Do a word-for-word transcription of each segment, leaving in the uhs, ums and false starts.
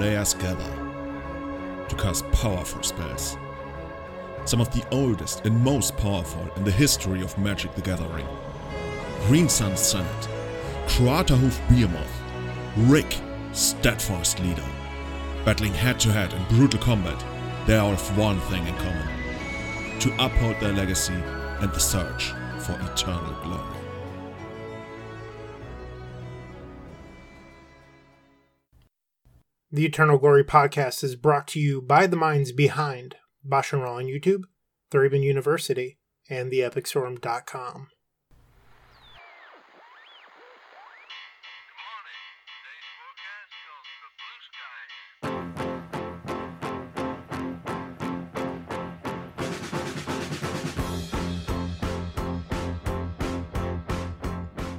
players gather to cast powerful spells. Some of the oldest and most powerful in the history of Magic the Gathering. Green Sun Senate, Craterhoof Behemoth, Rick, Steadfast Leader. Battling head-to-head in brutal combat, they all have one thing in common. To uphold their legacy and the search for eternal glory. The Eternal Glory podcast is brought to you by the minds behind Bashan Raw on YouTube, The Raven University, and the epic storm dot com.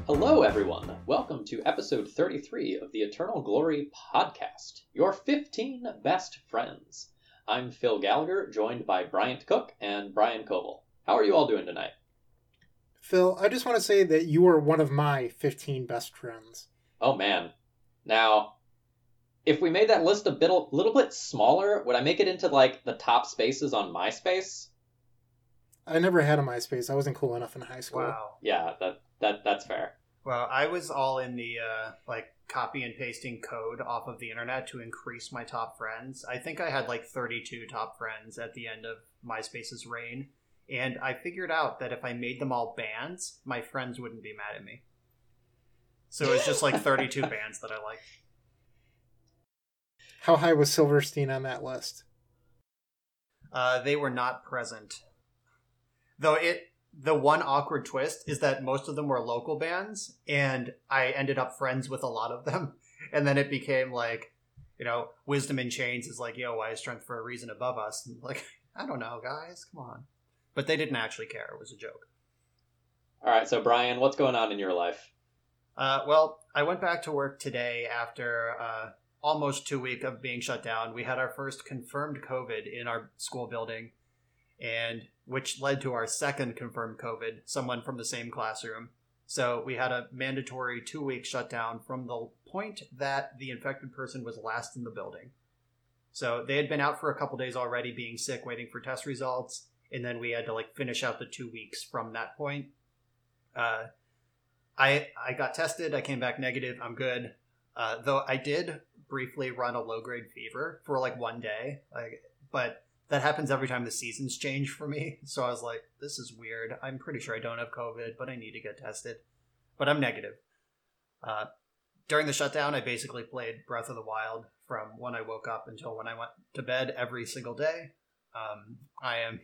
Hello everyone, welcome to episode thirty-three of the Eternal Glory podcast, your fifteen best friends. I'm Phil Gallagher, joined by Bryant Cook and Brian Koval. How are you all doing tonight? Phil, I just want to say that you are one of my fifteen best friends. Oh man. Now, if we made that list a bit, a little bit smaller, would I make it into like the top spaces on MySpace? I never had a MySpace. I wasn't cool enough in high school. Wow. Yeah, that that that's fair. Well, I was all in the, uh, like, copy and pasting code off of the internet to increase my top friends. I think I had, like, thirty-two top friends at the end of MySpace's reign, and I figured out that if I made them all bands, my friends wouldn't be mad at me. So it was just, like, thirty-two bands that I liked. How high was Silverstein on that list? Uh, they were not present. Though it... The one awkward twist is that most of them were local bands, and I ended up friends with a lot of them. And then it became like, you know, Wisdom in Chains is like, yo, why is Strength for a Reason above us? And like, I don't know, guys, come on. But they didn't actually care. It was a joke. All right, so Brian, what's going on in your life? Uh, well, I went back to work today after uh, almost two weeks of being shut down. We had our first confirmed COVID in our school building, and which led to our second confirmed COVID, someone from the same classroom. So we had a mandatory two-week shutdown from the point that the infected person was last in the building. So they had been out for a couple days already being sick, waiting for test results, and then we had to like finish out the two weeks from that point. Uh, I I got tested. I came back negative. I'm good. Uh, though I did briefly run a low-grade fever for like one day, like, but... That happens every time the seasons change for me. So I was like, this is weird. I'm pretty sure I don't have COVID, but I need to get tested. But I'm negative. Uh, during the shutdown, I basically played Breath of the Wild from when I woke up until when I went to bed every single day. Um, I am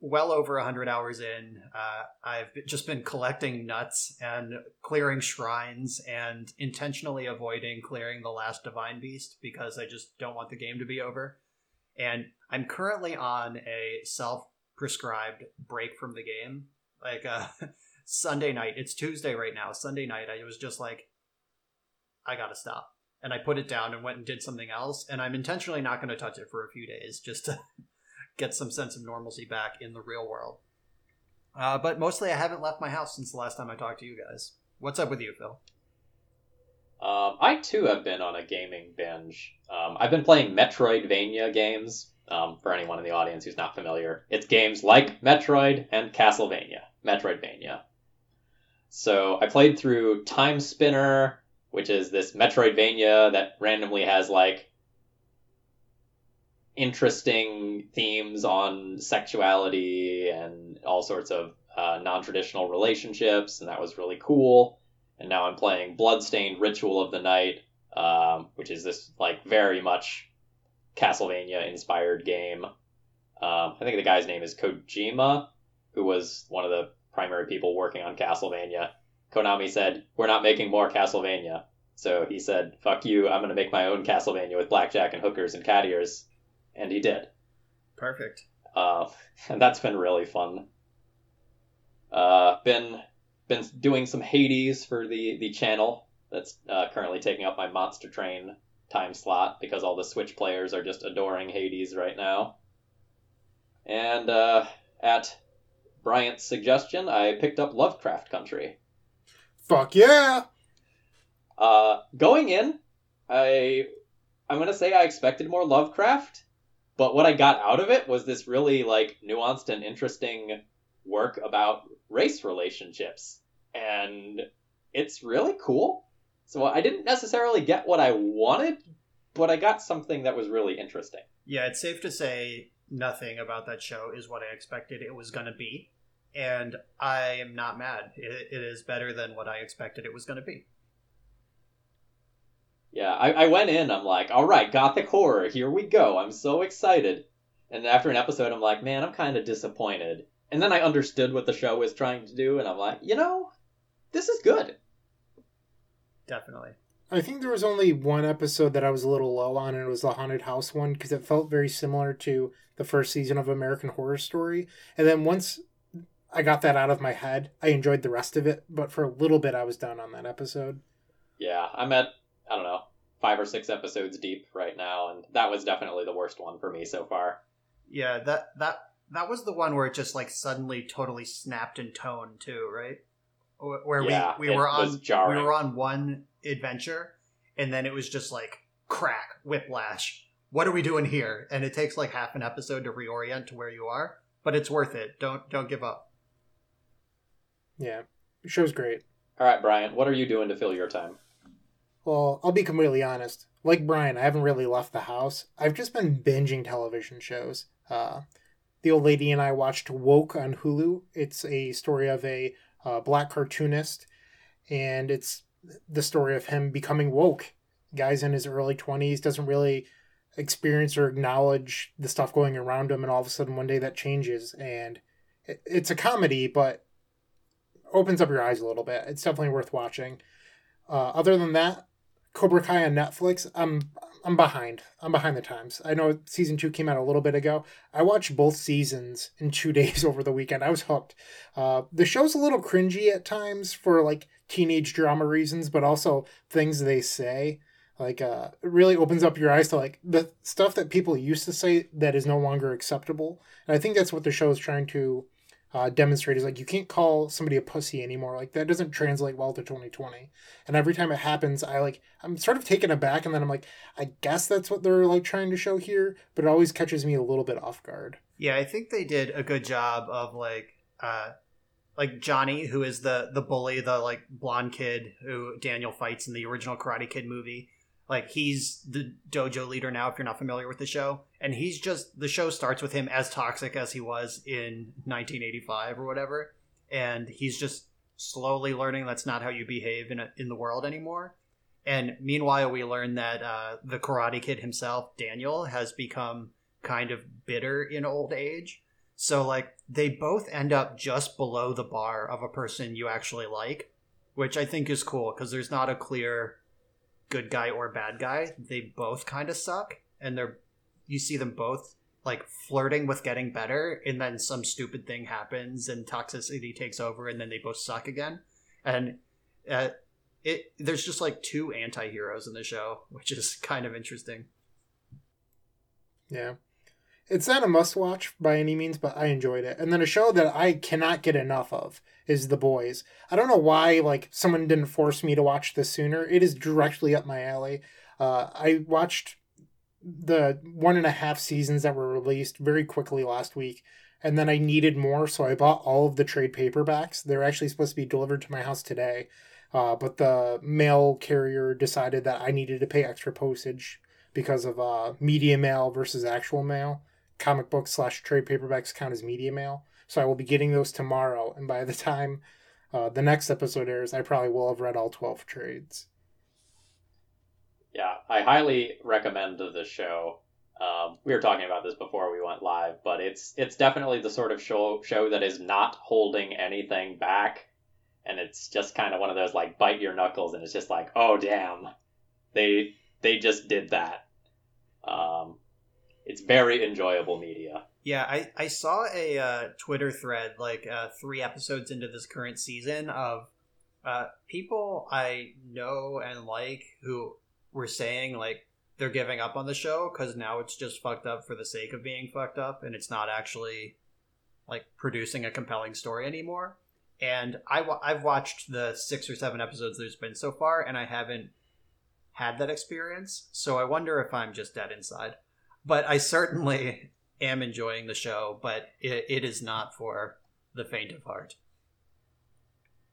well over one hundred hours in. Uh, I've just been collecting nuts and clearing shrines and intentionally avoiding clearing the last Divine Beast because I just don't want the game to be over. And I'm currently on a self-prescribed break from the game. Like, uh, Sunday night, it's Tuesday right now, Sunday night, I was just like, I gotta stop. And I put it down and went and did something else, and I'm intentionally not going to touch it for a few days, just to get some sense of normalcy back in the real world. Uh, but mostly I haven't left my house since the last time I talked to you guys. What's up with you, Phil? Um, I, too, have been on a gaming binge. Um, I've been playing Metroidvania games, um, for anyone in the audience who's not familiar. It's games like Metroid and Castlevania. Metroidvania. So I played through Time Spinner, which is this Metroidvania that randomly has, like, interesting themes on sexuality and all sorts of uh, non-traditional relationships, and that was really cool. And now I'm playing Bloodstained Ritual of the Night, um, which is this like very much Castlevania-inspired game. Um, I think the guy's name is Kojima, who was one of the primary people working on Castlevania. Konami said, we're not making more Castlevania. So he said, fuck you, I'm going to make my own Castlevania with blackjack and hookers and cat ears. And he did. Perfect. Uh, and that's been really fun. Uh, been... Been doing some Hades for the, the channel that's uh, currently taking up my Monster Train time slot because all the Switch players are just adoring Hades right now. And uh, at Bryant's suggestion, I picked up Lovecraft Country. Fuck yeah! Uh, going in, I I'm going to say I expected more Lovecraft, but what I got out of it was this really like nuanced and interesting work about race relationships. And it's really cool. So I didn't necessarily get what I wanted, but I got something that was really interesting. Yeah, it's safe to say nothing about that show is what I expected it was going to be. And I am not mad. It, it is better than what I expected it was going to be. Yeah, I, I went in, I'm like, all right, gothic horror, here we go. I'm so excited. And after an episode, I'm like, man, I'm kind of disappointed. And then I understood what the show was trying to do, and I'm like, you know, this is good. Definitely. I think there was only one episode that I was a little low on, and it was the haunted house one, because it felt very similar to the first season of American Horror Story. And then once I got that out of my head, I enjoyed the rest of it, but for a little bit I was down on that episode. Yeah, I'm at, I don't know, five or six episodes deep right now, and that was definitely the worst one for me so far. Yeah, that that that was the one where it just like suddenly totally snapped in tone too, right? Where yeah, we, we were on we were on one adventure, and then it was just like crack, whiplash. What are we doing here? And it takes like half an episode to reorient to where you are, but it's worth it. Don't don't give up. Yeah, the show's great. All right, Brian, what are you doing to fill your time? Well, I'll be completely honest. Like Brian, I haven't really left the house. I've just been binging television shows. Uh, the old lady and I watched Woke on Hulu. It's a story of a uh, black cartoonist, and it's the story of him becoming woke. Guy's in his early twenties, doesn't really experience or acknowledge the stuff going around him, and all of a sudden one day that changes. And it, it's a comedy, but opens up your eyes a little bit. It's definitely worth watching. Uh, other than that, Cobra Kai on Netflix, I'm I'm behind. I'm behind the times. I know season two came out a little bit ago. I watched both seasons in two days over the weekend. I was hooked. Uh, the show's a little cringy at times for like teenage drama reasons, but also things they say. Like uh, it really opens up your eyes to like the stuff that people used to say that is no longer acceptable. And I think that's what the show is trying to Uh, demonstrate, is like you can't call somebody a pussy anymore. Like that doesn't translate well to twenty twenty, and every time it happens I like I'm sort of taken aback, and then I'm like, I guess that's what they're like trying to show here, but it always catches me a little bit off guard. Yeah, I think they did a good job of like uh like Johnny, who is the the bully, the like blonde kid who Daniel fights in the original Karate Kid movie. Like, he's the dojo leader now, if you're not familiar with the show. And he's just, the show starts with him as toxic as he was in nineteen eighty-five or whatever. And he's just slowly learning that's not how you behave in a, in the world anymore. And meanwhile, we learn that uh, the Karate Kid himself, Daniel, has become kind of bitter in old age. So, like, they both end up just below the bar of a person you actually like, which I think is cool because there's not a clear good guy or bad guy. They both kind of suck, and they're you see them both like flirting with getting better, and then some stupid thing happens and toxicity takes over, and then they both suck again. And uh, it there's just like two anti-heroes in the show, which is kind of interesting. Yeah, it's not a must watch by any means, but I enjoyed it. And then a show that I cannot get enough of is The Boys. I don't know why like someone didn't force me to watch this sooner. It is directly up my alley. Uh, I watched the one and a half seasons that were released very quickly last week. And then I needed more, so I bought all of the trade paperbacks. They're actually supposed to be delivered to my house today. Uh, but the mail carrier decided that I needed to pay extra postage because of uh, media mail versus actual mail. Comic books slash trade paperbacks count as media mail, so I will be getting those tomorrow, and by the time uh, the next episode airs, I probably will have read all twelve trades. Yeah, I highly recommend the show. Um, we were talking about this before we went live, but it's it's definitely the sort of show, show that is not holding anything back, and it's just kind of one of those, like, bite your knuckles, and it's just like, oh, damn, they, they just did that. Um... It's very enjoyable media. Yeah, I, I saw a uh, Twitter thread like uh, three episodes into this current season of uh, people I know and like who were saying like they're giving up on the show because now it's just fucked up for the sake of being fucked up, and it's not actually like producing a compelling story anymore. And I w- I've watched the six or seven episodes there's been so far, and I haven't had that experience, so I wonder if I'm just dead inside. But I certainly am enjoying the show, but it, it is not for the faint of heart.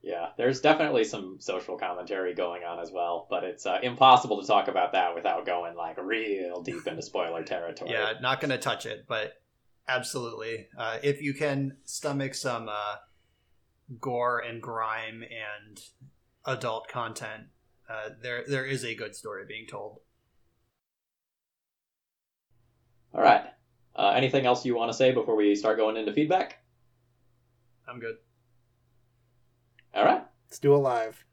Yeah, there's definitely some social commentary going on as well, but it's uh, impossible to talk about that without going like real deep into spoiler territory. Yeah, not going to touch it, but absolutely. Uh, if you can stomach some uh, gore and grime and adult content, uh, there there is a good story being told. All right. Uh, anything else you want to say before we start going into feedback? I'm good. All right. Let's do a live.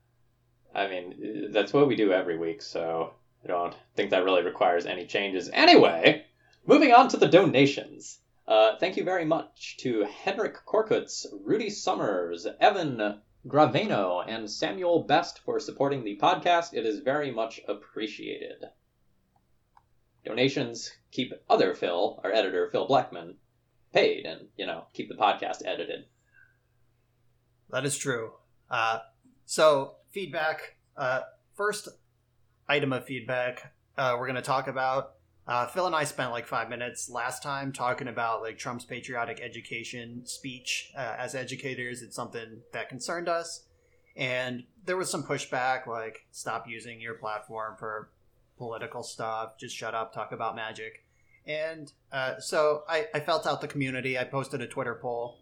I mean, that's what we do every week, so I don't think that really requires any changes. Anyway, moving on to the donations. Uh, thank you very much to Henrik Korkutz, Rudy Summers, Evan Graveno, and Samuel Best for supporting the podcast. It is very much appreciated. Donations keep other Phil, our editor, Phil Blackman, paid and, you know, keep the podcast edited. That is true. Uh, so, feedback. Uh, first item of feedback uh, we're going to talk about. Uh, Phil and I spent like five minutes last time talking about like Trump's patriotic education speech. Uh, as educators, it's something that concerned us. And there was some pushback, like, stop using your platform for political stuff. Just shut up, talk about magic. And uh, so I, I felt out the community. I posted a Twitter poll.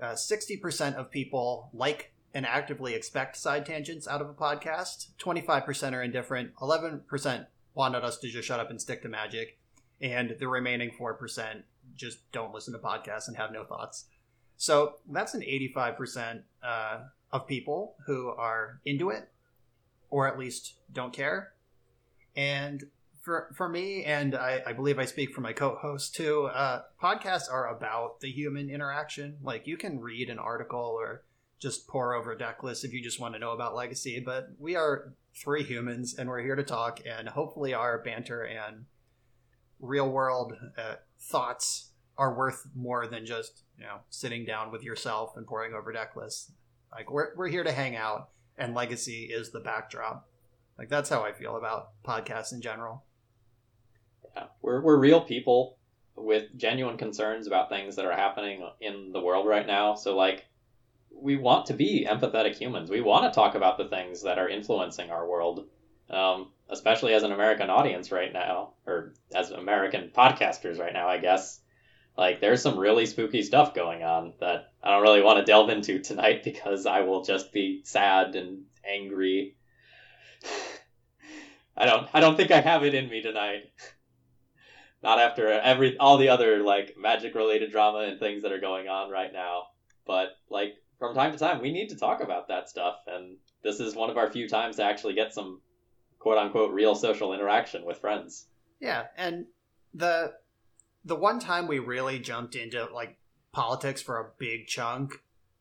Uh, sixty percent of people like and actively expect side tangents out of a podcast. twenty-five percent are indifferent. eleven percent wanted us to just shut up and stick to magic. And the remaining four percent just don't listen to podcasts and have no thoughts. So that's an eighty-five percent uh, of people who are into it, or at least don't care. And for for me, and I, I believe I speak for my co-host too, uh, podcasts are about the human interaction. Like, you can read an article or just pour over deck lists if you just want to know about Legacy, but we are three humans and we're here to talk, and hopefully our banter and real world uh, thoughts are worth more than just, you know, sitting down with yourself and pouring over deck lists. Like, we're we're here to hang out, and Legacy is the backdrop. Like, that's how I feel about podcasts in general. Yeah, we're we're real people with genuine concerns about things that are happening in the world right now. So, like, we want to be empathetic humans. We want to talk about the things that are influencing our world, um, especially as an American audience right now, or as American podcasters right now, I guess. Like, there's some really spooky stuff going on that I don't really want to delve into tonight because I will just be sad and angry. I don't I don't think I have it in me tonight. Not after every all the other, like, magic related drama and things that are going on right now. But, like, from time to time we need to talk about that stuff, and this is one of our few times to actually get some quote unquote real social interaction with friends. Yeah, and the the one time we really jumped into, like, politics for a big chunk,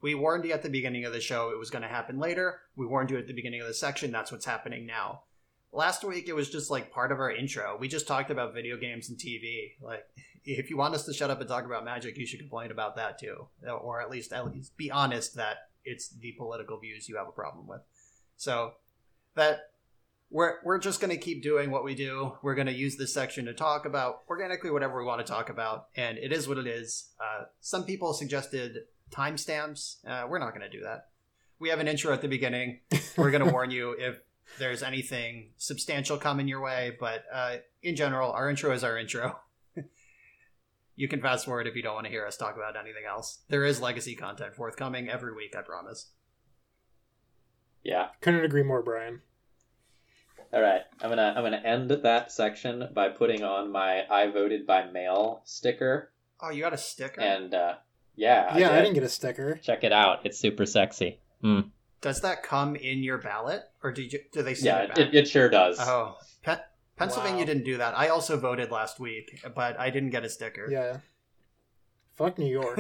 we warned you at the beginning of the show it was going to happen later. We warned you at the beginning of the section. That's what's happening now. Last week, it was just like part of our intro. We just talked about video games and T V. Like, if you want us to shut up and talk about magic, you should complain about that too. Or at least, at least be honest that it's the political views you have a problem with. So that we're, we're just going to keep doing what we do. We're going to use this section to talk about organically whatever we want to talk about. And it is what it is. Uh, some people suggested timestamps. Uh, we're not going to do that. We have an intro at the beginning. We're going to warn you if there's anything substantial coming your way, but uh, in general, our intro is our intro. You can fast forward if you don't want to hear us talk about anything else. There is Legacy content forthcoming every week, I promise. Yeah. Couldn't agree more, Brian. All right. I'm going to I'm gonna end that section by putting on my I voted by mail sticker. Oh, you got a sticker? And, uh, yeah. Yeah, I, did. I didn't get a sticker. Check it out. It's super sexy. Hmm. Does that come in your ballot, or did you, do they send yeah, it back? Yeah, it, it sure does. Oh, Pe- Pennsylvania wow. didn't do that. I also voted last week, but I didn't get a sticker. Yeah. Fuck New York.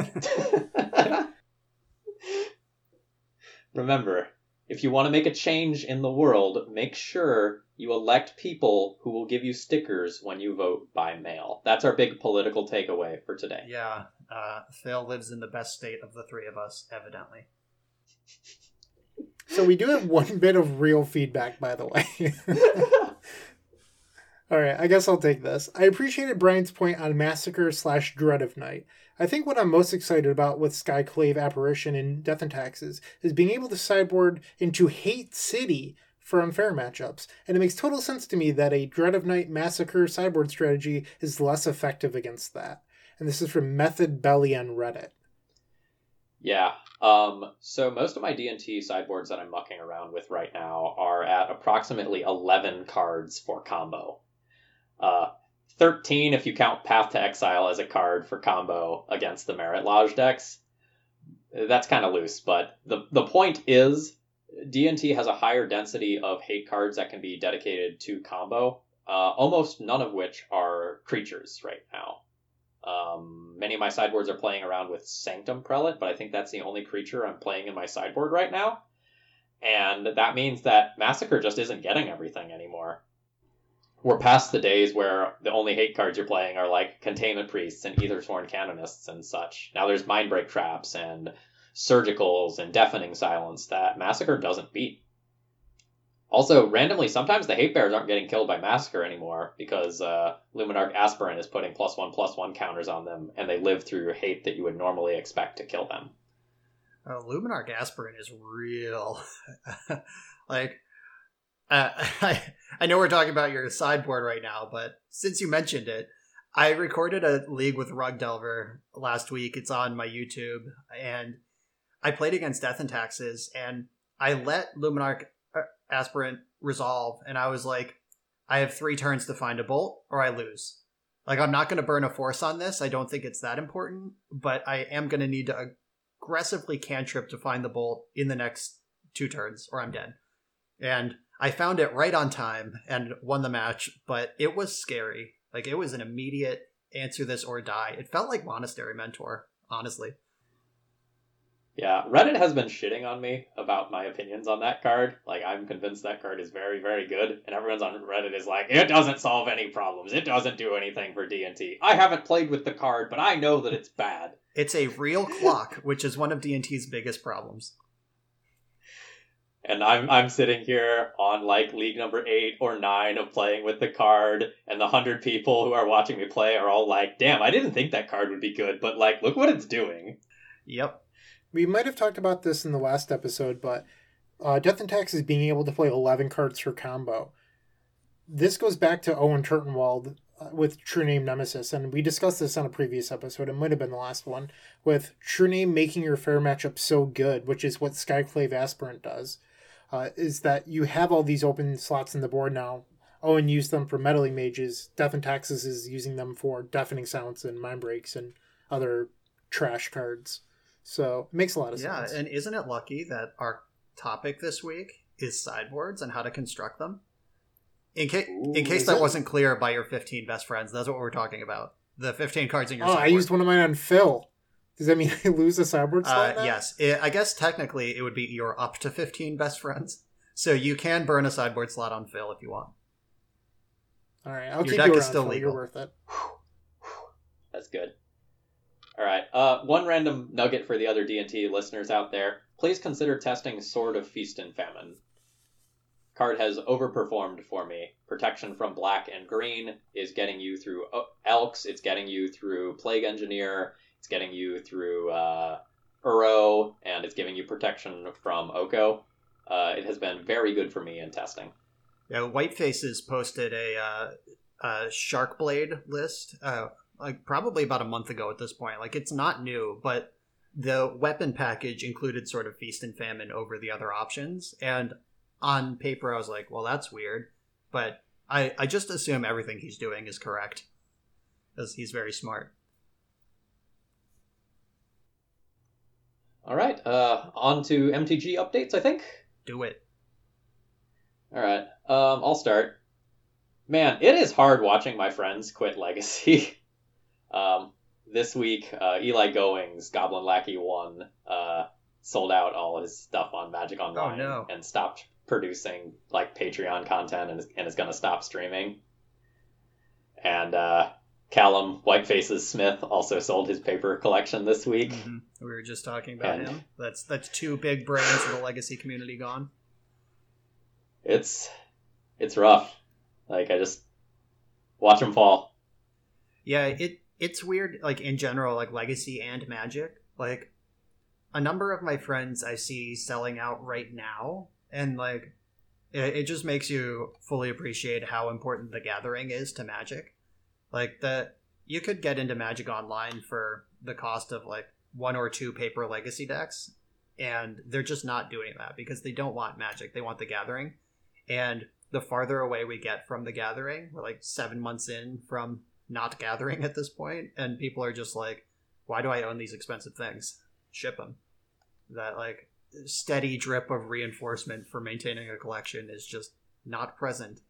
Remember, if you want to make a change in the world, make sure you elect people who will give you stickers when you vote by mail. That's our big political takeaway for today. Yeah. Uh, Phil lives in the best state of the three of us, evidently. So we do have one bit of real feedback, by the way. Alright, I guess I'll take this. I appreciated Brian's point on Massacre slash Dread of Night. I think what I'm most excited about with Skyclave Apparition and Death and Taxes is being able to sideboard into Hate City for unfair matchups, and it makes total sense to me that a Dread of Night Massacre sideboard strategy is less effective against that. And this is from Method Belly on Reddit. Yeah, um, so most of my D and T sideboards that I'm mucking around with right now are at approximately eleven cards for combo. Uh, thirteen if you count Path to Exile as a card for combo against the Merit Lodge decks. That's kind of loose, but the, the point is D and T has a higher density of hate cards that can be dedicated to combo, uh, almost none of which are creatures right now. Um, many of my sideboards are playing around with Sanctum Prelate, but I think that's the only creature I'm playing in my sideboard right now. And that means that Massacre just isn't getting everything anymore. We're past the days where the only hate cards you're playing are like Containment Priests and Aethersworn Canonists and such. Now there's Mindbreak Traps and Surgicals and Deafening Silence that Massacre doesn't beat. Also, randomly, sometimes the hate bears aren't getting killed by Massacre anymore because uh, Luminarch Aspirant is putting plus one, plus one counters on them, and they live through hate that you would normally expect to kill them. Uh, Luminarch Aspirant is real. like, uh, I, I know we're talking about your sideboard right now, but since you mentioned it, I recorded a league with Rug Delver last week. It's on my YouTube, and I played against Death and Taxes, and I let Luminarch Aspirant resolve, and I was like, I have three turns to find a bolt or I lose. Like, I'm not going to burn a force on this. I don't think it's that important, but I am going to need to aggressively cantrip to find the bolt in the next two turns or I'm dead. And I found it right on time and won the match, but it was scary. Like, it was an immediate answer this or die. It felt like Monastery Mentor, honestly. Yeah, Reddit has been shitting on me about my opinions on that card. Like, I'm convinced that card is very, very good, and everyone's on Reddit is like, it doesn't solve any problems. It doesn't do anything for D and T. I haven't played with the card, but I know that it's bad. It's a real clock, which is one of D and T's biggest problems. And I'm I'm sitting here on, like, league number eight or nine of playing with the card, and the hundred people who are watching me play are all like, damn, I didn't think that card would be good, but, like, look what it's doing. Yep. We might have talked about this in the last episode, but uh, Death and Taxes being able to play eleven cards for combo. This goes back to Owen Turtenwald with True Name Nemesis, and we discussed this on a previous episode. It might have been the last one, with True Name making your fair matchup so good, which is what Skyclave Aspirant does, uh, is that you have all these open slots in the board now. Owen used them for Meddling Mages. Death and Taxes is using them for Deafening Silence and Mind Breaks and other trash cards. So it makes a lot of yeah, sense. Yeah, and isn't it lucky that our topic this week is sideboards and how to construct them? In, ca- Ooh, in case that it? wasn't clear by your fifteen best friends, that's what we're talking about. The fifteen cards in your oh, sideboard. Oh, I used one of mine on Phil. Does that mean I lose a sideboard slot uh, Yes. It, I guess technically it would be your up to fifteen best friends. So you can burn a sideboard slot on Phil if you want. All right, I'll your keep deck you around, is still Phil. Legal. You're worth it. That's good. All right, uh, one random nugget for the other D and T listeners out there. Please consider testing Sword of Feast and Famine. Card has overperformed for me. Protection from black and green is getting you through Elks. It's getting you through Plague Engineer. It's getting you through uh, Uro, and it's giving you protection from Oko. Uh, it has been very good for me in testing. Yeah, Whitefaces posted a, uh, a Sharkblade list. Uh Like probably about a month ago at this point. Like, it's not new, but the weapon package included Sword of Feast and Famine over the other options. And on paper, I was like, well, that's weird. But I, I just assume everything he's doing is correct, because he's very smart. All right. Uh, on to M T G updates, I think. Do it. All right. Um, I'll start. Man, it is hard watching my friends quit Legacy. Um, this week, uh, Eli Goings, Goblin Lackey one, uh, sold out all his stuff on Magic Online oh, no. and stopped producing, like, Patreon content and is, and is gonna stop streaming. And, uh, Callum Whitefaces Smith also sold his paper collection this week. Mm-hmm. We were just talking about and him. That's, that's two big brains of the Legacy community gone. It's, it's rough. Like, I just... Watch them fall. Yeah, it it's weird, like, in general, like, Legacy and Magic. Like, a number of my friends I see selling out right now, and, like, it, it just makes you fully appreciate how important the Gathering is to Magic. Like, the, you could get into Magic Online for the cost of, like, one or two paper Legacy decks, and they're just not doing that because they don't want Magic. They want the Gathering. And the farther away we get from the Gathering, we're like seven months in from not Gathering at this point, and people are just like, why do I own these expensive things? Ship them. That, like, steady drip of reinforcement for maintaining a collection is just not present.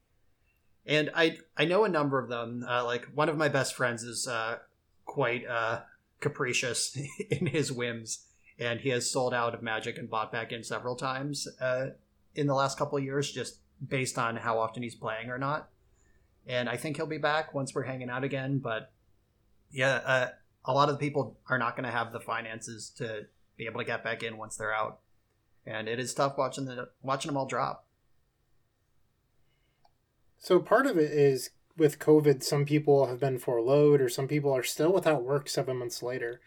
And I I know a number of them. Uh, like, one of my best friends is uh, quite uh, capricious in his whims, and he has sold out of Magic and bought back in several times uh, in the last couple of years, just based on how often he's playing or not. And I think he'll be back once we're hanging out again. But yeah, uh, a lot of people are not going to have the finances to be able to get back in once they're out. And it is tough watching the watching them all drop. So part of it is with COVID, some people have been furloughed or some people are still without work seven months later.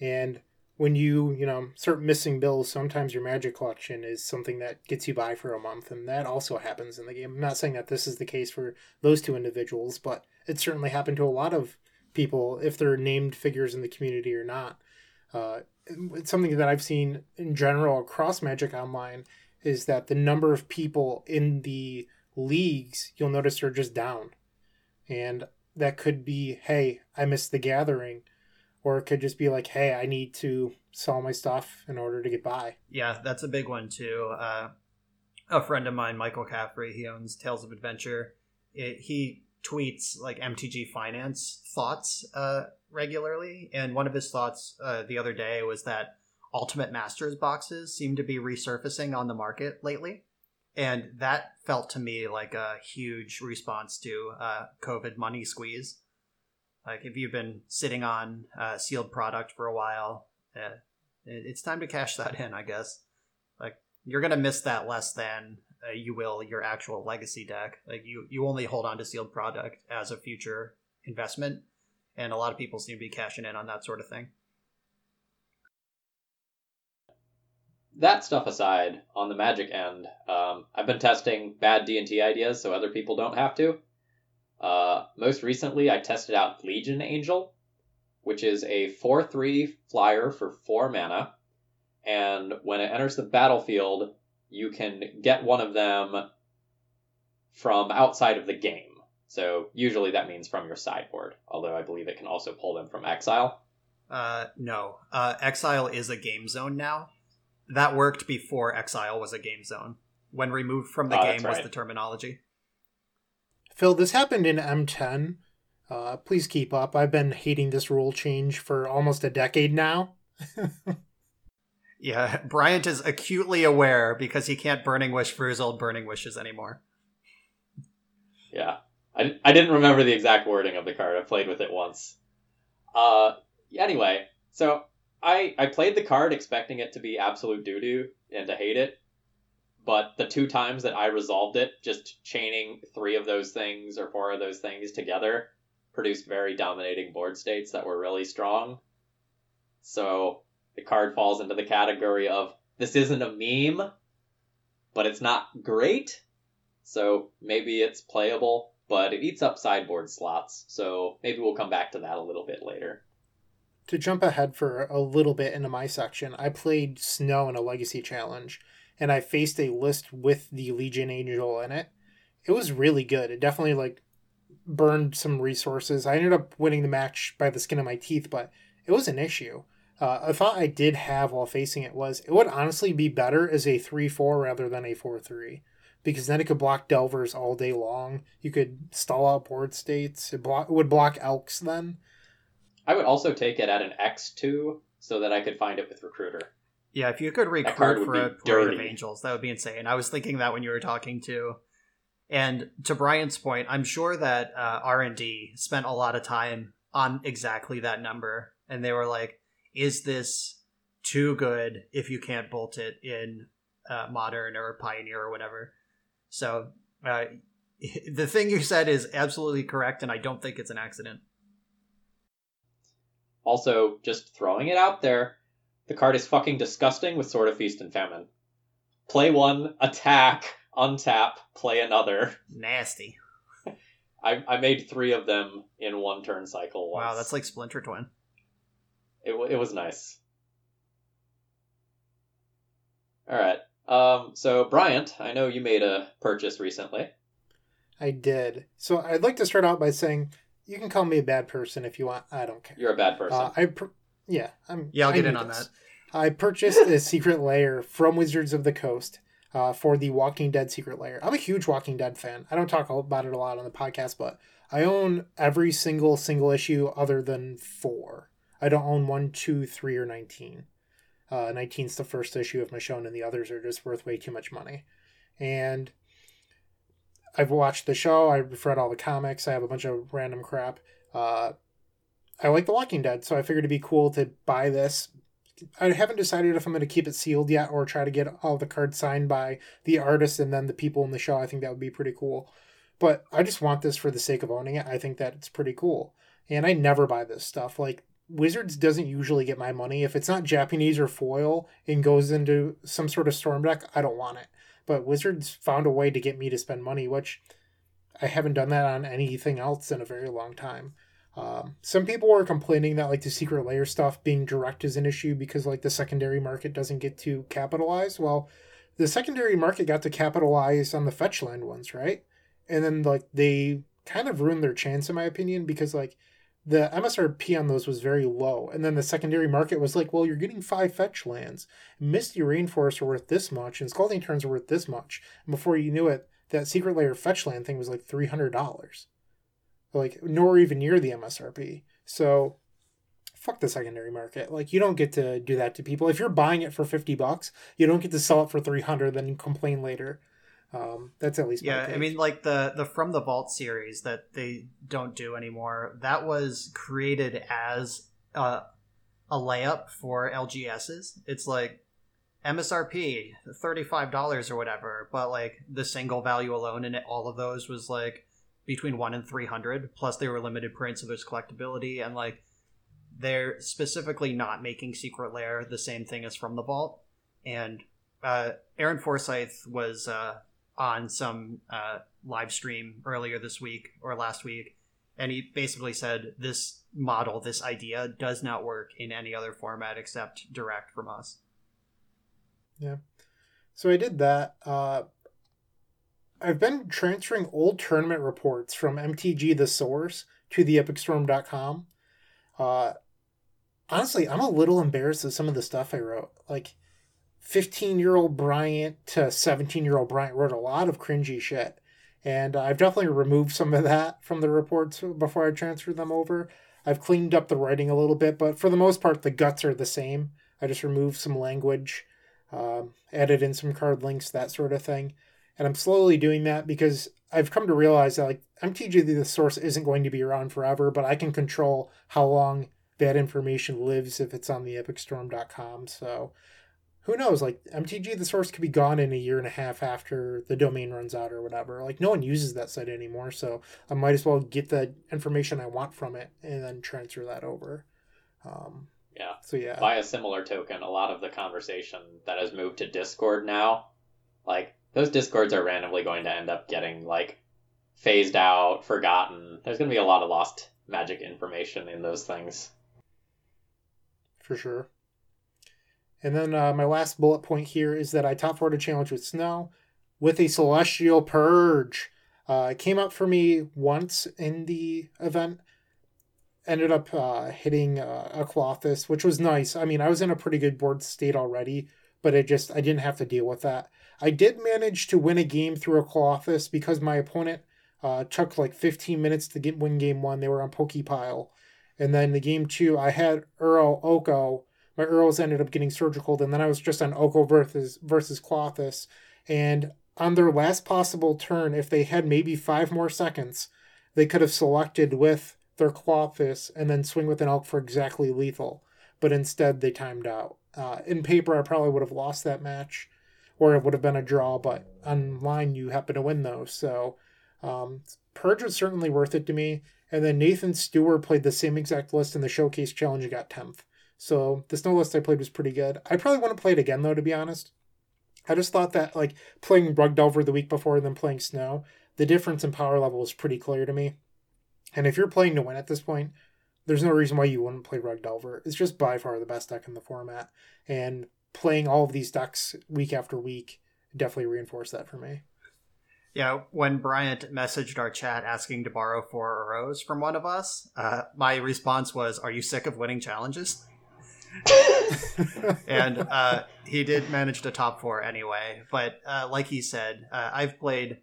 And when you, you know, start missing bills, sometimes your Magic collection is something that gets you by for a month, and that also happens in the game. I'm not saying that this is the case for those two individuals, but it certainly happened to a lot of people, if they're named figures in the community or not. Uh, it's something that I've seen in general across Magic Online is that the number of people in the leagues, you'll notice, are just down. And that could be, hey, I missed the Gathering. Or it could just be like, hey, I need to sell my stuff in order to get by. Yeah, that's a big one, too. Uh, a friend of mine, Michael Caffrey, he owns Tales of Adventure. It, he tweets, like, M T G Finance thoughts uh, regularly. And one of his thoughts uh, the other day was that Ultimate Masters boxes seem to be resurfacing on the market lately. And that felt to me like a huge response to uh, COVID money squeeze. Like, if you've been sitting on uh, sealed product for a while, eh, it's time to cash that in, I guess. Like, you're going to miss that less than uh, you will your actual Legacy deck. Like, you, you only hold on to sealed product as a future investment, and a lot of people seem to be cashing in on that sort of thing. That stuff aside, on the Magic end, um, I've been testing bad D and T ideas so other people don't have to. Uh, most recently, I tested out Legion Angel, which is a four three flyer for four mana, and when it enters the battlefield, you can get one of them from outside of the game. So usually that means from your sideboard, although I believe it can also pull them from Exile. Uh, no. Uh, Exile is a game zone now. That worked before Exile was a game zone. When removed from the oh, game right. was the terminology. Phil, this happened in M ten. Uh, please keep up. I've been hating this rule change for almost a decade now. Yeah, Bryant is acutely aware because he can't Burning Wish for his old Burning Wishes anymore. Yeah, I, I didn't remember the exact wording of the card. I played with it once. Uh, anyway, so I, I played the card expecting it to be absolute doo-doo and to hate it. But the two times that I resolved it, just chaining three of those things or four of those things together produced very dominating board states that were really strong. So the card falls into the category of, this isn't a meme, but it's not great. So maybe it's playable, but it eats up sideboard slots. So maybe we'll come back to that a little bit later. To jump ahead for a little bit into my section, I played Snow in a Legacy Challenge. And I faced a list with the Legion Angel in it. It was really good. It definitely, like, burned some resources. I ended up winning the match by the skin of my teeth, but it was an issue. Uh, a thought I did have while facing it was, it would honestly be better as a three four rather than a four three. Because then it could block Delvers all day long. You could stall out board states. It, block, it would block Elks then. I would also take it at an X two so that I could find it with Recruiter. Yeah, if you could recruit for a parade of angels, that would be insane. I was thinking that when you were talking too. And to Brian's point, I'm sure that uh, R and D spent a lot of time on exactly that number. And they were like, is this too good if you can't bolt it in uh, Modern or Pioneer or whatever? So uh, The thing you said is absolutely correct, and I don't think it's an accident. Also, just throwing it out there, the card is fucking disgusting with Sword of Feast and Famine. Play one, attack, untap, play another. Nasty. I, I made three of them in one turn cycle once. Wow, that's like Splinter Twin. It, it was nice. All right. Um, so, Bryant, I know you made a purchase recently. I did. So I'd like to start out by saying, you can call me a bad person if you want. I don't care. You're a bad person. Uh, I per- yeah, I'm. Yeah, I'll get in on that. I purchased a Secret Lair from Wizards of the Coast uh, for the Walking Dead Secret Lair. I'm a huge Walking Dead fan. I don't talk about it a lot on the podcast, but I own every single single issue other than four. I don't own one, two, three, or nineteen. Uh, nineteen's the first issue of Michonne, and the others are just worth way too much money. And I've watched the show. I've read all the comics. I have a bunch of random crap. Uh, I like The Walking Dead, so I figured it'd be cool to buy this. I haven't decided if I'm going to keep it sealed yet or try to get all the cards signed by the artist and then the people in the show. I think that would be pretty cool. But I just want this for the sake of owning it. I think that it's pretty cool. And I never buy this stuff. Like, Wizards doesn't usually get my money. If it's not Japanese or foil and goes into some sort of storm deck, I don't want it. But Wizards found a way to get me to spend money, which I haven't done that on anything else in a very long time. Um, some people were complaining that like the Secret Lair stuff being direct is an issue because like the secondary market doesn't get to capitalize. Well, the secondary market got to capitalize on the fetchland ones, right? And then like they kind of ruined their chance in my opinion because like the M S R P on those was very low. And then the secondary market was like, well, you're getting five fetch lands. Misty Rainforests are worth this much, and Scalding Turns are worth this much. And before you knew it, that Secret Lair fetch land thing was like three hundred dollars. Like, nor even near the M S R P. So, fuck the secondary market. Like, you don't get to do that to people. If you're buying it for fifty bucks, you don't get to sell it for three hundred, then complain later. Um, that's at least yeah I mean like the the From the Vault series that they don't do anymore, that was created as uh, a layup for L G S's. It's like M S R P thirty-five dollars or whatever, but like the single value alone in it, all of those was like between one and three hundred, plus they were limited print, so there's collectability, and like they're specifically not making Secret Lair the same thing as From the Vault. And uh, Aaron Forsyth was uh on some uh, live stream earlier this week or last week, and he basically said this model, this idea does not work in any other format except direct from us. Yeah. So I did that. Uh, I've been transferring old tournament reports from M T G The Source to the epic storm dot com. Uh, honestly, I'm a little embarrassed of some of the stuff I wrote. Like, fifteen-year-old Bryant to seventeen-year-old Bryant wrote a lot of cringy shit. And I've definitely removed some of that from the reports before I transferred them over. I've cleaned up the writing a little bit, but for the most part, the guts are the same. I just removed some language, um, added in some card links, that sort of thing. And I'm slowly doing that because I've come to realize that like M T G The Source isn't going to be around forever, but I can control how long that information lives if it's on the epic storm dot com, so... Who knows, like, M T G The Source could be gone in a year and a half after the domain runs out or whatever. Like, no one uses that site anymore, so I might as well get the information I want from it and then transfer that over. Um, yeah. So, yeah. By a similar token, a lot of the conversation that has moved to Discord now, like, those Discords are randomly going to end up getting, like, phased out, forgotten. There's going to be a lot of lost Magic information in those things. For sure. And then uh, my last bullet point here is that I top forwarded Challenge with Snow with a Celestial Purge. Uh, it came up for me once in the event. Ended up uh, hitting uh, a Clothis, which was nice. I mean, I was in a pretty good board state already, but it just I didn't have to deal with that. I did manage to win a game through a Clothis because my opponent uh, took like fifteen minutes to get win game one. They were on Pokepile. And then the game two, I had Uro Oko. My Earls ended up getting surgical, and then I was just on Oko versus, versus Clothis. And on their last possible turn, if they had maybe five more seconds, they could have selected with their Clothis and then swing with an Elk for exactly lethal. But instead, they timed out. Uh, in paper, I probably would have lost that match, or it would have been a draw, but online, you happen to win those. So Um, Purge was certainly worth it to me. And then Nathan Stewart played the same exact list in the Showcase Challenge and got tenth. So the snow list I played was pretty good. I probably want to play it again, though, to be honest. I just thought that, like, playing Rugged Over the week before and then playing snow, the difference in power level was pretty clear to me. And if you're playing to win at this point, there's no reason why you wouldn't play Rugged Over. It's just by far the best deck in the format. And playing all of these decks week after week definitely reinforced that for me. Yeah, when Bryant messaged our chat asking to borrow four arrows from one of us, uh, my response was, are you sick of winning challenges? and uh, he did manage to top four anyway. But uh, like he said, uh, I've played,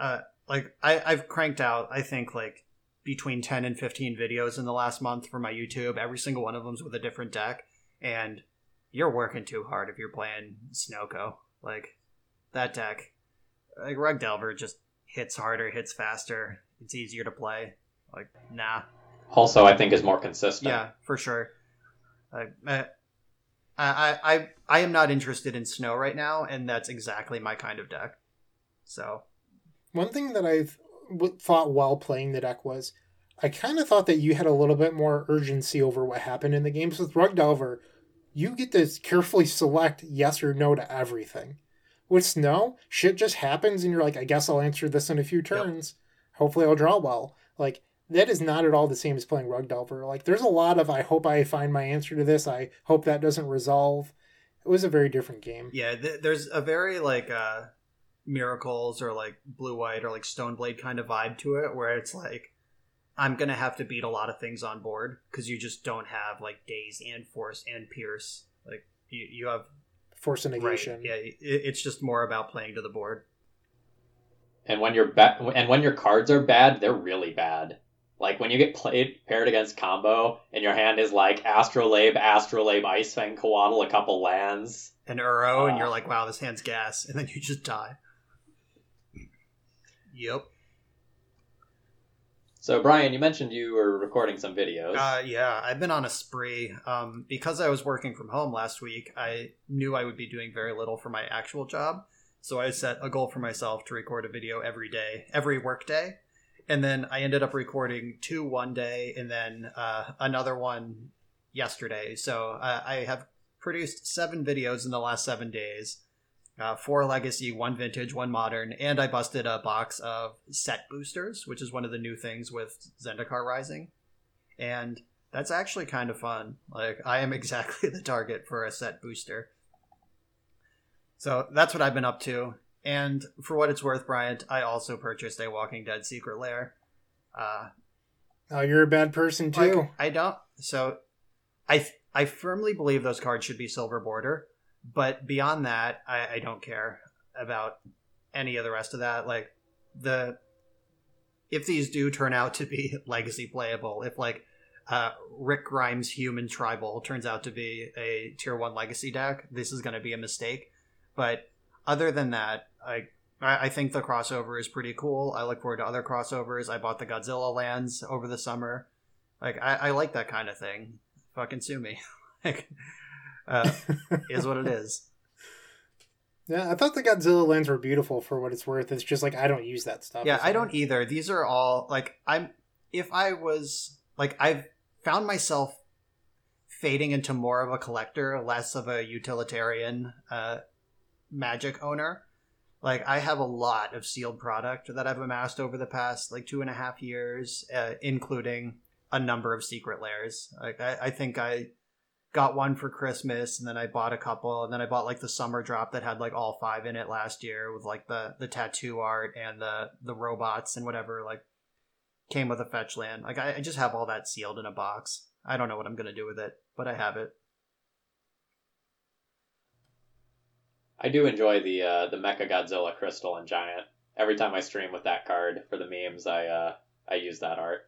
uh, like I, I've cranked out, I think, like between ten and fifteen videos in the last month for my YouTube. Every single one of them's with a different deck. And you're working too hard if you're playing Snoko. Like that deck. Like, Rugged Elver just hits harder, hits faster. It's easier to play. Like, nah. Also, I think is more consistent. Yeah, for sure. Uh, I, I, I, I am not interested in snow right now, and that's exactly my kind of deck. So, one thing that I've w- thought while playing the deck was, I kind of thought that you had a little bit more urgency over what happened in the games with Rugged Elver. You get to carefully select yes or no to everything. With snow, shit just happens and you're like, I guess I'll answer this in a few turns. Yep. Hopefully I'll draw well. Like, that is not at all the same as playing Rugged Elver. Like, there's a lot of, I hope I find my answer to this. I hope that doesn't resolve. It was a very different game. Yeah, th- there's a very, like, uh, Miracles or, like, Blue White or, like, Stoneblade kind of vibe to it where it's like, I'm going to have to beat a lot of things on board because you just don't have, like, Daze and Force and Pierce. Like, you, you have... Force and negation. Right. Yeah, it's just more about playing to the board. And when you're ba- and when your cards are bad, they're really bad. Like when you get played paired against combo, and your hand is like Astrolabe, Astrolabe, Icefang, Coatl, a couple lands, an Uro, uh, and you're like, wow, this hand's gas, and then you just die. Yep. So, Brian, you mentioned you were recording some videos. Uh, yeah, I've been on a spree. Um, because I was working from home last week, I knew I would be doing very little for my actual job. So I set a goal for myself to record a video every day, every workday. And then I ended up recording two one day and then uh, another one yesterday. So uh, I have produced seven videos in the last seven days. Uh, four Legacy, one Vintage, one Modern, and I busted a box of set boosters, which is one of the new things with Zendikar Rising, and that's actually kind of fun. Like, I am exactly the target for a set booster. So that's what I've been up to, and for what it's worth, Bryant, I also purchased a Walking Dead Secret Lair. Uh, oh, you're a bad person, too. Like, I don't, so I, th- I firmly believe those cards should be Silver Border. But beyond that, I, I don't care about any of the rest of that. Like, the if these do turn out to be Legacy playable, if like uh, Rick Grimes' Human Tribal turns out to be a tier one Legacy deck, this is going to be a mistake. But other than that, I I think the crossover is pretty cool. I look forward to other crossovers. I bought the Godzilla lands over the summer. Like, I, I like that kind of thing. Fucking sue me. Like. uh is what it is. Yeah, I thought the Godzilla lands were beautiful for what it's worth. It's just like, I don't use that stuff. Yeah, I don't either. These are all like, I'm if I was like, I've found myself fading into more of a collector, less of a utilitarian uh Magic owner. Like, I have a lot of sealed product that I've amassed over the past like two and a half years, uh, including a number of Secret Lairs. Like, I, I think I got one for Christmas, and then I bought a couple, and then I bought like the summer drop that had like all five in it last year with like the, the tattoo art and the, the robots and whatever like came with a fetch land. Like, I, I just have all that sealed in a box. I don't know what I'm going to do with it, but I have it. I do enjoy the uh, the Mechagodzilla Crystal and Giant. Every time I stream with that card for the memes, I uh, I use that art.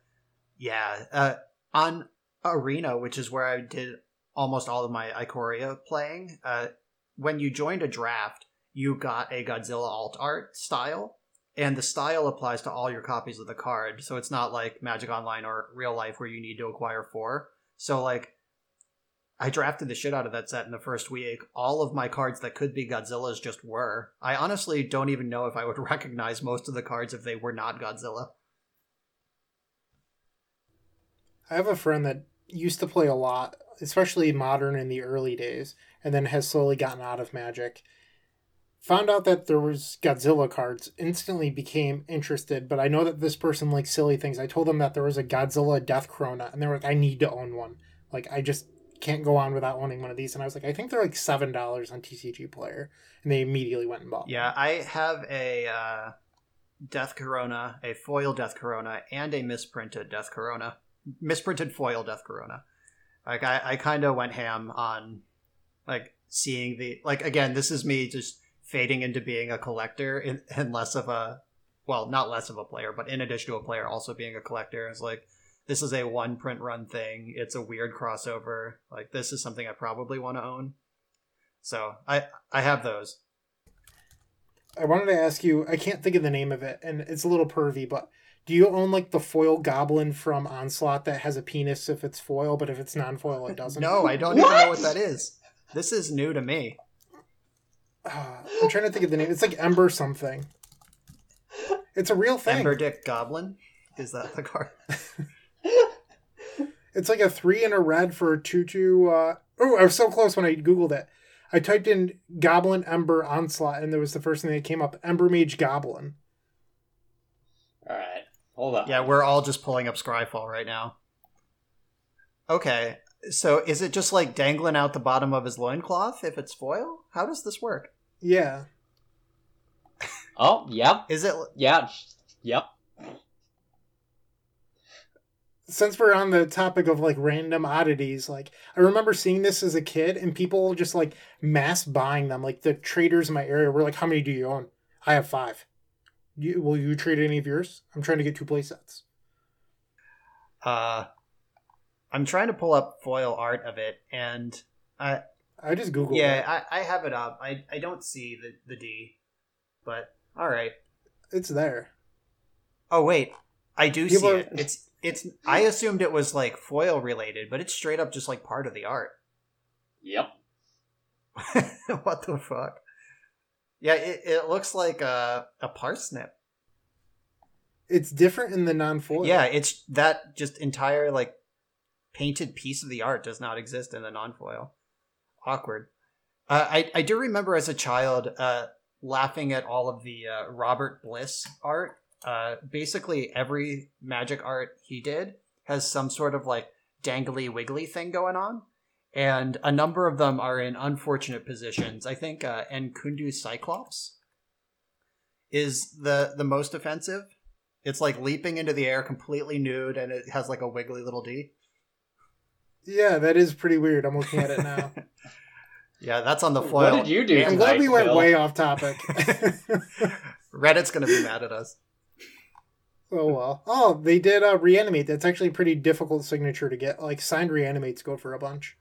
Yeah. Uh, on Arena, which is where I did almost all of my Ikoria playing, uh, when you joined a draft, you got a Godzilla alt art style, and the style applies to all your copies of the card. So it's not like Magic Online or real life where you need to acquire four. So like, I drafted the shit out of that set in the first week. All of my cards that could be Godzillas just were. I honestly don't even know if I would recognize most of the cards if they were not Godzilla. I have a friend that used to play a lot, especially Modern in the early days, and then has slowly gotten out of Magic. Found out that there was Godzilla cards, instantly became interested, but I know that this person likes silly things. I told them that there was a Godzilla Death Krona, and they were like, I need to own one. Like, I just can't go on without owning one of these. And I was like, I think they're like seven dollars on T C G Player. And they immediately went and bought yeah, them. Yeah, I have a uh, Death Krona, a foil Death Krona, and a misprinted Death Krona. Misprinted foil Death Krona. Like, I, I kind of went ham on, like, seeing the... Like, again, this is me just fading into being a collector in, and less of a... Well, not less of a player, but in addition to a player, also being a collector. It's like, this is a one print run thing. It's a weird crossover. Like, this is something I probably want to own. So I, I have those. I wanted to ask you, I can't think of the name of it, and it's a little pervy, but do you own, like, the foil goblin from Onslaught that has a penis if it's foil, but if it's non-foil, it doesn't? No, I don't what? even know what that is. This is new to me. Uh, I'm trying to think of the name. It's like Ember something. It's a real thing. Ember Dick Goblin? Is that the card? It's like a three and a red for a two two. Uh... Oh, I was so close when I Googled it. I typed in Goblin Ember Onslaught, and there was the first thing that came up. Ember Mage Goblin. All right. Hold on. Yeah, we're all just pulling up Scryfall right now. Okay. So is it just like dangling out the bottom of his loincloth if it's foil? How does this work? Yeah. Oh, yep. Is it? Yeah. Yep. Since we're on the topic of, like, random oddities, like, I remember seeing this as a kid and people just, like, mass buying them. Like, the traders in my area were like, how many do you own? I have five. You, will you trade any of yours? I'm trying to get two play sets. Uh, I'm trying to pull up foil art of it, and I... I just Googled yeah, it. Yeah, I, I have it up. I, I don't see the, the D, but all right. It's there. Oh, wait. I do people see it. Are... It's... It's. I assumed it was, like, foil related, but it's straight up just, like, part of the art. Yep. What the fuck? Yeah, it, it looks like a, a parsnip. It's different in the non-foil. Yeah, it's that just entire, like, painted piece of the art does not exist in the non-foil. Awkward. Uh, I, I do remember as a child uh, laughing at all of the uh, Robert Bliss art. Uh, basically every magic art he did has some sort of, like, dangly wiggly thing going on, and a number of them are in unfortunate positions. I think uh, Nkundu Cyclops is the, the most offensive. It's like leaping into the air completely nude, and it has like a wiggly little D. Yeah, that is pretty weird. I'm looking at it now. Yeah, that's on the foil. What did you do? I'm glad we went Bill. way off topic. Reddit's going to be mad at us. Oh, well. Oh, they did uh, Reanimate. That's actually a pretty difficult signature to get. Like, signed Reanimates go for a bunch.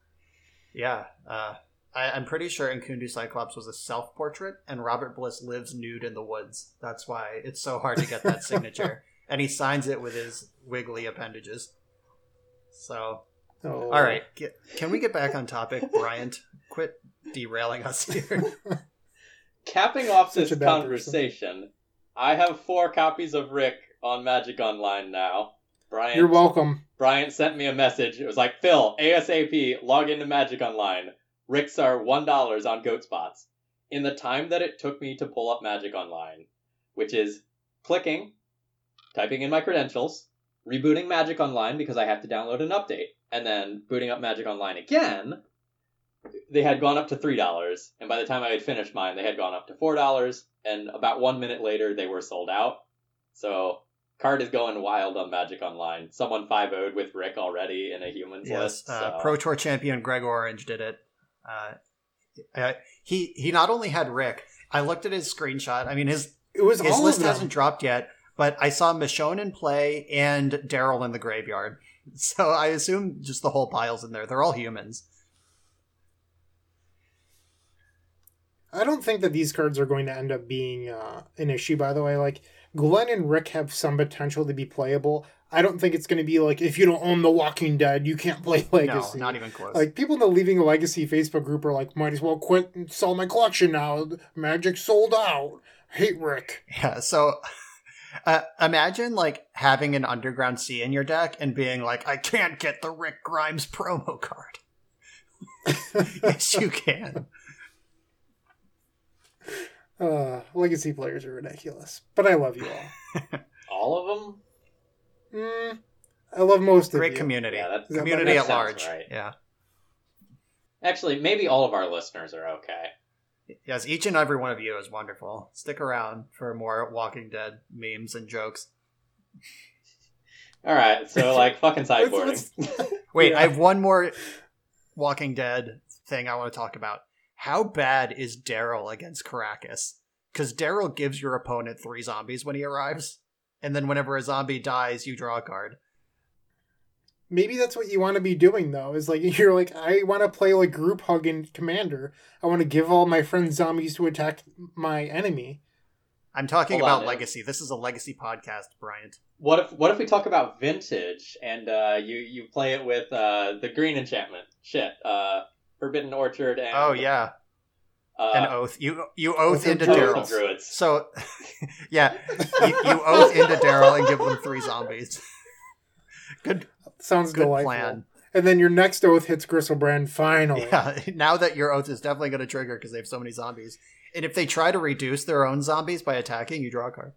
Yeah. Uh, I, I'm pretty sure Nkundu Cyclops was a self-portrait, and Robert Bliss lives nude in the woods. That's why it's so hard to get that signature. And he signs it with his wiggly appendages. So, oh. all right. Get, can we get back on topic, Bryant? Quit derailing us here. Capping off this conversation, person. I have four copies of Rick on Magic Online now. Brian, you're welcome. Brian sent me a message. It was like, Phil, ASAP, log into Magic Online. Ricks are one dollar on Goat Spots. In the time that it took me to pull up Magic Online, which is clicking, typing in my credentials, rebooting Magic Online because I have to download an update, and then booting up Magic Online again, they had gone up to three dollars. And by the time I had finished mine, they had gone up to four dollars. And about one minute later, they were sold out. So... Card is going wild on Magic Online. Someone five oh'd with Rick already in a humans yes, list. Yes, so. uh, Pro Tour champion Greg Orange did it. Uh, uh, he he not only had Rick, I looked at his screenshot. I mean, his, it was his list hasn't dropped yet, but I saw Michonne in play and Daryl in the graveyard. So I assume just the whole pile's in there. They're all humans. I don't think that these cards are going to end up being uh, an issue, by the way. Like, Glenn and Rick have some potential to be playable. I don't think it's going to be like, if you don't own The Walking Dead, you can't play Legacy. No, not even close. Like, people in the Leaving Legacy Facebook group are like, might as well quit and sell my collection now. Magic sold out. I hate Rick. Yeah, so... Uh, imagine like having an Underground Sea in your deck and being like, I can't get the Rick Grimes promo card. Yes, you can. Uh, Legacy players are ridiculous, but I love you all. All of them? Mm, I love most Great of you. Great community. Yeah, that's, community that at large. Right. Yeah. Actually, maybe all of our listeners are okay. Yes, each and every one of you is wonderful. Stick around for more Walking Dead memes and jokes. All right, so like fucking sideboarding. Wait, yeah. I have one more Walking Dead thing I want to talk about. How bad is Daryl against Caracas? Because Daryl gives your opponent three zombies when he arrives, and then whenever a zombie dies, you draw a card. Maybe that's what you want to be doing, though, is like, you're like, I want to play like group hug in Commander. I want to give all my friends zombies to attack my enemy. I'm talking Hold about on, Legacy. Dude. This is a Legacy podcast, Bryant. What if what if we talk about Vintage and uh, you, you play it with uh, the green enchantment? Shit. Uh, Forbidden Orchard and... Oh, yeah. Uh, An Oath. You you Oath into Daryl. Druids. So, yeah. You, you Oath into Daryl and give them three zombies. Good Sounds Good delightful. Plan. And then your next Oath hits Gristlebrand, finally. Yeah, now that your Oath is definitely going to trigger because they have so many zombies. And if they try to reduce their own zombies by attacking, you draw a card.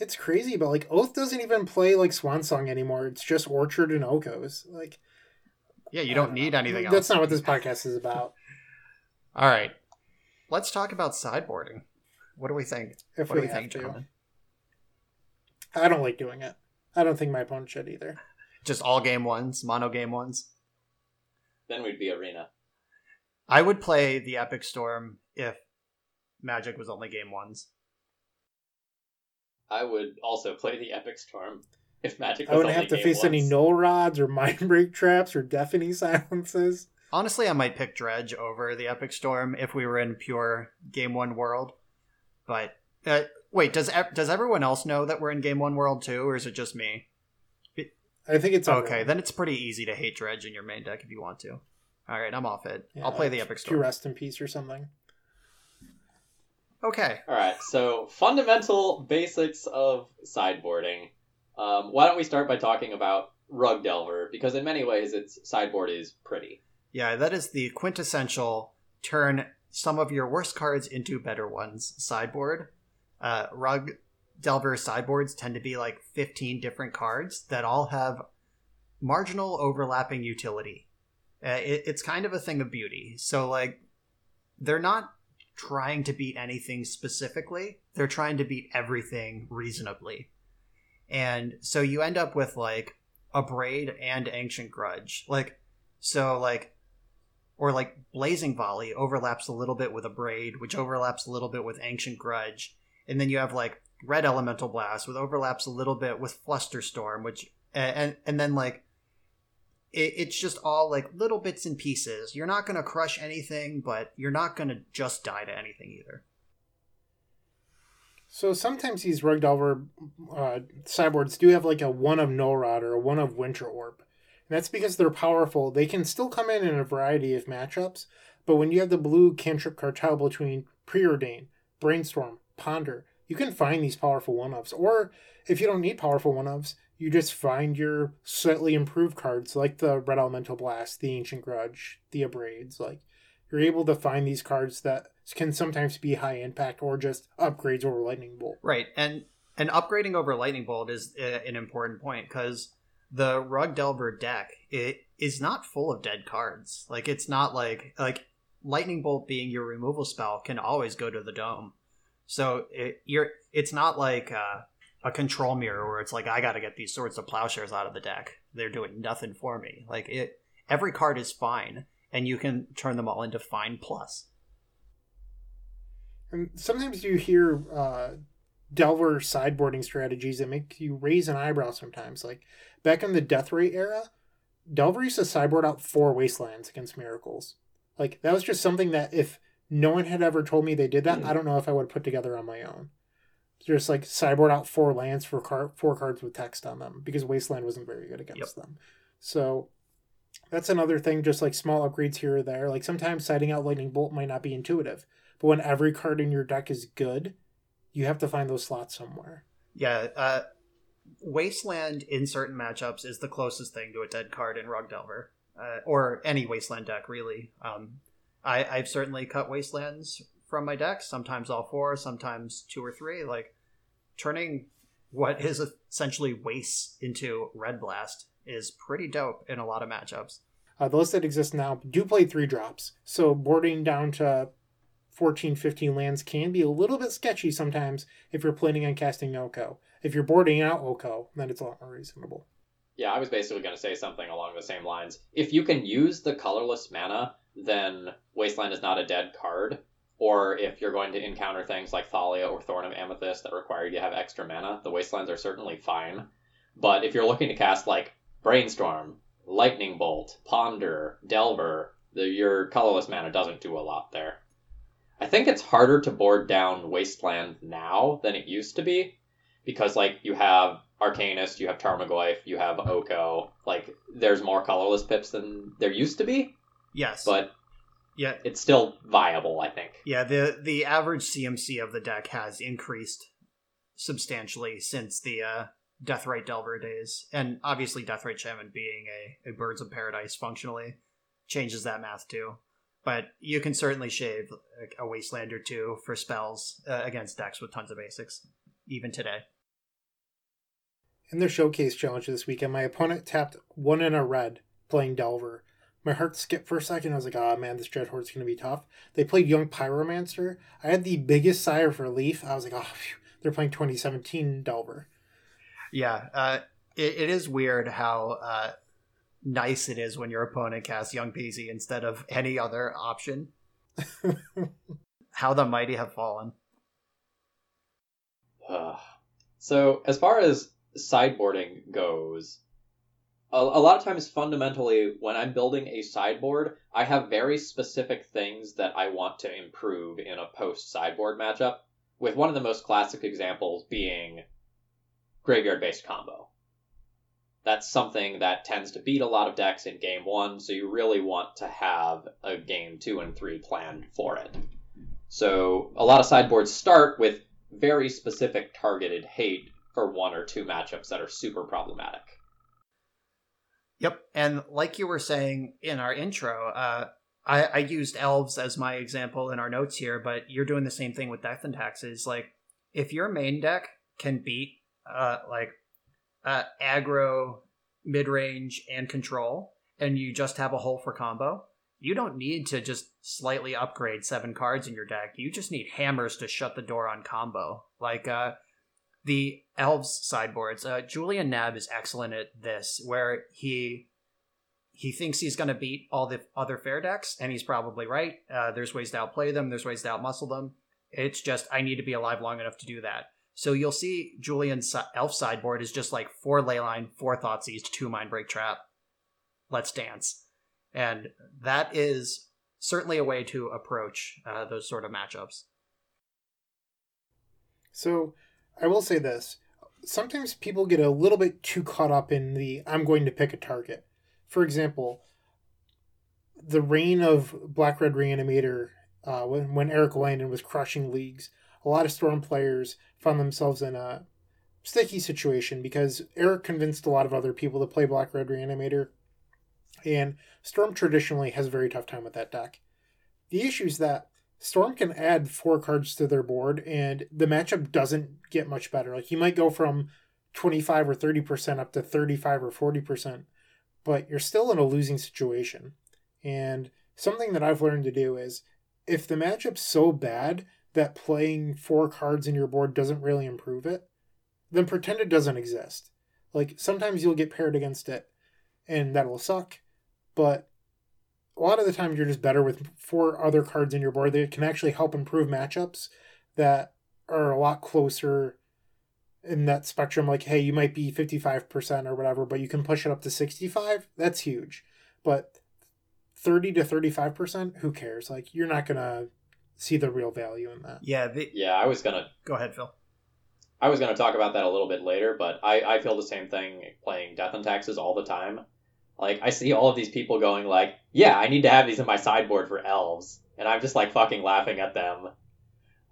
It's crazy, but like Oath doesn't even play like Swansong anymore. It's just Orchard and Okos. Like, yeah, you don't, don't need know. anything else. That's not what this podcast is about. All right. Let's talk about sideboarding. What do we think? If what we do we have think, to. John? I don't like doing it. I don't think my opponent should either. Just all game ones, mono game ones. Then we'd be arena. I would play the Epic Storm if Magic was only game ones. I would also play the Epic Storm if Magic was only game ones. I wouldn't have to face ones. any null rods or mind break traps or deafening silences. Honestly, I might pick Dredge over the Epic Storm if we were in pure game one world. But uh, wait, does does everyone else know that we're in game one world too, or is it just me? I think it's okay. Right. Then it's pretty easy to hate Dredge in your main deck if you want to. All right, I'm off it. Yeah, I'll play the Epic Storm. To rest in peace or something. Okay. All right. So fundamental basics of sideboarding. Um, why don't we start by talking about Rug Delver, because in many ways its sideboard is pretty. Yeah, that is the quintessential turn some of your worst cards into better ones sideboard. Uh, Rug Delver sideboards tend to be like fifteen different cards that all have marginal overlapping utility. Uh, it, it's kind of a thing of beauty. So like, they're not trying to beat anything specifically. They're trying to beat everything reasonably. And so you end up with like a Braid and Ancient Grudge. Like, so like, or like Blazing Volley overlaps a little bit with a Braid, which overlaps a little bit with Ancient Grudge. And then you have like Red Elemental Blast, which overlaps a little bit with Flusterstorm, which and and then like it, it's just all like little bits and pieces. You're not going to crush anything, but you're not going to just die to anything either. So sometimes these Rug Delver uh, sideboards do have like a one of Null Rod or a one of Winter Orb, and that's because they're powerful. They can still come in in a variety of matchups, but when you have the blue cantrip cartel between Preordain, Brainstorm, Ponder, you can find these powerful one-offs, or if you don't need powerful one-offs, you just find your slightly improved cards like the Red Elemental Blast, the Ancient Grudge, the Abrades. Like, you're able to find these cards that can sometimes be high impact or just upgrades over Lightning Bolt. Right, and and upgrading over Lightning Bolt is uh, an important point because the Rug Delver deck, it is not full of dead cards. Like, it's not like like Lightning Bolt being your removal spell can always go to the dome. So it, you're, it's not like uh, a Control Mirror where it's like, I got to get these Swords of Plowshares out of the deck. They're doing nothing for me. Like it, every card is fine, and you can turn them all into fine plus. And sometimes you hear uh, Delver sideboarding strategies that make you raise an eyebrow sometimes. Like back in the Death Ray era, Delver used to sideboard out four Wastelands against Miracles. Like that was just something that if No one had ever told me they did that. Mm. I don't know if I would have put together on my own. Just like sideboard out four lands for car- four cards with text on them because Wasteland wasn't very good against yep. them. So that's another thing, just like small upgrades here or there. Like sometimes siding out Lightning Bolt might not be intuitive, but when every card in your deck is good, you have to find those slots somewhere. Yeah, uh, Wasteland in certain matchups is the closest thing to a dead card in Rugdelver, uh, or any Wasteland deck really. Um, I, I've certainly cut Wastelands from my decks, sometimes all four, sometimes two or three. Like turning what is essentially Waste into Red Blast is pretty dope in a lot of matchups. Uh, those that exist now do play three drops, so boarding down to fourteen, fifteen lands can be a little bit sketchy sometimes if you're planning on casting Oko. If you're boarding out Oko, then it's a lot more reasonable. Yeah, I was basically going to say something along the same lines. If you can use the colorless mana, then Wasteland is not a dead card. Or if you're going to encounter things like Thalia or Thorn of Amethyst that require you to have extra mana, the Wastelands are certainly fine. But if you're looking to cast like Brainstorm, Lightning Bolt, Ponder, Delver, the, your colorless mana doesn't do a lot there. I think it's harder to board down Wasteland now than it used to be, because like you have Arcanist, you have Tarmogoyf, you have Oko. Like there's more colorless pips than there used to be. Yes, but yeah, it's still viable, I think. Yeah, the the average C M C of the deck has increased substantially since the uh, Deathrite Delver days, and obviously Deathrite Shaman being a, a Birds of Paradise functionally changes that math too. But you can certainly shave a Wasteland or two for spells uh, against decks with tons of basics, even today. In their showcase challenge this weekend, my opponent tapped one in a red, playing Delver. My heart skipped for a second. I was like, oh man, this Dreadhorde is going to be tough. They played Young Pyromancer. I had the biggest sigh of relief. I was like, oh, phew, they're playing twenty seventeen Delver. Yeah, uh, it, it is weird how... Uh, nice it is when your opponent casts Young P Z instead of any other option. How the mighty have fallen. Uh, so as far as sideboarding goes, a, a lot of times fundamentally when I'm building a sideboard, I have very specific things that I want to improve in a post-sideboard matchup, with one of the most classic examples being graveyard-based combo. That's something that tends to beat a lot of decks in game one, so you really want to have a game two and three planned for it. So a lot of sideboards start with very specific targeted hate for one or two matchups that are super problematic. Yep, and like you were saying in our intro, uh, I, I used Elves as my example in our notes here, but you're doing the same thing with Death and Taxes. Like, if your main deck can beat, uh, like, Uh, aggro, mid-range, and control, and you just have a hole for combo, you don't need to just slightly upgrade seven cards in your deck. You just need hammers to shut the door on combo. Like uh, the Elves sideboards, uh, Julian Nab is excellent at this, where he he thinks he's going to beat all the other fair decks, and he's probably right. Uh, there's ways to outplay them. There's ways to outmuscle them. It's just, I need to be alive long enough to do that. So you'll see Julian's Elf sideboard is just like four Leyline, four Thoughtseize, two Mindbreak Trap. Let's dance. And that is certainly a way to approach uh, those sort of matchups. So I will say this. Sometimes people get a little bit too caught up in the I'm going to pick a target. For example, the reign of Black Red Reanimator, uh, when, when Eric Landon was crushing leagues, a lot of Storm players found themselves in a sticky situation because Eric convinced a lot of other people to play Black Red Reanimator, and Storm traditionally has a very tough time with that deck. The issue is that Storm can add four cards to their board, and the matchup doesn't get much better. Like, you might go from twenty-five or thirty percent up to thirty-five or forty percent, but you're still in a losing situation. And something that I've learned to do is, if the matchup's so bad that playing four cards in your board doesn't really improve it, then pretend it doesn't exist. Like, sometimes you'll get paired against it, and that'll suck, but a lot of the times you're just better with four other cards in your board that can actually help improve matchups that are a lot closer in that spectrum. Like, hey, you might be fifty-five percent or whatever, but you can push it up to sixty-five. That's huge. But thirty to thirty-five percent, who cares? Like, you're not going to see the real value in that. Yeah. They... Yeah. I was going to go ahead, Phil. I was going to talk about that a little bit later, but I, I feel the same thing playing Death and Taxes all the time. Like, I see all of these people going like, yeah, I need to have these in my sideboard for elves. And I'm just like fucking laughing at them.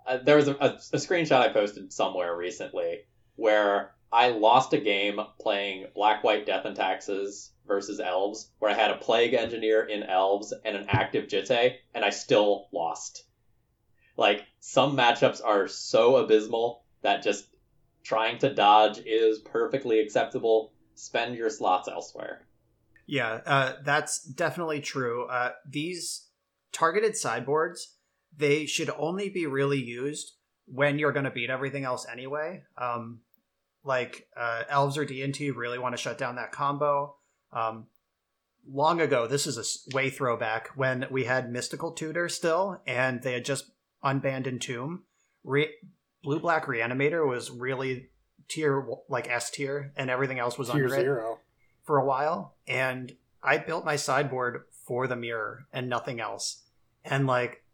Uh, there was a, a, a screenshot I posted somewhere recently where I lost a game playing Black, White, Death and Taxes versus Elves, where I had a Plague Engineer in Elves and an active Jitte, and I still lost. Like, some matchups are so abysmal that just trying to dodge is perfectly acceptable. Spend your slots elsewhere. Yeah, uh, that's definitely true. Uh, these targeted sideboards, they should only be really used when you're going to beat everything else anyway. Um, like, uh, Elves or D and T really want to shut down that combo. Um, long ago, this is a way throwback, when we had Mystical Tutor still, and they had just unbanned Entomb. Re- Blue-Black Reanimator was really tier, like S tier, and everything else was under it for a while. And I built my sideboard for the mirror and nothing else. And like,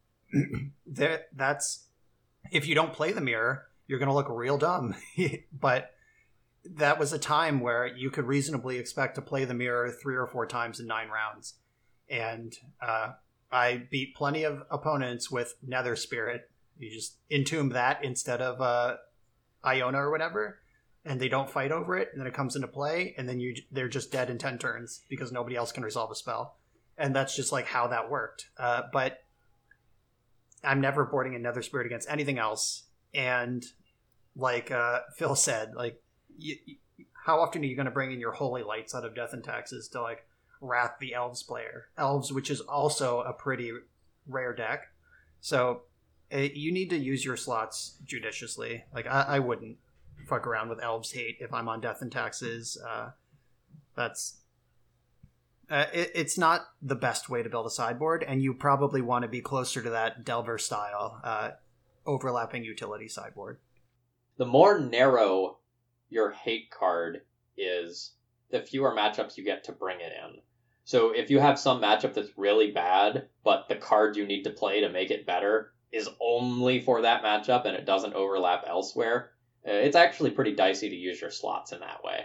there, that's, if you don't play the mirror, you're going to look real dumb. But that was a time where you could reasonably expect to play the mirror three or four times in nine rounds. And uh, I beat plenty of opponents with Nether Spirit. You just entomb that instead of uh, Iona or whatever, and they don't fight over it, and then it comes into play, and then you they're just dead in ten turns because nobody else can resolve a spell. And that's just like how that worked. Uh, but I'm never boarding a Nether Spirit against anything else. And like uh, Phil said, like, you, you, how often are you going to bring in your Holy Lights out of Death and Taxes to like wrath the Elves player? Elves, which is also a pretty rare deck. So uh, you need to use your slots judiciously. Like, I, I wouldn't fuck around with Elves hate if I'm on Death and Taxes. Uh, that's... Uh, it, it's not the best way to build a sideboard, and you probably want to be closer to that Delver style uh, overlapping utility sideboard. The more narrow your hate card is, the fewer matchups you get to bring it in. So if you have some matchup that's really bad, but the card you need to play to make it better is only for that matchup and it doesn't overlap elsewhere, it's actually pretty dicey to use your slots in that way.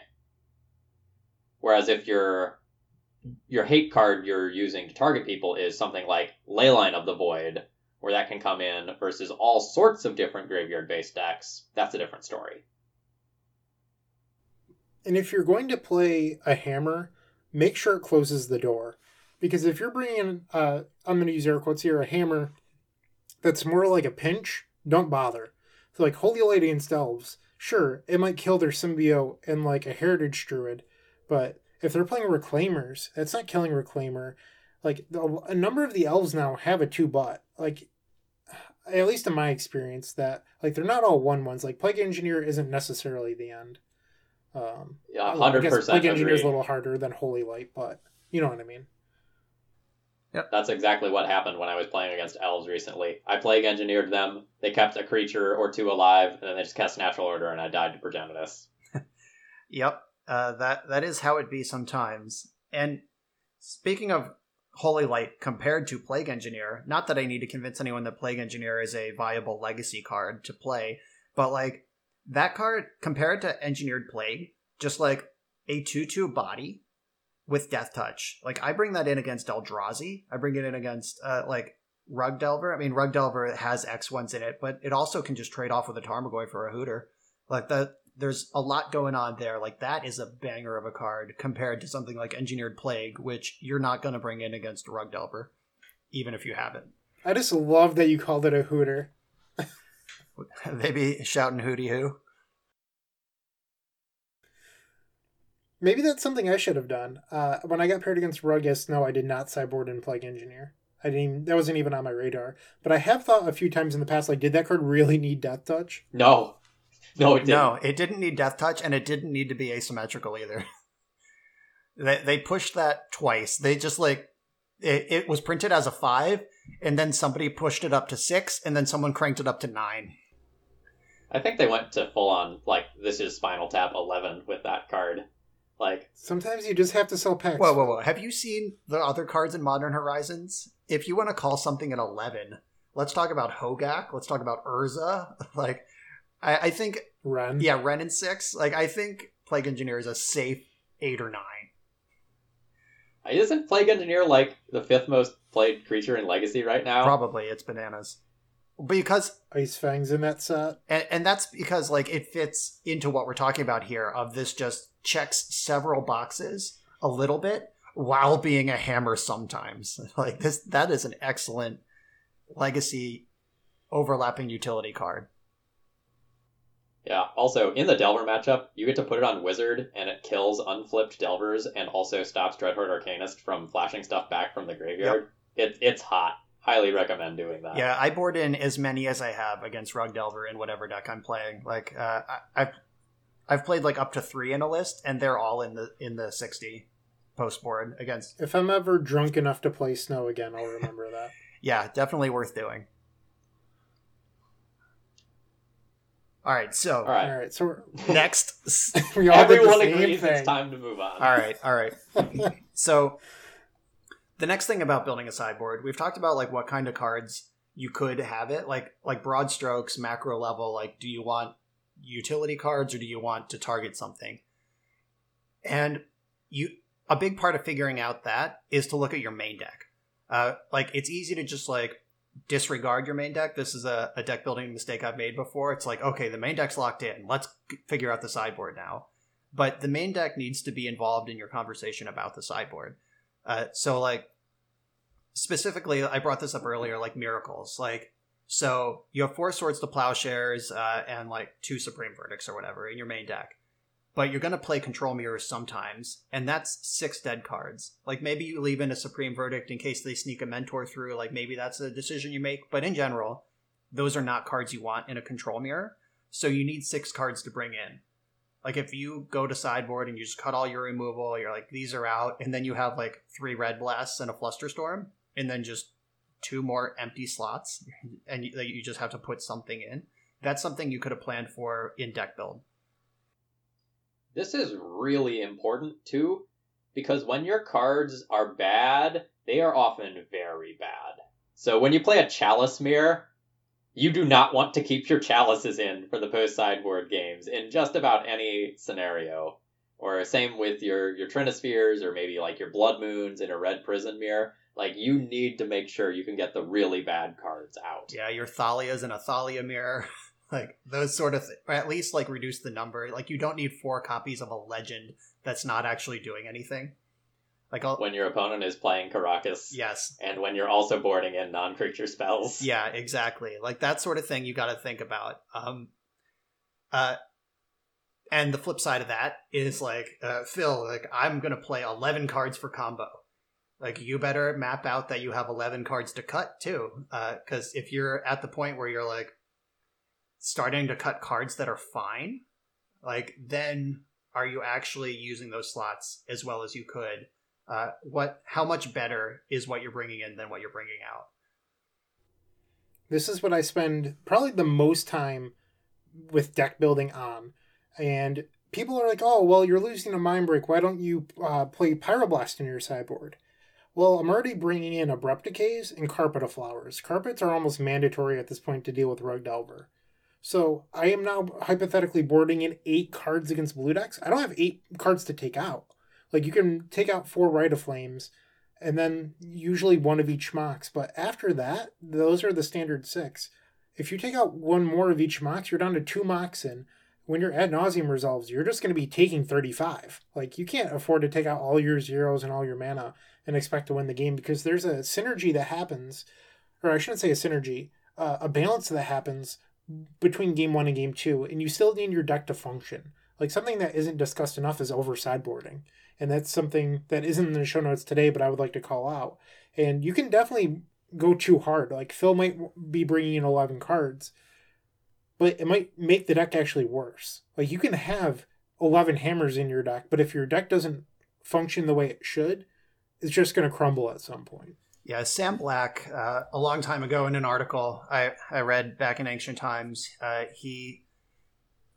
Whereas if you're your hate card you're using to target people is something like Leyline of the Void, where that can come in versus all sorts of different graveyard-based decks. That's a different story. And if you're going to play a hammer, make sure it closes the door. Because if you're bringing, uh, I'm going to use air quotes here, a hammer that's more like a pinch, don't bother. So like Holy Lady and Elves, sure, it might kill their symbiote and like a Heritage Druid, but if they're playing Reclaimers, that's not killing Reclaimer. Like, a number of the Elves now have a two-butt. Like, at least in my experience, that, like, they're not all one-ones. Like, Plague Engineer isn't necessarily the end. Um, yeah, one hundred percent I guess Plague Engineer is a little harder than Holy Light, but you know what I mean. Yep. That's exactly what happened when I was playing against Elves recently. I Plague Engineered them, they kept a creature or two alive, and then they just cast Natural Order, and I died to Progenitus. Yep. Uh, that that is how it be sometimes. And speaking of Holy Light compared to Plague Engineer, not that I need to convince anyone that Plague Engineer is a viable legacy card to play, but like that card compared to Engineered Plague, just like a two two body with Death Touch. Like, I bring that in against Eldrazi. I bring it in against uh, like Rug Delver. I mean, Rug Delver has X ones in it, but it also can just trade off with a Tarmogoyf for a Hooter. Like the There's a lot going on there. Like, that is a banger of a card compared to something like Engineered Plague, which you're not going to bring in against Rug Delver, even if you have it. I just love that you called it a hooter. They be shouting hooty hoo. Maybe that's something I should have done. Uh, when I got paired against Rug, yes, no, I did not sideboard in Plague Engineer. I didn't even, that wasn't even on my radar. But I have thought a few times in the past, like, did that card really need Death Touch? No. No, it didn't. No, it didn't need Death Touch, and it didn't need to be asymmetrical either. they they pushed that twice. They just, like, it, it was printed as a five, and then somebody pushed it up to six, and then someone cranked it up to nine. I think they went to full-on, like, this is Spinal Tap eleven with that card. Like, sometimes you just have to sell packs. Whoa, whoa, whoa. Have you seen the other cards in Modern Horizons? If you want to call something an eleven... Let's talk about Hogak. Let's talk about Urza. Like, I, I think Ren. Yeah, Ren and six. Like, I think Plague Engineer is a safe eight or nine. Isn't Plague Engineer like the fifth most played creature in Legacy right now? Probably. It's bananas. Because Ice Fang's in that set, and, and that's because like it fits into what we're talking about here. Of this, just checks several boxes a little bit while being a hammer sometimes. Like this, that is an excellent Legacy overlapping utility card. Yeah. Also, in the Delver matchup, you get to put it on Wizard, and it kills unflipped Delvers, and also stops Dreadhorde Arcanist from flashing stuff back from the graveyard. Yep. It, it's hot. Highly recommend doing that. Yeah, I board in as many as I have against Rug Delver in whatever deck I'm playing. Like, uh, I, I've I've played like up to three in a list, and they're all in the in the sixty post board against. If I'm ever drunk enough to play Snow again, I'll remember that. Yeah, definitely worth doing. All right, so all right, all right so we're... next, we all everyone agrees thing. It's time to move on. All right, all right, so. The next thing about building a sideboard, we've talked about like what kind of cards you could have it, like like broad strokes, macro level, like do you want utility cards or do you want to target something? And you a big part of figuring out that is to look at your main deck. Uh, like it's easy to just like disregard your main deck. This is a, a deck building mistake I've made before. It's like, okay, the main deck's locked in. Let's figure out the sideboard now. But the main deck needs to be involved in your conversation about the sideboard. Uh, so like specifically, I brought this up earlier, like miracles, like, so you have four Swords to Plowshares, uh, and like two Supreme Verdicts or whatever in your main deck, but you're going to play Control Mirrors sometimes. And that's six dead cards. Like maybe you leave in a Supreme Verdict in case they sneak a Mentor through, like maybe that's a decision you make, but in general, those are not cards you want in a Control Mirror. So you need six cards to bring in. Like, if you go to sideboard and you just cut all your removal, you're like, these are out, and then you have, like, three Red Blasts and a Flusterstorm, and then just two more empty slots, and you, you just have to put something in. That's something you could have planned for in deck build. This is really important, too, because when your cards are bad, they are often very bad. So when you play a Chalice Mirror... you do not want to keep your chalices in for the post-sideboard games in just about any scenario. Or same with your, your Trinispheres or maybe like your Blood Moons in a Red Prison Mirror. Like, you need to make sure you can get the really bad cards out. Yeah, your Thalia's in a Thalia Mirror. Like, those sort of things. Or at least, like, reduce the number. Like, you don't need four copies of a Legend that's not actually doing anything. Like I'll, when your opponent is playing Karakas. Yes. And when you're also boarding in non-creature spells. Yeah, exactly. Like that sort of thing you got to think about. Um, uh, and the flip side of that is like, uh, Phil, like I'm going to play eleven cards for combo. Like you better map out that you have eleven cards to cut too. Uh, because if you're at the point where you're like starting to cut cards that are fine, like then are you actually using those slots as well as you could? Uh, what? How much better is what you're bringing in than what you're bringing out? This is what I spend probably the most time with deck building on. And people are like, oh, well, you're losing a Mind Break. Why don't you uh, play Pyroblast in your sideboard? Well, I'm already bringing in Abrupt Decays and Carpet of Flowers. Carpets are almost mandatory at this point to deal with Rug Delver. So I am now hypothetically boarding in eight cards against blue decks. I don't have eight cards to take out. Like, you can take out four Rite of Flames, and then usually one of each Mox. But after that, those are the standard six. If you take out one more of each Mox, you're down to two Mox in. When your Ad Nauseam resolves, you're just going to be taking thirty-five. Like, you can't afford to take out all your zeros and all your mana and expect to win the game, because there's a synergy that happens, or I shouldn't say a synergy, uh, a balance that happens between game one and game two, and you still need your deck to function. Like, something that isn't discussed enough is over-sideboarding. And that's something that isn't in the show notes today, but I would like to call out. And you can definitely go too hard. Like, Phil might be bringing in eleven cards, but it might make the deck actually worse. Like, you can have eleven hammers in your deck, but if your deck doesn't function the way it should, it's just going to crumble at some point. Yeah, Sam Black, uh, a long time ago in an article I, I read back in Ancient Times, uh, he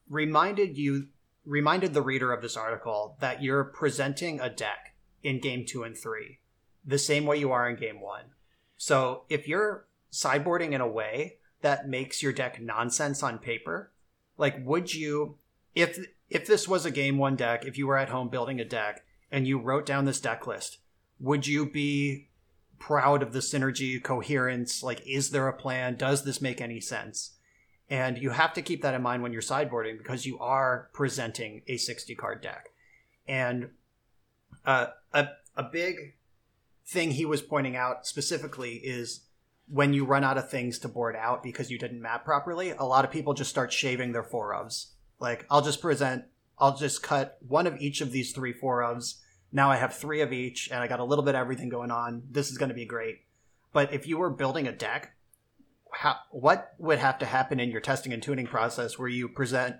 reminded you... reminded the reader of this article that you're presenting a deck in game two and three the same way you are in game one. So if you're sideboarding in a way that makes your deck nonsense on paper? Like, would you, if if this was a game one deck, if you were at home building a deck and you wrote down this deck list, would you be proud of the synergy, coherence? Like, is there a plan? Does this make any sense? And you have to keep that in mind when you're sideboarding, because you are presenting a sixty card deck. And uh, a a big thing he was pointing out specifically is when you run out of things to board out because you didn't map properly, a lot of people just start shaving their four ofs. Like, I'll just present, I'll just cut one of each of these three four ofs. Now I have three of each, and I got a little bit of everything going on. This is going to be great. But if you were building a deck, how, what would have to happen in your testing and tuning process where you present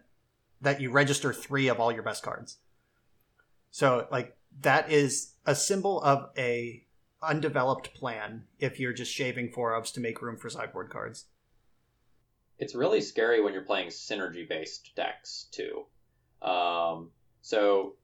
that you register three of all your best cards? So, like, that is a symbol of a undeveloped plan if you're just shaving four ofs to make room for sideboard cards. It's really scary when you're playing synergy-based decks, too. Um, so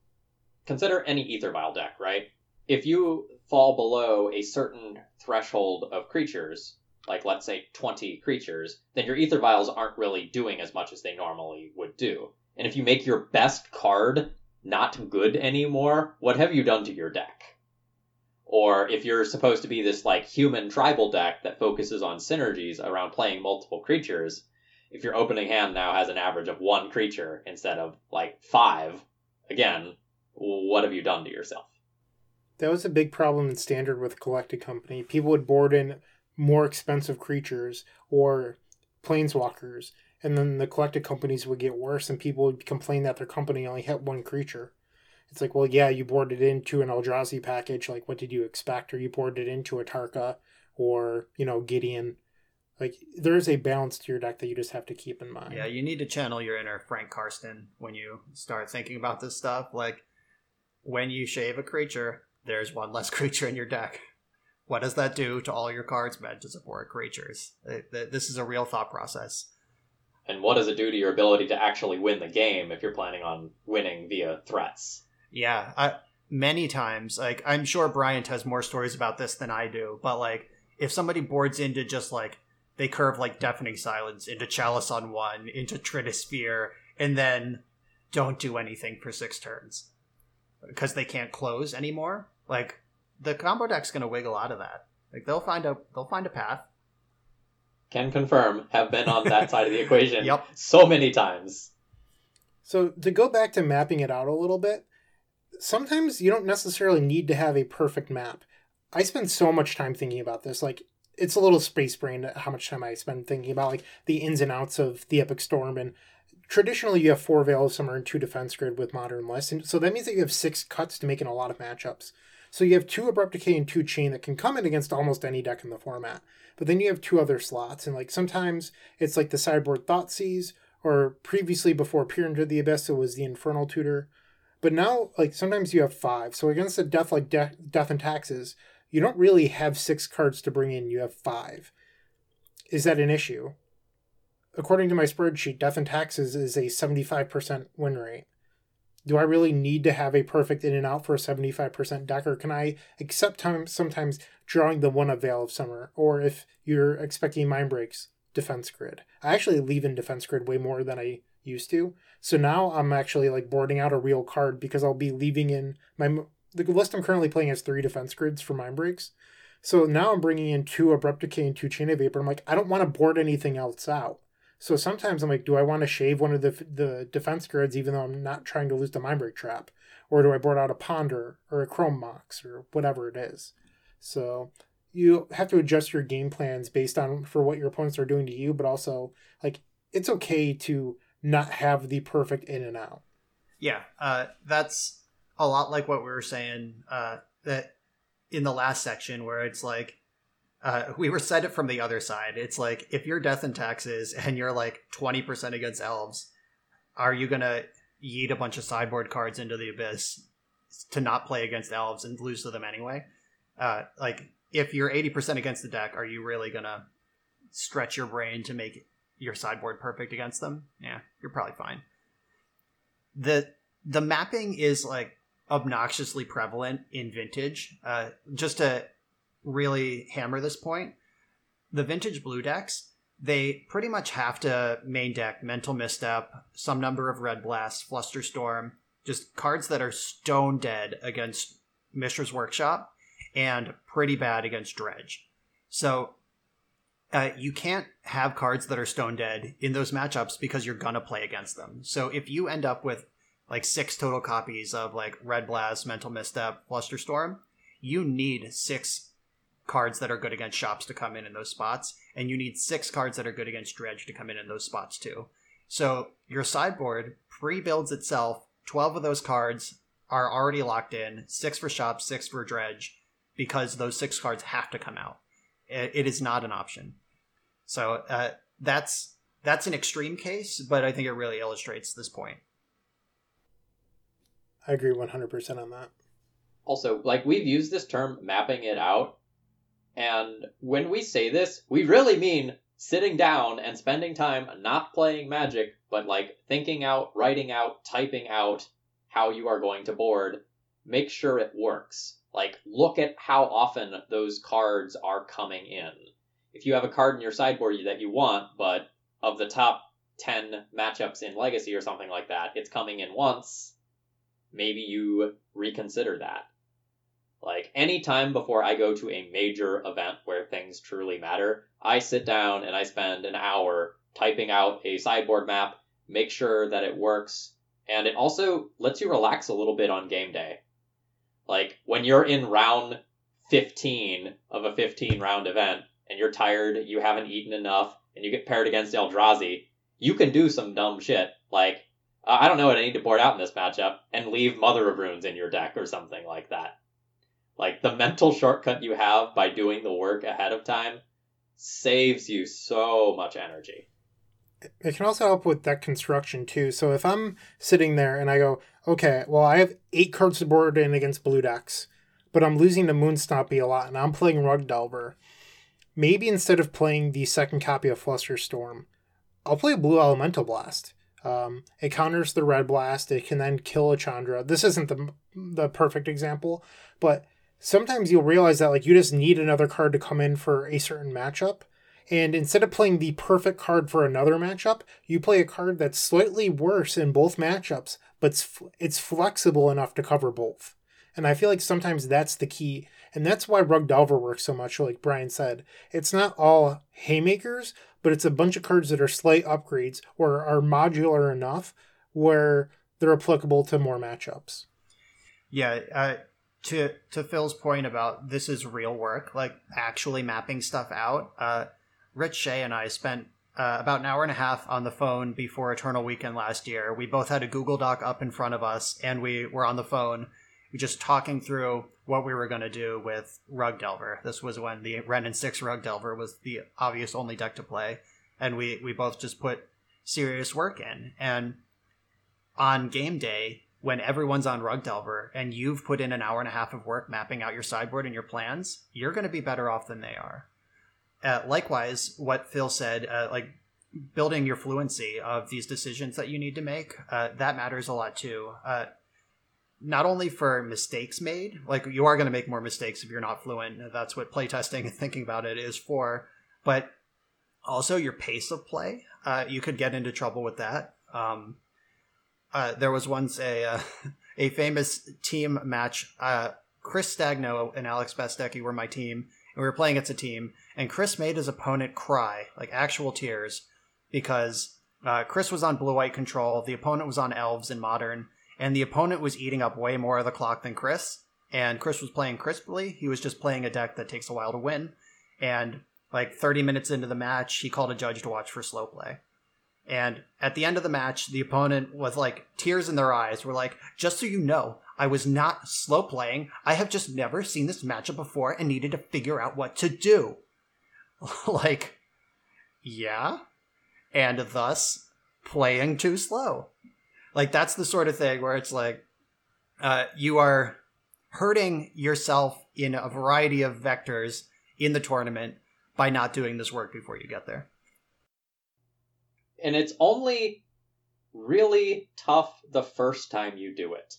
consider any Aether Vial deck, right? If you fall below a certain threshold of creatures, like, let's say twenty creatures, then your Aether Vials aren't really doing as much as they normally would do. And if you make your best card not good anymore, what have you done to your deck? Or if you're supposed to be this, like, human tribal deck that focuses on synergies around playing multiple creatures, if your opening hand now has an average of one creature instead of, like, five, again, what have you done to yourself? That was a big problem in Standard with Collected Company. People would board in more expensive creatures or planeswalkers, and then the collected companies would get worse, and people would complain that their company only had one creature. It's like, well, yeah, you boarded into an Eldrazi package. Like, what did you expect? Or you boarded into a Tarka or, you know, Gideon. Like, there's a balance to your deck that you just have to keep in mind. Yeah, you need to channel your inner Frank Karsten when you start thinking about this stuff. Like, when you shave a creature, there's one less creature in your deck. What does that do to all your cards meant to support creatures? This is a real thought process. And what does it do to your ability to actually win the game if you're planning on winning via threats? Yeah, I, many times, like, I'm sure Bryant has more stories about this than I do, but, like, if somebody boards into just, like, they curve, like, Deafening Silence into Chalice on one, into Trinisphere, and then don't do anything for six turns because they can't close anymore, like, the combo deck's going to wiggle out of that. Like, they'll find a they'll find a path. Can confirm, have been on that side of the equation yep. So many times. So to go back to mapping it out a little bit, sometimes you don't necessarily need to have a perfect map. I spend so much time thinking about this. Like, it's a little space brain how much time I spend thinking about, like, the ins and outs of the Epic Storm. And traditionally you have four Veil of Summer and two Defense Grid with Modern List. And so that means that you have six cuts to make in a lot of matchups. So you have two Abrupt Decay and two Chain that can come in against almost any deck in the format. But then you have two other slots, and, like, sometimes it's like the sideboard Thoughtseize, or previously before Peer into the Abyss, it was the Infernal Tutor. But now, like, sometimes you have five. So against a death like de- Death and Taxes, you don't really have six cards to bring in. You have five. Is that an issue? According to my spreadsheet, Death and Taxes is a seventy-five percent win rate. Do I really need to have a perfect in and out for a seventy-five percent deck, or can I accept time, sometimes drawing the one of Veil of Summer? Or if you're expecting Mind Breaks, Defense Grid. I actually leave in Defense Grid way more than I used to. So now I'm actually, like, boarding out a real card because I'll be leaving in my... The list I'm currently playing has three Defense Grids for Mind Breaks. So now I'm bringing in two Abrupt Decay and two Chain of Vapor. I'm like, I don't want to board anything else out. So sometimes I'm like, do I want to shave one of the the defense grids even though I'm not trying to lose the Mindbreak Trap? Or do I board out a Ponder or a Chrome Mox or whatever it is? So you have to adjust your game plans based on for what your opponents are doing to you, but also, like, it's okay to not have the perfect in and out. Yeah, uh, that's a lot like what we were saying uh, that in the last section where it's like, Uh, we were said it from the other side. It's like, if you're Death and Taxes and you're like twenty percent against elves, are you going to yeet a bunch of sideboard cards into the abyss to not play against elves and lose to them anyway? Uh, like, if you're eighty percent against the deck, are you really going to stretch your brain to make your sideboard perfect against them? Yeah, you're probably fine. The, the mapping is, like, obnoxiously prevalent in Vintage. Uh, just to really hammer this point, the vintage blue decks, they pretty much have to main deck Mental Misstep, some number of Red Blasts, Flusterstorm, just cards that are stone dead against Mishra's Workshop and pretty bad against Dredge. So uh, you can't have cards that are stone dead in those matchups because you're going to play against them. So if you end up with like six total copies of like Red Blast, Mental Misstep, Flusterstorm, you need six cards that are good against Shops to come in in those spots, and you need six cards that are good against Dredge to come in in those spots too. So your sideboard pre-builds itself. twelve of those cards are already locked in, six for Shops, six for Dredge, because those six cards have to come out. It is not an option. So uh, that's that's an extreme case, but I think it really illustrates this point. I agree one hundred percent on that. Also, like, we've used this term, mapping it out. And when we say this, we really mean sitting down and spending time not playing Magic, but like thinking out, writing out, typing out how you are going to board. Make sure it works. Like, look at how often those cards are coming in. If you have a card in your sideboard that you want, but of the top ten matchups in Legacy or something like that, it's coming in once, maybe you reconsider that. Like, any time before I go to a major event where things truly matter, I sit down and I spend an hour typing out a sideboard map, make sure that it works, and it also lets you relax a little bit on game day. Like, when you're in round fifteen of a fifteen-round event, and you're tired, you haven't eaten enough, and you get paired against Eldrazi, you can do some dumb shit, like, I don't know what I need to board out in this matchup, and leave Mother of Runes in your deck or something like that. Like, the mental shortcut you have by doing the work ahead of time saves you so much energy. It can also help with deck construction, too. So if I'm sitting there and I go, okay, well, I have eight cards to board in against blue decks, but I'm losing to Moonsnoppy a lot, and I'm playing Rug Delver. Maybe instead of playing the second copy of Flusterstorm, I'll play Blue Elemental Blast. Um, it counters the Red Blast. It can then kill a Chandra. This isn't the the perfect example, but sometimes you'll realize that, like, you just need another card to come in for a certain matchup. And instead of playing the perfect card for another matchup, you play a card that's slightly worse in both matchups, but it's, it's flexible enough to cover both. And I feel like sometimes that's the key. And that's why Rug Delver works so much, like Brian said. It's not all haymakers, but it's a bunch of cards that are slight upgrades or are modular enough where they're applicable to more matchups. Yeah, I... To to Phil's point about this is real work, like actually mapping stuff out, uh, Rich Shea and I spent uh, about an hour and a half on the phone before Eternal Weekend last year. We both had a Google Doc up in front of us, and we were on the phone just talking through what we were going to do with Rug Delver. This was when the Renin six Rug Delver was the obvious only deck to play, and we, we both just put serious work in. And on game day, when everyone's on Rug Delver and you've put in an hour and a half of work mapping out your sideboard and your plans, you're going to be better off than they are. Uh, likewise, what Phil said, uh, like building your fluency of these decisions that you need to make, uh, that matters a lot too. Uh, not only for mistakes made, like you are going to make more mistakes if you're not fluent. That's what playtesting and thinking about it is for, but also your pace of play. Uh, you could get into trouble with that. Um, Uh, there was once a uh, a famous team match. Uh, Chris Stagno and Alex Bestecki were my team, and we were playing as a team. And Chris made his opponent cry, like actual tears, because uh, Chris was on blue-white control, the opponent was on elves in modern, and the opponent was eating up way more of the clock than Chris. And Chris was playing crisply. He was just playing a deck that takes a while to win. And like thirty minutes into the match, he called a judge to watch for slow play. And at the end of the match, the opponent, with like tears in their eyes, were like, just so you know, I was not slow playing. I have just never seen this matchup before and needed to figure out what to do. Like, yeah. And thus playing too slow. Like, that's the sort of thing where it's like, uh, you are hurting yourself in a variety of vectors in the tournament by not doing this work before you get there. And it's only really tough the first time you do it.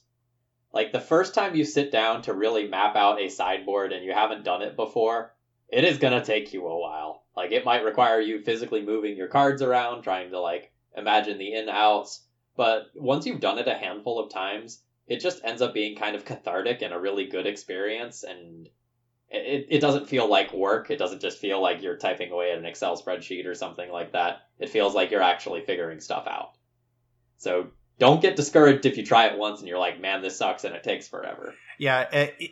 Like, the first time you sit down to really map out a sideboard and you haven't done it before, it is going to take you a while. Like, it might require you physically moving your cards around, trying to, like, imagine the in-outs. But once you've done it a handful of times, it just ends up being kind of cathartic and a really good experience. And it, it doesn't feel like work. It doesn't just feel like you're typing away at an Excel spreadsheet or something like that. It feels like you're actually figuring stuff out. So don't get discouraged if you try it once and you're like, man, this sucks and it takes forever. Yeah.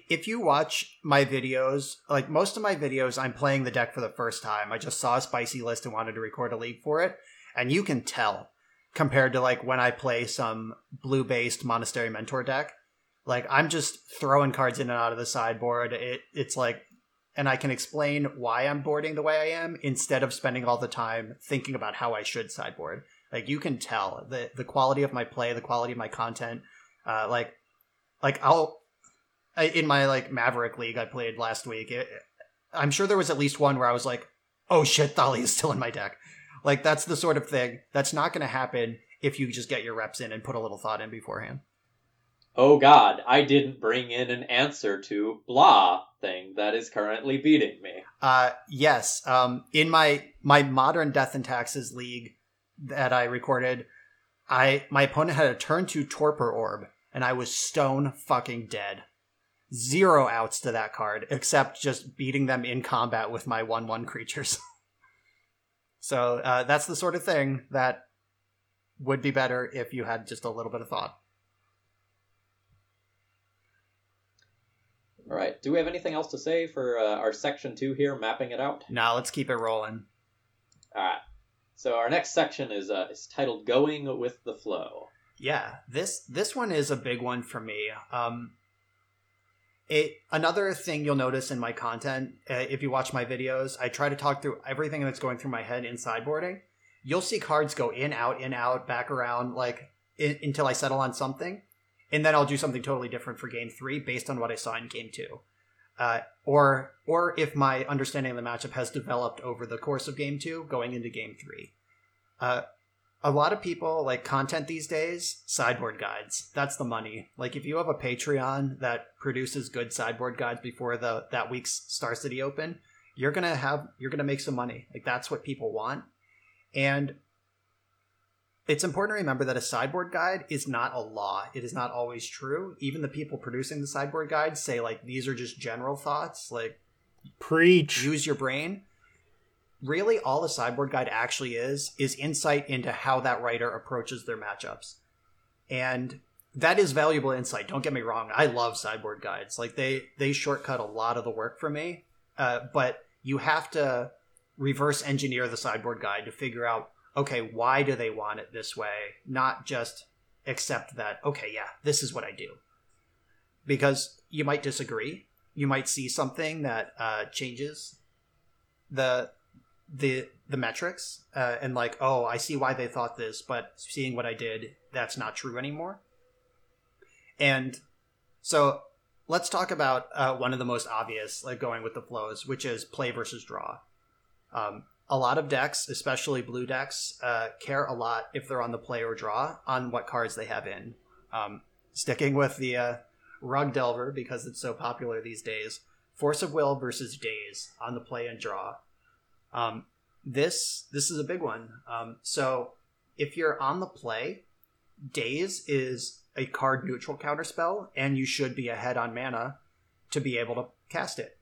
If you watch my videos, like most of my videos, I'm playing the deck for the first time. I just saw a spicy list and wanted to record a league for it. And you can tell compared to like when I play some blue based Monastery Mentor deck, like I'm just throwing cards in and out of the sideboard. It It's like, and I can explain why I'm boarding the way I am instead of spending all the time thinking about how I should sideboard. Like, you can tell the, the quality of my play, the quality of my content. Uh, like, like I'll, I, in my like Maverick League I played last week, it, I'm sure there was at least one where I was like, oh shit, Thalia is still in my deck. Like, that's the sort of thing that's not going to happen if you just get your reps in and put a little thought in beforehand. Oh God, I didn't bring in an answer to blah thing that is currently beating me. Uh, yes. Um, in my, my modern Death and Taxes league that I recorded, I my opponent had a turn two Torpor Orb, and I was stone fucking dead. Zero outs to that card, except just beating them in combat with my one one creatures. So uh, that's the sort of thing that would be better if you had just a little bit of thought. All right. Do we have anything else to say for uh, our section two here, mapping it out? No, let's keep it rolling. All right. So our next section is uh, is titled Going with the Flow. Yeah, this this one is a big one for me. Um, it another thing you'll notice in my content, uh, if you watch my videos, I try to talk through everything that's going through my head in sideboarding. You'll see cards go in, out, in, out, back around, like in, until I settle on something. And then I'll do something totally different for game three based on what I saw in game two. Uh, or or if my understanding of the matchup has developed over the course of game two, going into game three. Uh, a lot of people, like content these days, sideboard guides. That's the money. Like if you have a Patreon that produces good sideboard guides before the that week's Star City Open, you're gonna have you're gonna make some money. Like that's what people want. And it's important to remember that a sideboard guide is not a law. It is not always true. Even the people producing the sideboard guides say, like, these are just general thoughts. Like, preach. Use your brain. Really, all the sideboard guide actually is, is insight into how that writer approaches their matchups. And that is valuable insight. Don't get me wrong. I love sideboard guides. Like, they, they shortcut a lot of the work for me. Uh, but you have to reverse engineer the sideboard guide to figure out, okay, why do they want it this way? Not just accept that, okay, yeah, this is what I do. Because you might disagree. You might see something that uh, changes the the the metrics. Uh, and like, oh, I see why they thought this, but seeing what I did, that's not true anymore. And so let's talk about uh, one of the most obvious, like going with the flows, which is play versus draw. Um A lot of decks, especially blue decks, uh, care a lot if they're on the play or draw on what cards they have in. Um, sticking with the uh, Rug Delver, because it's so popular these days, Force of Will versus Daze on the play and draw. Um, this this is a big one. Um, so if you're on the play, Daze is a card neutral counterspell, and you should be ahead on mana to be able to cast it.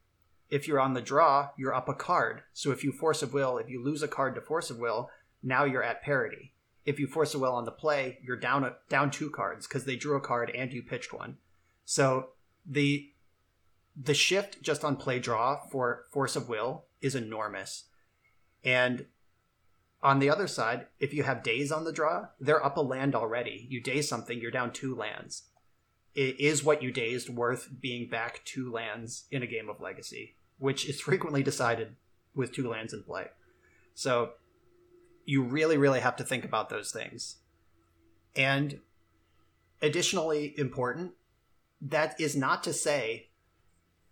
If you're on the draw, you're up a card. So if you Force of Will, if you lose a card to Force of Will, now you're at parity. If you Force of Will on the play, you're down a, down two cards because they drew a card and you pitched one. So the the shift just on play draw for Force of Will is enormous. And on the other side, if you have Daze on the draw, they're up a land already. You Daze something, you're down two lands. It is what you Dazed worth being back two lands in a game of Legacy, which is frequently decided with two lands in play. So you really, really have to think about those things. And additionally important, that is not to say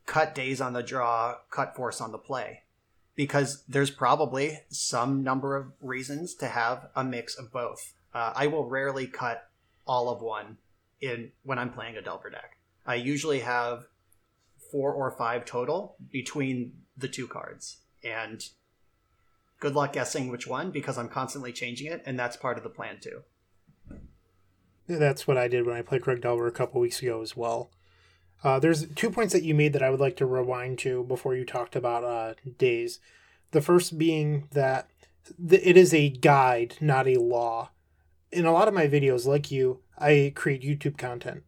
cut Daze on the draw, cut Force on the play, because there's probably some number of reasons to have a mix of both. Uh, I will rarely cut all of one in when I'm playing a Delver deck. I usually have four or five total between the two cards. And Good luck guessing which one, because I'm constantly changing it, and that's part of the plan too. That's what I did when I played Krugdolver a couple weeks ago as well. Uh, there's two points that you made that I would like to rewind to before you talked about uh, days. The first being that th- it is a guide, not a law. In a lot of my videos, like you, I create YouTube content.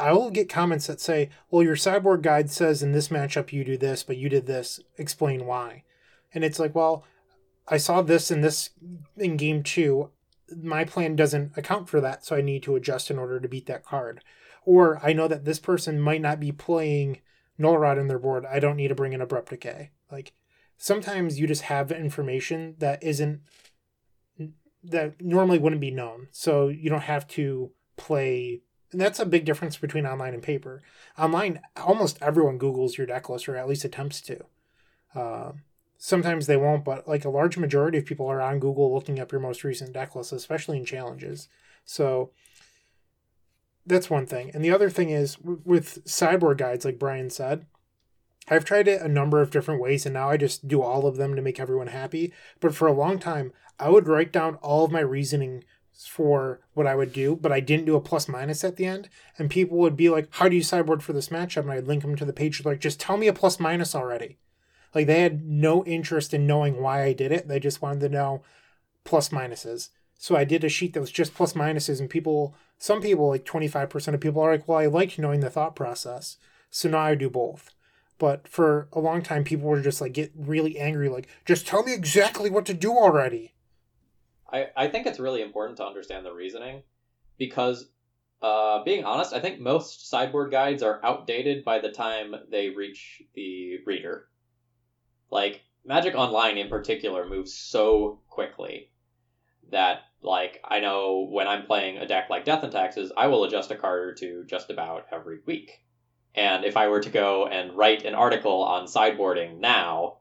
I will get comments that say, well, your cyborg guide says in this matchup you do this, but you did this. Explain why. And it's like, well, I saw this in this in game two. My plan doesn't account for that, so I need to adjust in order to beat that card. Or I know that this person might not be playing Nullrod in their board. I don't need to bring in Abrupt Decay. Like, sometimes you just have information that isn't, that normally wouldn't be known. So you don't have to play. And that's a big difference between online and paper. Online, almost everyone Googles your deck list, or at least attempts to. Uh, sometimes they won't, but like a large majority of people are on Google looking up your most recent deck list, especially in challenges. So that's one thing. And the other thing is with cyborg guides, like Brian said, I've tried it a number of different ways, and now I just do all of them to make everyone happy. But for a long time, I would write down all of my reasoning for what I would do, but I didn't do a plus minus at the end. And people would be like, how do you sideboard for this matchup? And I'd link them to the page. Like, just tell me a plus minus already. Like, they had no interest in knowing why I did it. They just wanted to know plus minuses. So I did a sheet that was just plus minuses, and people, some people, like twenty-five percent of people are like, well, I liked knowing the thought process. So now I do both. But for a long time, people were just like, get really angry. Like, just tell me exactly what to do already. I, I think it's really important to understand the reasoning because, uh, being honest, I think most sideboard guides are outdated by the time they reach the reader. Like, Magic Online in particular moves so quickly that, like, I know when I'm playing a deck like Death and Taxes, I will adjust a card or two just about every week. And if I were to go and write an article on sideboarding now,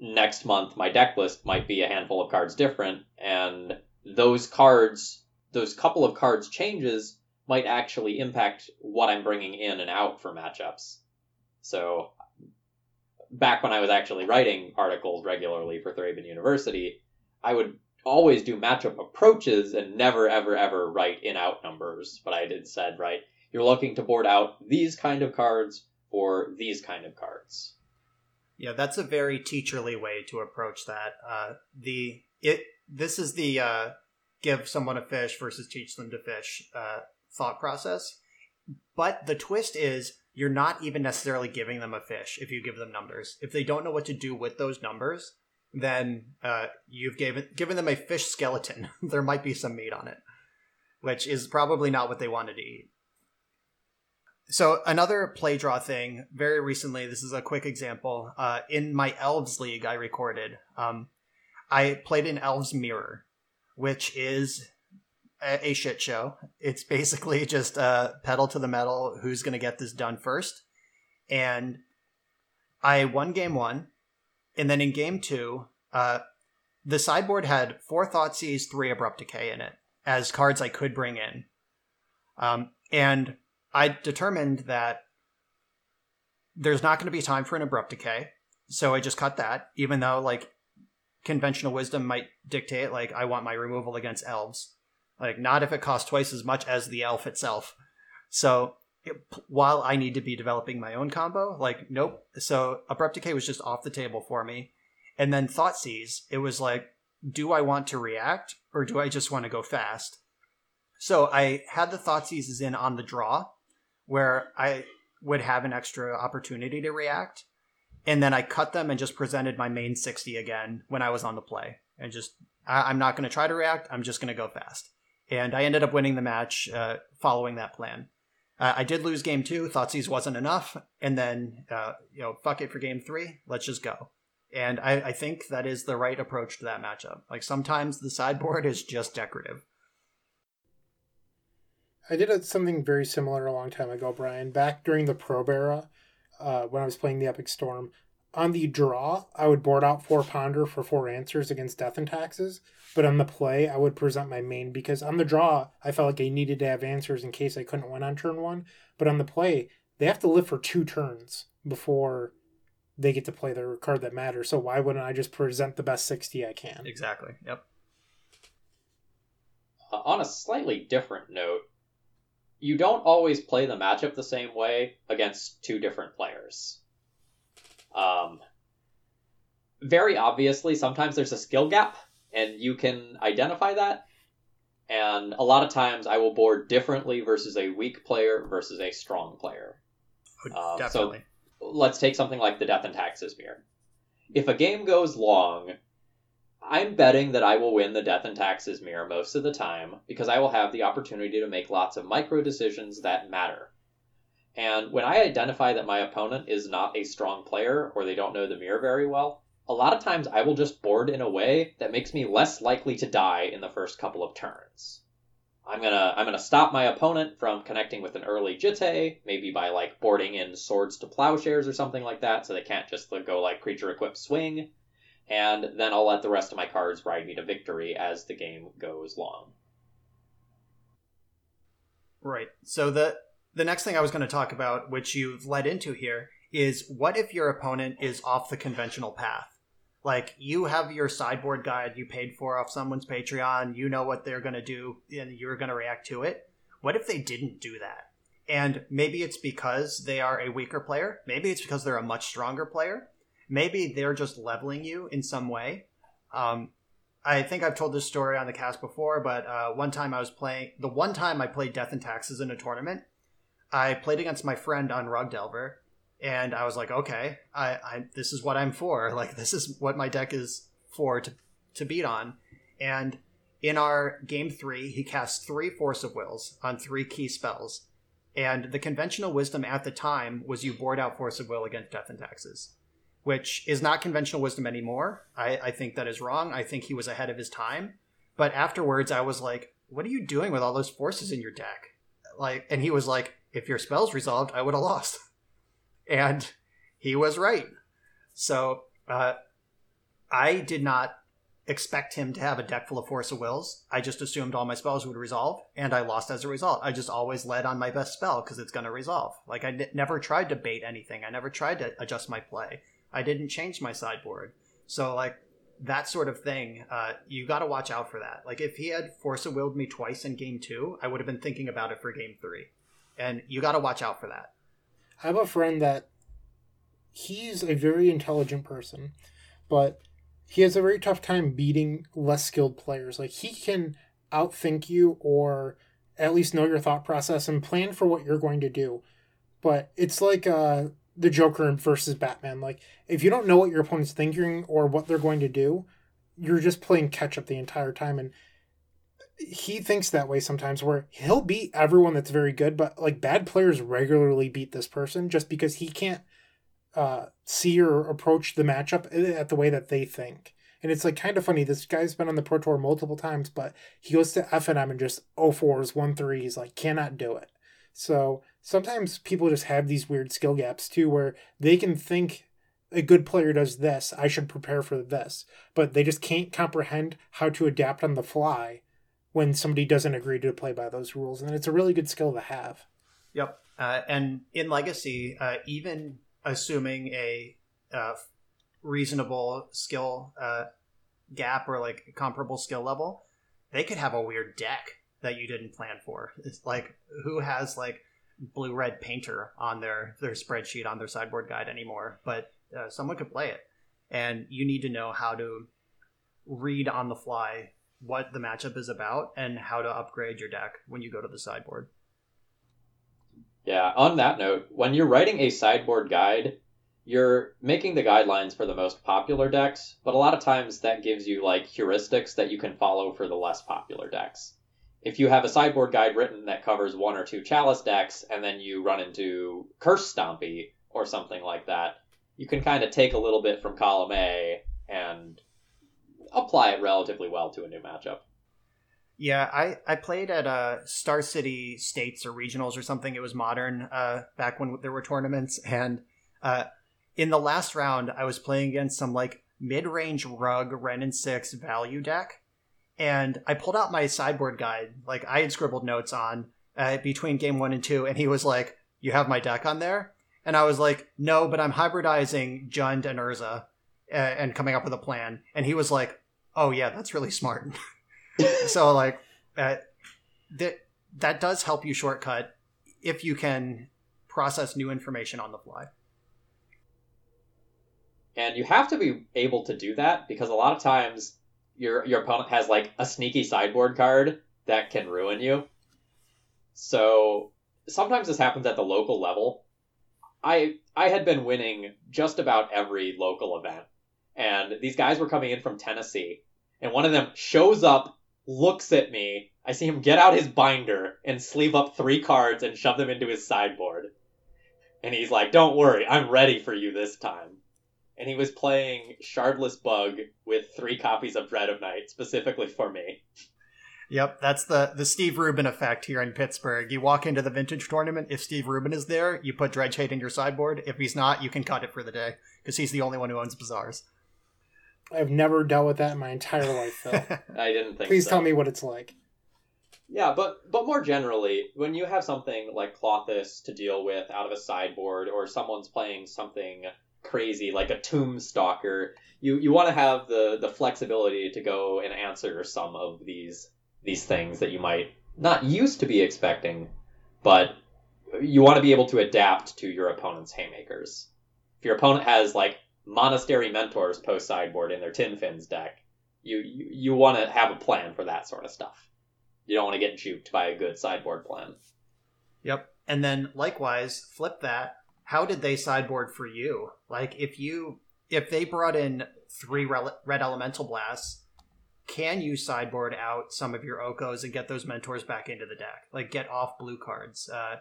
next month my deck list might be a handful of cards different, and those cards, those couple of cards changes might actually impact what I'm bringing in and out for matchups. So back when I was actually writing articles regularly for Thraben University, I would always do matchup approaches and never, ever, ever write in-out numbers, but I did said, right, you're looking to board out these kind of cards or these kind of cards. Yeah, that's a very teacherly way to approach that. Uh, the it this is the uh, give someone a fish versus teach them to fish uh, thought process. But the twist is you're not even necessarily giving them a fish if you give them numbers. If they don't know what to do with those numbers, then uh, you've given given them a fish skeleton. There might be some meat on it, which is probably not what they wanted to eat. So another play draw thing, very recently, this is a quick example, uh, in my Elves League I recorded, um, I played an Elves Mirror, which is a, a shit show. It's basically just uh, pedal to the metal, who's going to get this done first. And I won game one, and then in game two, uh, the sideboard had four Thoughtseize, three Abrupt Decay in it, as cards I could bring in. Um, and... I determined that there's not going to be time for an Abrupt Decay, so I just cut that, even though, like, conventional wisdom might dictate, like, I want my removal against elves. Like, not if it costs twice as much as the elf itself. So, it, while I need to be developing my own combo, like, nope. So, Abrupt Decay was just off the table for me. And then Thoughtseize, it was like, do I want to react, or do I just want to go fast? So, I had the Thoughtseizes in on the draw, where I would have an extra opportunity to react. And then I cut them and just presented my main sixty again when I was on the play. And just, I, I'm not going to try to react. I'm just going to go fast. And I ended up winning the match uh, following that plan. Uh, I did lose game two. Thoughtseize wasn't enough. And then, uh, you know, fuck it for game three. Let's just go. And I, I think that is the right approach to that matchup. Like, sometimes the sideboard is just decorative. I did something very similar a long time ago, Brian. Back during the Probe era, uh, when I was playing the Epic Storm, on the draw, I would board out four Ponder for four answers against Death and Taxes. But on the play, I would present my main, because on the draw, I felt like I needed to have answers in case I couldn't win on turn one. But on the play, they have to live for two turns before they get to play their card that matters. So why wouldn't I just present the best sixty I can? Exactly. Yep. Uh, on a slightly different note, you don't always play the matchup the same way against two different players. Um, very obviously, sometimes there's a skill gap, and you can identify that. And a lot of times I will board differently versus a weak player versus a strong player. Oh, definitely. Um, so let's take something like the Death and Taxes mirror. If a game goes long, I'm betting that I will win the Death and Taxes mirror most of the time because I will have the opportunity to make lots of micro decisions that matter. And when I identify that my opponent is not a strong player or they don't know the mirror very well, a lot of times I will just board in a way that makes me less likely to die in the first couple of turns. I'm going to I'm gonna stop my opponent from connecting with an early Jitte, maybe by like boarding in Swords to Plowshares or something like that, so they can't just go like creature equip swing, and then I'll let the rest of my cards ride me to victory as the game goes long. Right, so the the next thing I was going to talk about, which you've led into here, is what if your opponent is off the conventional path? Like, you have your sideboard guide you paid for off someone's Patreon, you know what they're going to do, and you're going to react to it. What if they didn't do that? And maybe it's because they are a weaker player. Maybe it's because they're a much stronger player. Maybe they're just leveling you in some way. Um, I think I've told this story on the cast before, but uh, one time I was playing... The one time I played Death and Taxes in a tournament, I played against my friend on Rugdelver. And I was like, okay, I, I this is what I'm for. Like, this is what my deck is for to, to beat on. And in our game three, he cast three Force of Wills on three key spells. And the conventional wisdom at the time was you board out Force of Will against Death and Taxes, which is not conventional wisdom anymore. I, I think that is wrong. I think he was ahead of his time. But afterwards, I was like, what are you doing with all those forces in your deck? Like, and he was like, if your spell's resolved, I would have lost. And he was right. So uh, I did not expect him to have a deck full of Force of Wills. I just assumed all my spells would resolve, and I lost as a result. I just always led on my best spell because it's going to resolve. Like, I n- never tried to bait anything. I never tried to adjust my play. I didn't change my sideboard. So, like, that sort of thing, uh, you got to watch out for that. Like, if he had Force of Willed me twice in game two, I would have been thinking about it for game three. And you got to watch out for that. I have a friend that he's a very intelligent person, but he has a very tough time beating less skilled players. Like, he can outthink you or at least know your thought process and plan for what you're going to do. But it's like uh, the Joker versus Batman. Like, if you don't know what your opponent's thinking or what they're going to do, you're just playing catch up the entire time. And he thinks that way sometimes, where he'll beat everyone that's very good, but like bad players regularly beat this person just because he can't uh, see or approach the matchup at the way that they think. And it's like kind of funny. This guy's been on the Pro Tour multiple times, but he goes to F N M and just oh fours, one threes, like cannot do it. So sometimes people just have these weird skill gaps too, where they can think a good player does this, I should prepare for this, but they just can't comprehend how to adapt on the fly when somebody doesn't agree to play by those rules. And it's a really good skill to have. Yep. Uh, and in Legacy, uh, even assuming a uh, reasonable skill uh, gap or like comparable skill level, they could have a weird deck that you didn't plan for. It's like, who has like blue-red painter on their, their spreadsheet on their sideboard guide anymore? But uh, someone could play it. And you need to know how to read on the fly what the matchup is about and how to upgrade your deck when you go to the sideboard. Yeah, on that note, when you're writing a sideboard guide, you're making the guidelines for the most popular decks, but a lot of times that gives you like heuristics that you can follow for the less popular decks. If you have a sideboard guide written that covers one or two Chalice decks, and then you run into Curse Stompy or something like that, you can kind of take a little bit from column A and apply it relatively well to a new matchup. Yeah, I, I played at uh, Star City States or Regionals or something. It was Modern uh, back when there were tournaments. And uh, in the last round, I was playing against some like mid-range Rug Renin six value deck. And I pulled out my sideboard guide. Like, I had scribbled notes on uh, between game one and two. And he was like, you have my deck on there? And I was like, no, but I'm hybridizing Jund and Urza and, and coming up with a plan. And he was like, oh, yeah, that's really smart. So, like, uh, that that does help you shortcut if you can process new information on the fly. And you have to be able to do that, because a lot of times your your opponent has, like, a sneaky sideboard card that can ruin you. So sometimes this happens at the local level. I I had been winning just about every local event, and these guys were coming in from Tennessee, and one of them shows up, looks at me, I see him get out his binder and sleeve up three cards and shove them into his sideboard. And he's like, don't worry, I'm ready for you this time. And he was playing Shardless Bug with three copies of Dread of Night, specifically for me. Yep, that's the, the Steve Rubin effect here in Pittsburgh. You walk into the Vintage tournament, if Steve Rubin is there, you put Dredgehead in your sideboard. If he's not, you can cut it for the day, because he's the only one who owns Bazaars. I've never dealt with that in my entire life, though. I didn't think Please so. Please tell me what it's like. Yeah, but but more generally, when you have something like Clothis to deal with out of a sideboard, or someone's playing something crazy like a Tomb Stalker, you, you want to have the, the flexibility to go and answer some of these these things that you might not used to be expecting, but you want to be able to adapt to your opponent's haymakers. If your opponent has like Monastery Mentors post sideboard in their Tin Fins deck, you, you you want to have a plan for that sort of stuff. You don't want to get juked by a good sideboard plan. Yep. And then likewise, flip that. How did they sideboard for you? Like if you if they brought in three Red Elemental Blasts, can you sideboard out some of your Okos and get those Mentors back into the deck? Like get off blue cards. Uh,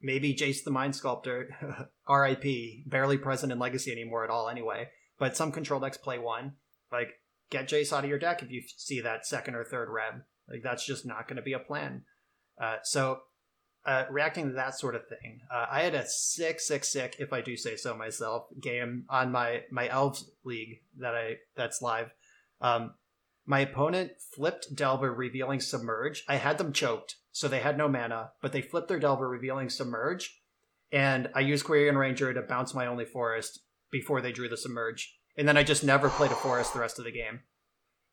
maybe Jace the Mind Sculptor, R I P, barely present in Legacy anymore at all anyway, but some control decks play one. Like get Jace out of your deck if you see that second or third Reb. Like that's just not going to be a plan. Uh, so uh, reacting to that sort of thing, uh, I had a sick, sick, sick, if I do say so myself, game on my my Elves League that I that's live. Um, my opponent flipped Delver, revealing Submerge. I had them choked, so they had no mana, but they flipped their Delver, revealing Submerge, and I used Quirion Ranger to bounce my only Forest before they drew the Submerge, and then I just never played a Forest the rest of the game.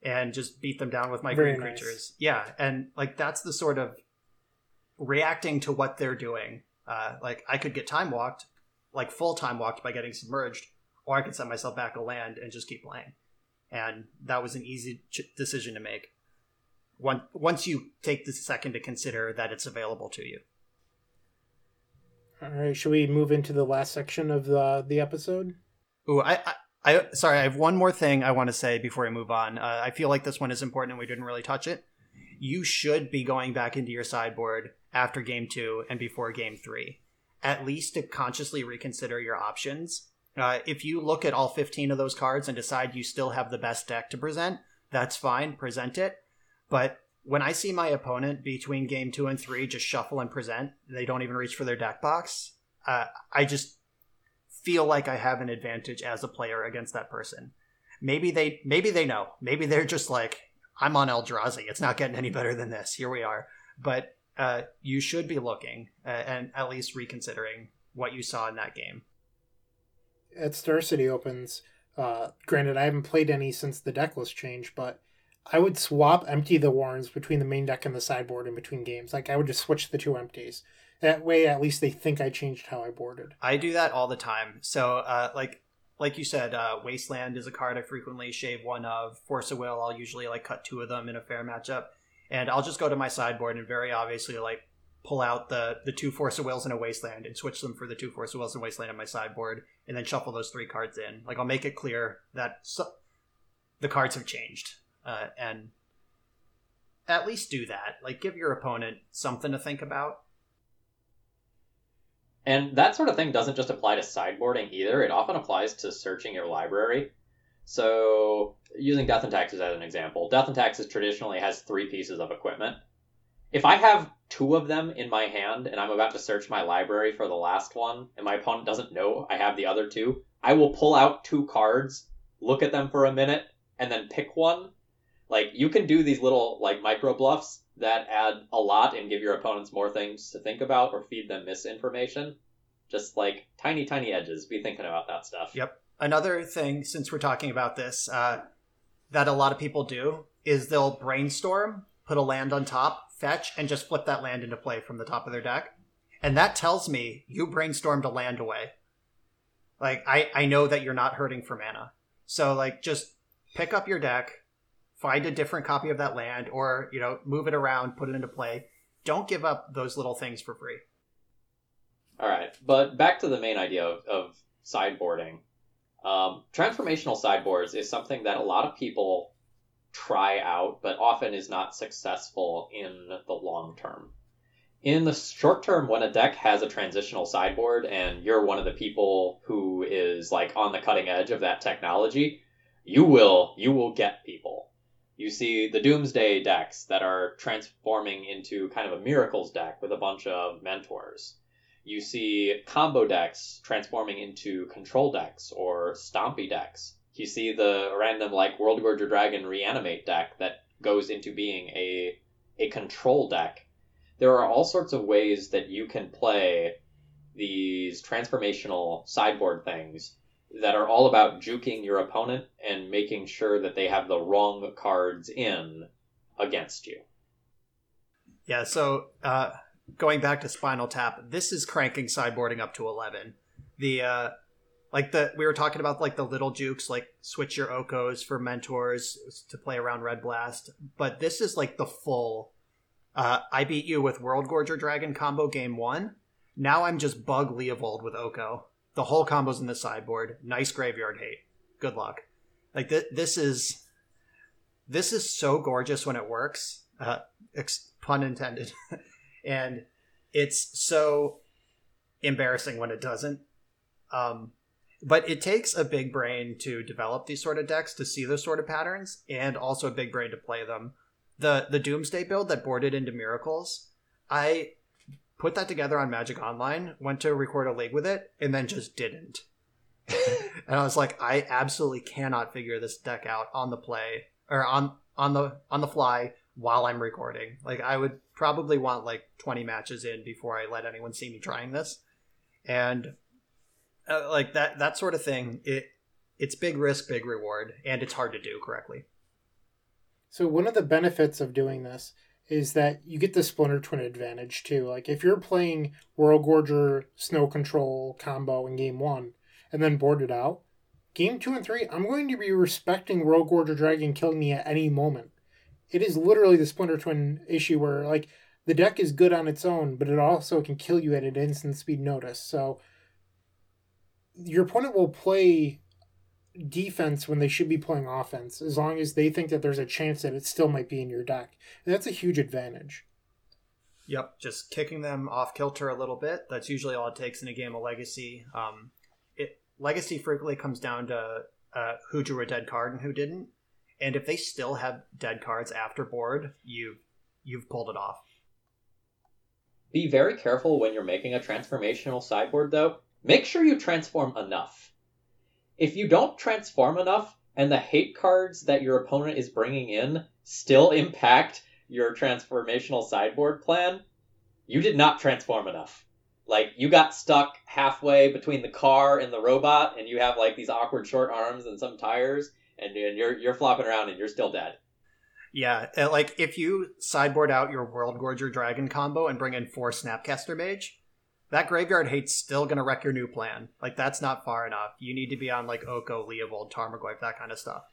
And just beat them down with my green nice. creatures. Yeah, and like that's the sort of reacting to what they're doing. Uh, like I could get time walked, like full time walked by getting submerged, or I could set myself back a land and just keep playing. And that was an easy ch- decision to make. Once once you take the second to consider that it's available to you. All right, should we move into the last section of the the episode? Ooh, I. I I, sorry, I have one more thing I want to say before I move on. Uh, I feel like this one is important and we didn't really touch it. You should be going back into your sideboard after game two and before game three, at least to consciously reconsider your options. Uh, if you look at all fifteen of those cards and decide you still have the best deck to present, that's fine, present it. But when I see my opponent between game two and three just shuffle and present, they don't even reach for their deck box, uh, I just... feel like I have an advantage as a player against that person. Maybe they maybe they know. Maybe they're just like, I'm on Eldrazi. It's not getting any better than this. Here we are. But uh, you should be looking uh, and at least reconsidering what you saw in that game. At Star City Opens, uh, granted, I haven't played any since the deck list change, but I would swap empty the Warrens between the main deck and the sideboard in between games. Like I would just switch the two empties. That way, at least they think I changed how I boarded. I do that all the time. So, uh, like like you said, uh, Wasteland is a card I frequently shave one of. Force of Will, I'll usually like cut two of them in a fair matchup. And I'll just go to my sideboard and very obviously like pull out the, the two Force of Wills and a Wasteland and switch them for the two Force of Wills and Wasteland in my sideboard and then shuffle those three cards in. Like, I'll make it clear that so- the cards have changed. Uh, and at least do that. Like, give your opponent something to think about. And that sort of thing doesn't just apply to sideboarding either. It often applies to searching your library. So using Death and Taxes as an example, Death and Taxes traditionally has three pieces of equipment. If I have two of them in my hand and I'm about to search my library for the last one and my opponent doesn't know I have the other two, I will pull out two cards, look at them for a minute, and then pick one. Like, you can do these little like micro bluffs that add a lot and give your opponents more things to think about or feed them misinformation. Just like tiny, tiny edges. Be thinking about that stuff. Yep. Another thing, since we're talking about this, uh, that a lot of people do is they'll brainstorm, put a land on top, fetch, and just flip that land into play from the top of their deck. And that tells me you brainstormed a land away. Like, I, I know that you're not hurting for mana. So, like, just pick up your deck, find a different copy of that land, or, you know, move it around, put it into play. Don't give up those little things for free. All right, but back to the main idea of, of sideboarding. Um, transformational sideboards is something that a lot of people try out, but often is not successful in the long term. In the short term, when a deck has a transitional sideboard and you're one of the people who is like on the cutting edge of that technology, you will you will get people. You see the Doomsday decks that are transforming into kind of a miracles deck with a bunch of mentors. You see combo decks transforming into control decks or stompy decks. You see the random like World Gorge Your Dragon Reanimate deck that goes into being a a control deck. There are all sorts of ways that you can play these transformational sideboard things that are all about juking your opponent and making sure that they have the wrong cards in against you. Yeah, so uh, going back to Spinal Tap, this is cranking sideboarding up to eleven. The uh, like the we were talking about like the little jukes, like switch your Okos for mentors to play around Red Blast, but this is like the full. Uh, I beat you with World Gorge Your Dragon combo game one. Now I'm just bug Leovold with Oko. The whole combo's in the sideboard. Nice graveyard hate. Good luck. Like th- this is this is so gorgeous when it works. Uh, ex- pun intended. And it's so embarrassing when it doesn't. Um, but it takes a big brain to develop these sort of decks, to see those sort of patterns, and also a big brain to play them. The the Doomsday build that boarded into Miracles, I put that together on Magic Online, went to record a league with it, and then just didn't. And I was like, I absolutely cannot figure this deck out on the play, or on, on the on the fly while I'm recording. Like, I would probably want like twenty matches in before I let anyone see me trying this. And uh, like that that sort of thing, it it's big risk, big reward, and it's hard to do correctly. So one of the benefits of doing this is that you get the Splinter Twin advantage too. Like if you're playing World Gorger Snow Control combo in game one and then board it out, game two and three, I'm going to be respecting World Gorger Dragon killing me at any moment. It is literally the Splinter Twin issue where like the deck is good on its own, but it also can kill you at an instant speed notice. So your opponent will play defense when they should be playing offense, as long as they think that there's a chance that it still might be in your deck. And that's a huge advantage. Yep, just kicking them off kilter a little bit. That's usually all it takes in a game of Legacy. Um, it Legacy frequently comes down to uh, who drew a dead card and who didn't. And if they still have dead cards after board, you, you've pulled it off. Be very careful when you're making a transformational sideboard, though. Make sure you transform enough. If you don't transform enough and the hate cards that your opponent is bringing in still impact your transformational sideboard plan, you did not transform enough. Like, you got stuck halfway between the car and the robot, and you have, like, these awkward short arms and some tires, and, and you're you're flopping around and you're still dead. Yeah, like, if you sideboard out your World Gorge Your Dragon combo and bring in four Snapcaster Mage, that graveyard hate's still going to wreck your new plan. Like, that's not far enough. You need to be on, like, Oko, Leovold, Tarmogoyf, that kind of stuff.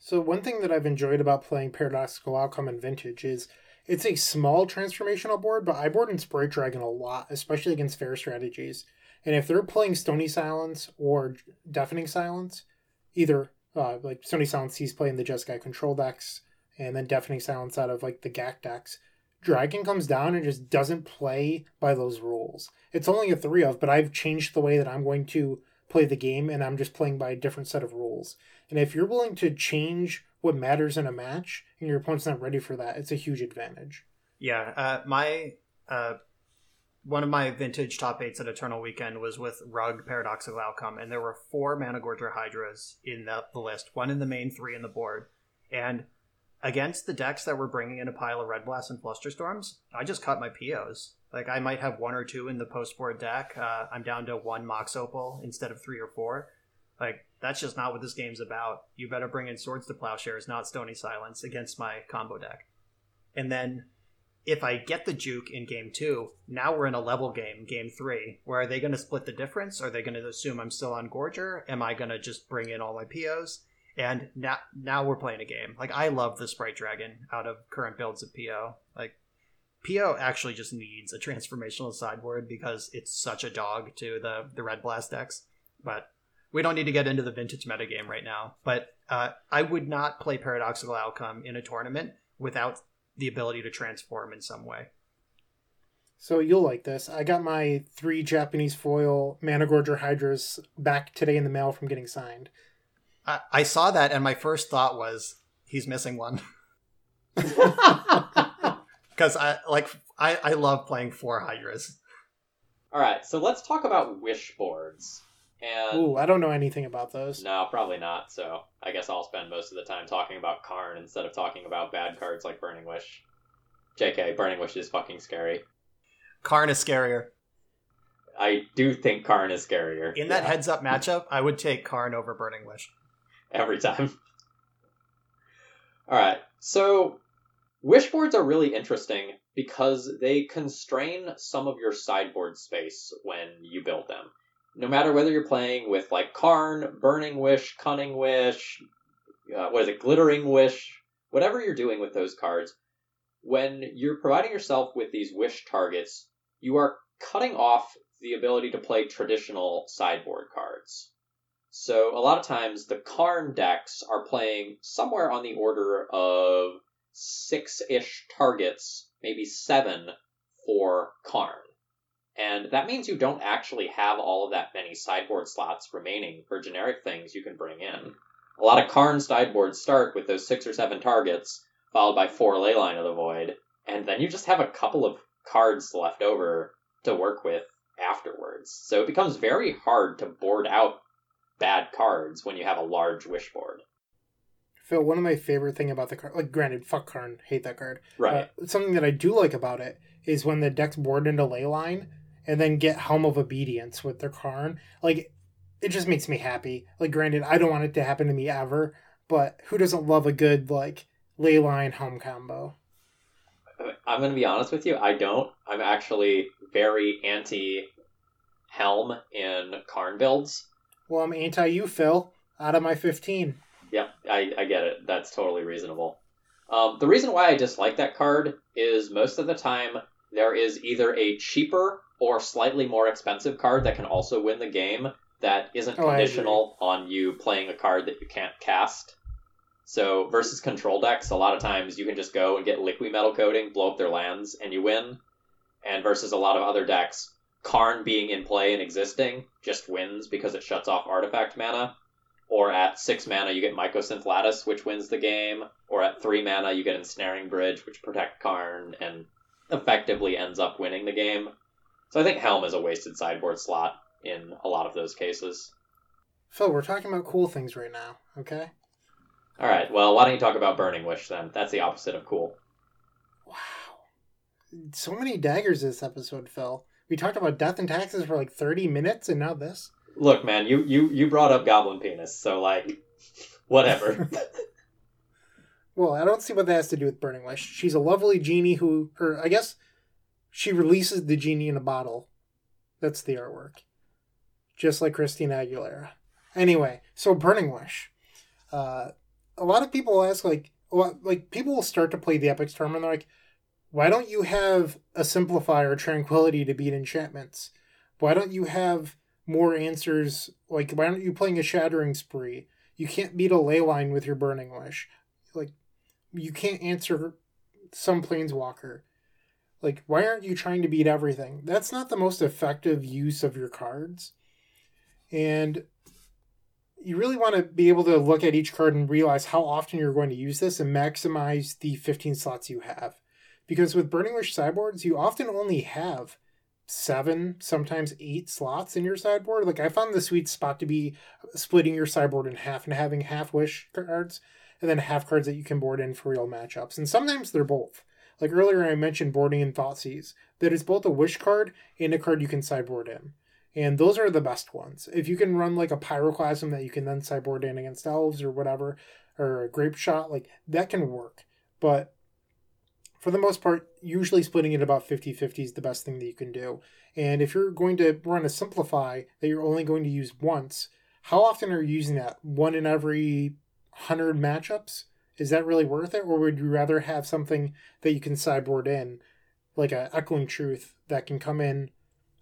So one thing that I've enjoyed about playing Paradoxical Outcome in Vintage is it's a small transformational board, but I board in Sprite Dragon a lot, especially against fair strategies. And if they're playing Stony Silence or Deafening Silence, either, uh, like, Stony Silence he's playing the Jeskai control decks, and then Deafening Silence out of, like, the G A C decks, Dragon comes down and just doesn't play by those rules. It's only a three of, but I've changed the way that I'm going to play the game, and I'm just playing by a different set of rules. And if you're willing to change what matters in a match, and your opponent's not ready for that, it's a huge advantage. Yeah, uh, my uh, one of my vintage top eights at Eternal Weekend was with Rug Paradoxical Outcome, and there were four Mana Gorger Hydras in the, the list, one in the main, three in the board, and against the decks that were bringing in a pile of Red Blast and Flusterstorms, I just cut my P Os. Like, I might have one or two in the post-board deck. Uh, I'm down to one Mox Opal instead of three or four. Like, that's just not what this game's about. You better bring in Swords to Plowshares, not Stony Silence, against my combo deck. And then, if I get the juke in game two, now we're in a level game, game three, where are they going to split the difference? Are they going to assume I'm still on Gorger? Am I going to just bring in all my P Os? And now, now we're playing a game. Like, I love the Sprite Dragon out of current builds of P O. Like, P O actually just needs a transformational sideboard because it's such a dog to the, the Red Blast decks. But we don't need to get into the vintage metagame right now. But uh, I would not play Paradoxical Outcome in a tournament without the ability to transform in some way. So you'll like this. I got my three Japanese foil Mana Gorger Hydras back today in the mail from getting signed. I saw that, and my first thought was, he's missing one. Because I like I, I love playing four Hydras. All right, so let's talk about wish boards. And Ooh, I don't know anything about those. No, probably not, so I guess I'll spend most of the time talking about Karn instead of talking about bad cards like Burning Wish. J K, Burning Wish is fucking scary. Karn is scarier. I do think Karn is scarier. In that yeah. heads-up matchup, I would take Karn over Burning Wish. Every time. All right, so wish boards are really interesting because they constrain some of your sideboard space when you build them. No matter whether you're playing with like Karn, Burning Wish, Cunning Wish, uh, what is it, Glittering Wish, whatever you're doing with those cards, when you're providing yourself with these wish targets, you are cutting off the ability to play traditional sideboard cards. So a lot of times the Karn decks are playing somewhere on the order of six-ish targets, maybe seven for Karn. And that means you don't actually have all of that many sideboard slots remaining for generic things you can bring in. A lot of Karn sideboards start with those six or seven targets, followed by four Leyline of the Void, and then you just have a couple of cards left over to work with afterwards. So it becomes very hard to board out bad cards when you have a large wish board. Phil, one of my favorite thing about the card, like, granted, fuck Karn, hate that card. Right. Uh, something that I do like about it is when the deck's board into Leyline and then get Helm of Obedience with their Karn. Like, it just makes me happy. Like, granted, I don't want it to happen to me ever, but who doesn't love a good, like, Leyline Helm combo? I'm going to be honest with you, I don't. I'm actually very anti-Helm in Karn builds. Well, I'm anti you, Phil. Out of my fifteen. Yep, I, I get it. That's totally reasonable. Um, the reason why I dislike that card is most of the time there is either a cheaper or slightly more expensive card that can also win the game that isn't oh, conditional on you playing a card that you can't cast. So versus control decks, a lot of times you can just go and get Liqui Metal Coating, blow up their lands, and you win. And versus a lot of other decks, Karn being in play and existing just wins because it shuts off artifact mana. Or at six mana, you get Mycosynth Lattice, which wins the game. Or at three mana, you get Ensnaring Bridge, which protect Karn and effectively ends up winning the game. So I think Helm is a wasted sideboard slot in a lot of those cases. Phil, we're talking about cool things right now, okay? All right, well, why don't you talk about Burning Wish, then? That's the opposite of cool. Wow. So many daggers this episode, Phil. We talked about death and taxes for like thirty minutes, and now this. Look, man, you, you, you brought up Goblin Penis, so, like, whatever. Well, I don't see what that has to do with Burning Wish. She's a lovely genie who, or I guess, she releases the genie in a bottle. That's the artwork. Just like Christina Aguilera. Anyway, so Burning Wish. Uh, a lot of people will ask, like, like, people will start to play the Epics Tournament, and they're like, why don't you have a Simplifier Tranquility to beat enchantments? Why don't you have more answers? Like, why aren't you playing a Shattering Spree? You can't beat a Leyline with your Burning Wish. Like, you can't answer some Planeswalker. Like, why aren't you trying to beat everything? That's not the most effective use of your cards. And you really want to be able to look at each card and realize how often you're going to use this and maximize the fifteen slots you have. Because with Burning Wish sideboards, you often only have seven, sometimes eight slots in your sideboard. Like, I found the sweet spot to be splitting your sideboard in half and having half wish cards and then have cards that you can board in for real matchups. And sometimes they're both. Like earlier I mentioned boarding in Thoughtseize, that is both a wish card and a card you can sideboard in. And those are the best ones. If you can run like a Pyroclasm that you can then sideboard in against Elves or whatever, or a Grape Shot, like that can work. But for the most part, usually splitting it about fifty fifty is the best thing that you can do. And if you're going to run a Simplify that you're only going to use once, how often are you using that? One in every one hundred matchups? Is that really worth it? Or would you rather have something that you can sideboard in, like a Echoing Truth that can come in,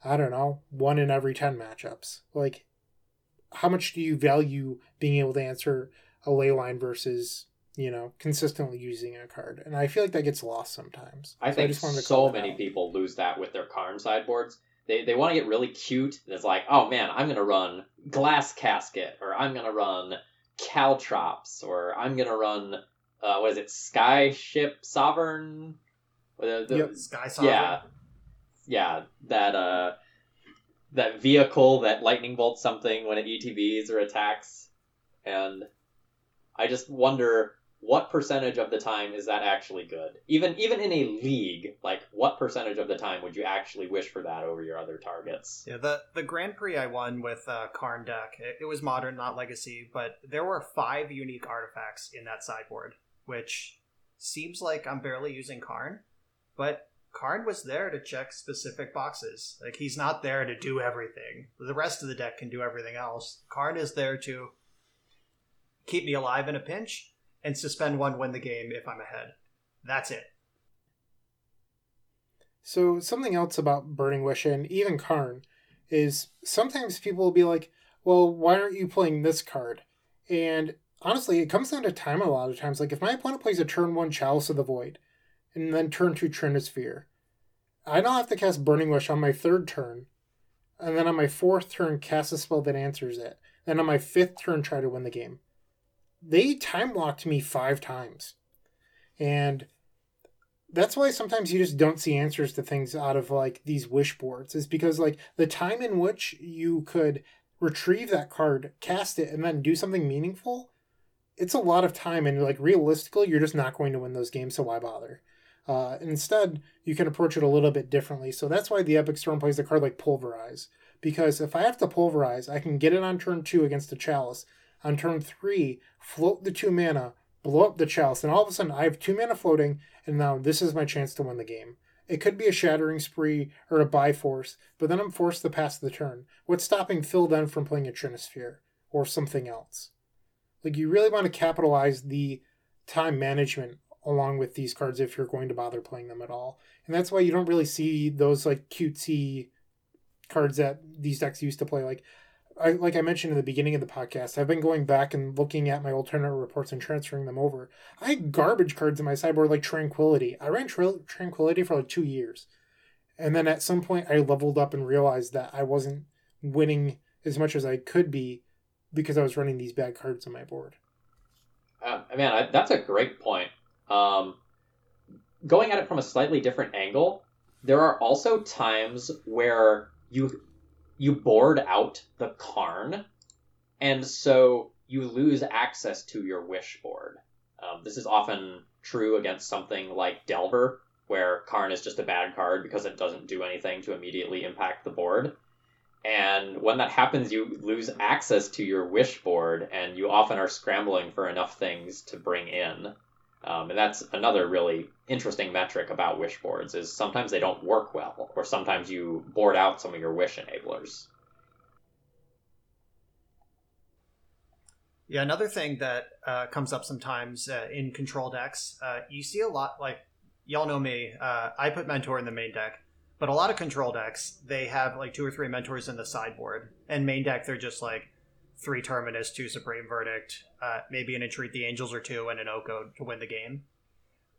I don't know, one in every ten matchups? Like, how much do you value being able to answer a Leyline versus, you know, consistently using a card? And I feel like that gets lost sometimes. I so think I just wanted to so many out. people lose that with their Karn sideboards. They they want to get really cute. And it's like, oh man, I'm going to run Glass Casket, or I'm going to run Caltrops, or I'm going to run, uh, what is it, Skyship Sovereign? The, the, yep, Sky Sovereign. Yeah. Yeah, that uh, that vehicle that lightning bolts something when it E T Bs or attacks. And I just wonder what percentage of the time is that actually good? Even even in a league, like what percentage of the time would you actually wish for that over your other targets? Yeah, the, the Grand Prix I won with uh, Karn deck, it, it was Modern, not Legacy, but there were five unique artifacts in that sideboard, which seems like I'm barely using Karn, but Karn was there to check specific boxes. Like, he's not there to do everything. The rest of the deck can do everything else. Karn is there to keep me alive in a pinch and suspend one, win the game if I'm ahead. That's it. So something else about Burning Wish and even Karn is sometimes people will be like, well, why aren't you playing this card? And honestly, it comes down to time a lot of times. Like, if my opponent plays a turn one Chalice of the Void, and then turn two Trinisphere, I don't have to cast Burning Wish on my third turn, and then on my fourth turn cast a spell that answers it, then on my fifth turn try to win the game. They time locked me five times. And that's why sometimes you just don't see answers to things out of like these wish boards, is because like the time in which you could retrieve that card, cast it, and then do something meaningful, it's a lot of time, and like realistically you're just not going to win those games, so why bother? Uh, instead, you can approach it a little bit differently. So that's why the Epic Storm plays a card like Pulverize. Because if I have to Pulverize, I can get it on turn two against the Chalice. On turn three, float the two mana, blow up the Chalice, and all of a sudden I have two mana floating, and now this is my chance to win the game. It could be a Shattering Spree or a Bifrost, but then I'm forced to pass the turn. What's stopping Phil then from playing a Trinisphere or something else? Like, you really want to capitalize the time management along with these cards if you're going to bother playing them at all. And that's why you don't really see those like cutesy cards that these decks used to play. Like I like I mentioned in the beginning of the podcast, I've been going back and looking at my alternative reports and transferring them over. I had garbage cards in my sideboard like Tranquility. I ran tra- Tranquility for like two years. And then at some point I leveled up and realized that I wasn't winning as much as I could be because I was running these bad cards on my board. Uh, man, I, that's a great point. Um, going at it from a slightly different angle, there are also times where you you board out the Karn, and so you lose access to your wish board. Um, this is often true against something like Delver, where Karn is just a bad card because it doesn't do anything to immediately impact the board. And when that happens, you lose access to your wish board, and you often are scrambling for enough things to bring in. Um, and that's another really interesting metric about wish boards, is sometimes they don't work well, or sometimes you board out some of your wish enablers. Yeah, another thing that uh, comes up sometimes uh, in control decks, uh, you see a lot, like, y'all know me, uh, I put Mentor in the main deck, but a lot of control decks, they have like two or three Mentors in the sideboard, and main deck, they're just like, three Terminus, two Supreme Verdict, uh, maybe an Entreat the Angels or two, and an Oko to win the game.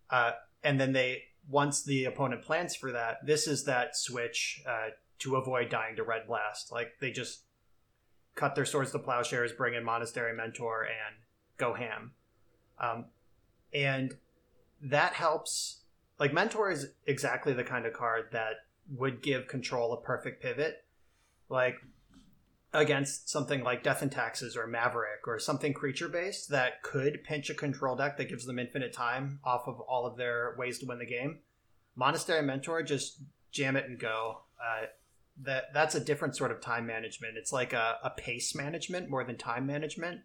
Uh, and then they, once the opponent plans for that, this is that switch uh, to avoid dying to Red Blast. Like, they just cut their swords to plowshares, bring in Monastery Mentor, and go ham. Um, and that helps. Like, Mentor is exactly the kind of card that would give control a perfect pivot. Like, against something like Death and Taxes or Maverick or something creature-based that could pinch a control deck that gives them infinite time off of all of their ways to win the game. Monastery Mentor, just jam it and go. Uh, that That's a different sort of time management. It's like a, a pace management more than time management,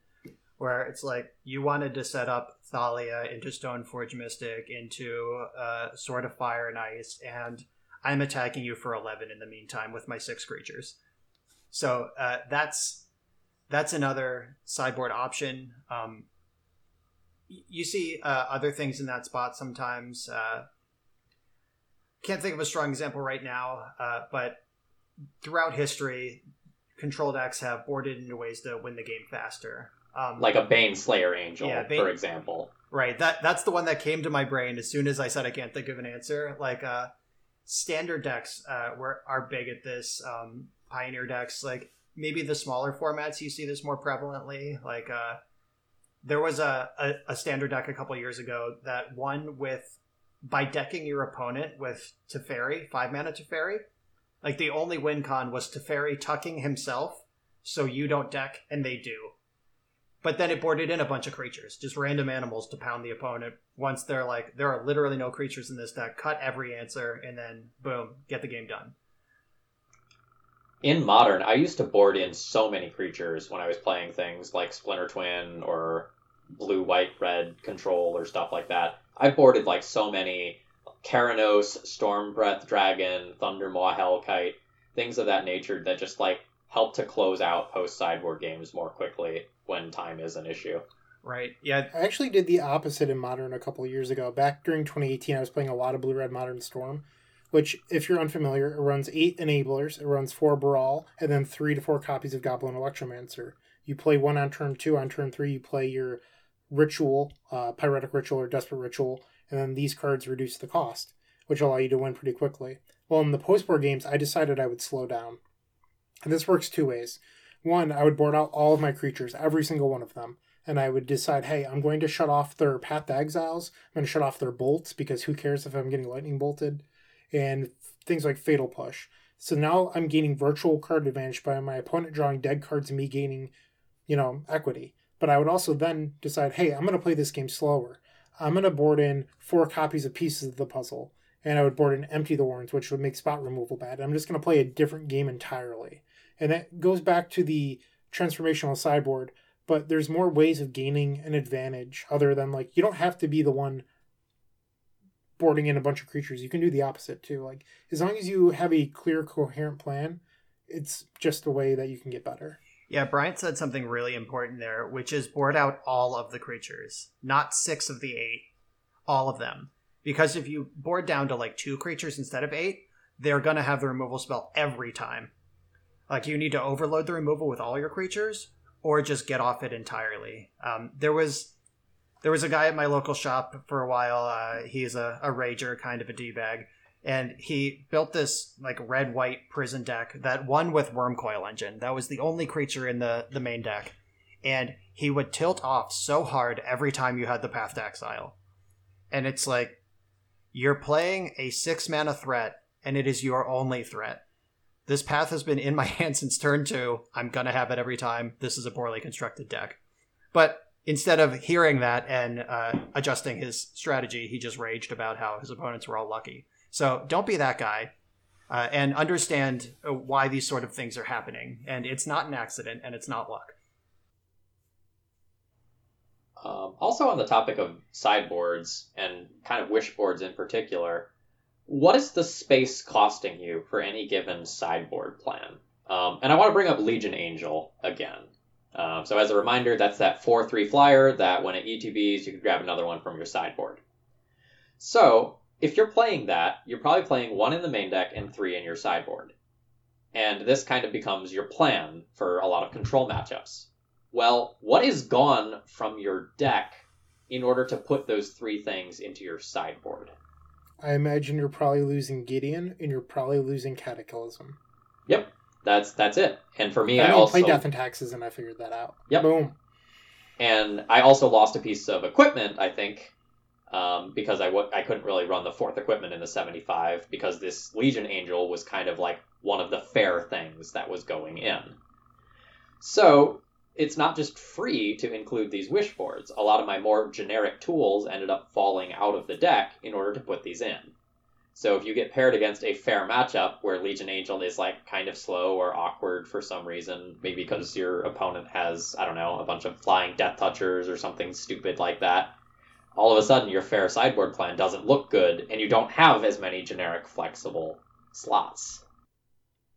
where it's like you wanted to set up Thalia into Stoneforge Mystic, into uh, Sword of Fire and Ice, and I'm attacking you for eleven in the meantime with my six creatures. So uh, that's that's another sideboard option. Um, you see uh, other things in that spot sometimes. Uh, can't think of a strong example right now, uh, but throughout history, control decks have boarded into ways to win the game faster. Um, like a Bane Slayer Angel, yeah, Bane, for example. Right. That that's the one that came to my brain as soon as I said I can't think of an answer. Like uh, standard decks uh, were are big at this. Um, Pioneer decks, like maybe the smaller formats, you see this more prevalently. Like uh there was a a, a standard deck a couple years ago that won with by decking your opponent with Teferi, five mana Teferi. Like the only win con was Teferi tucking himself so you don't deck and they do, but then it boarded in a bunch of creatures, just random animals to pound the opponent once they're like, there are literally no creatures in this deck, cut every answer, and then boom, get the game done. In Modern, I used to board in so many creatures when I was playing things like Splinter Twin or Blue, White, Red Control or stuff like that. I boarded like so many Keranos, Stormbreath Dragon, Thundermaw Hellkite, things of that nature that just like help to close out post-sideboard games more quickly when time is an issue. Right, yeah. I actually did the opposite in Modern a couple of years ago. Back during twenty eighteen, I was playing a lot of Blue-Red Modern Storm, which, if you're unfamiliar, it runs eight Enablers, it runs four Brawl, and then three to four copies of Goblin Electromancer. You play one on turn two, on turn three you play your Ritual, uh, Pyretic Ritual or Desperate Ritual, and then these cards reduce the cost, which allow you to win pretty quickly. Well, in the post-board games, I decided I would slow down. And this works two ways. One, I would board out all of my creatures, every single one of them, and I would decide, hey, I'm going to shut off their Path to Exiles, I'm going to shut off their Bolts, because who cares if I'm getting lightning bolted? And things like Fatal Push. So now I'm gaining virtual card advantage by my opponent drawing dead cards and me gaining, you know, equity. But I would also then decide, hey, I'm going to play this game slower. I'm going to board in four copies of Pieces of the Puzzle. And I would board in Empty the Warrens, which would make spot removal bad. I'm just going to play a different game entirely. And that goes back to the transformational sideboard. But there's more ways of gaining an advantage other than, like, you don't have to be the one boarding in a bunch of creatures. You can do the opposite too. Like, as long as you have a clear, coherent plan, it's just a way that you can get better. Yeah, Brian said something really important there, which is board out all of the creatures, not six of the eight, all of them. Because if you board down to like two creatures instead of eight, they're going to have the removal spell every time. Like, you need to overload the removal with all your creatures or just get off it entirely. Um, there was There was a guy at my local shop for a while. Uh, he's a, a rager, kind of a D-bag. And he built this like red-white prison deck that won with Wyrmcoil Engine. That was the only creature in the, the main deck. And he would tilt off so hard every time you had the Path to Exile. And it's like, you're playing a six-mana threat, and it is your only threat. This path has been in my hand since turn two. I'm going to have it every time. This is a poorly constructed deck. But instead of hearing that and uh, adjusting his strategy, he just raged about how his opponents were all lucky. So don't be that guy, uh, and understand why these sort of things are happening. And it's not an accident, and it's not luck. Um, also on the topic of sideboards and kind of wish boards in particular, what is the space costing you for any given sideboard plan? Um, and I want to bring up Legion Angel again. Um, so as a reminder, that's that four three flyer that when it E T Bs, you can grab another one from your sideboard. So if you're playing that, you're probably playing one in the main deck and three in your sideboard. And this kind of becomes your plan for a lot of control matchups. Well, what is gone from your deck in order to put those three things into your sideboard? I imagine you're probably losing Gideon and you're probably losing Cataclysm. Yep. That's that's it. And for me, I, I also... I played Death and Taxes, and I figured that out. Yep. Boom. And I also lost a piece of equipment, I think, um, because I, w- I couldn't really run the fourth equipment in the seventy-five, because this Legion Angel was kind of like one of the fair things that was going in. So it's not just free to include these wish boards. A lot of my more generic tools ended up falling out of the deck in order to put these in. So if you get paired against a fair matchup where Legion Angel is like kind of slow or awkward for some reason, maybe because your opponent has, I don't know, a bunch of flying Death Touchers or something stupid like that, all of a sudden your fair sideboard plan doesn't look good and you don't have as many generic flexible slots.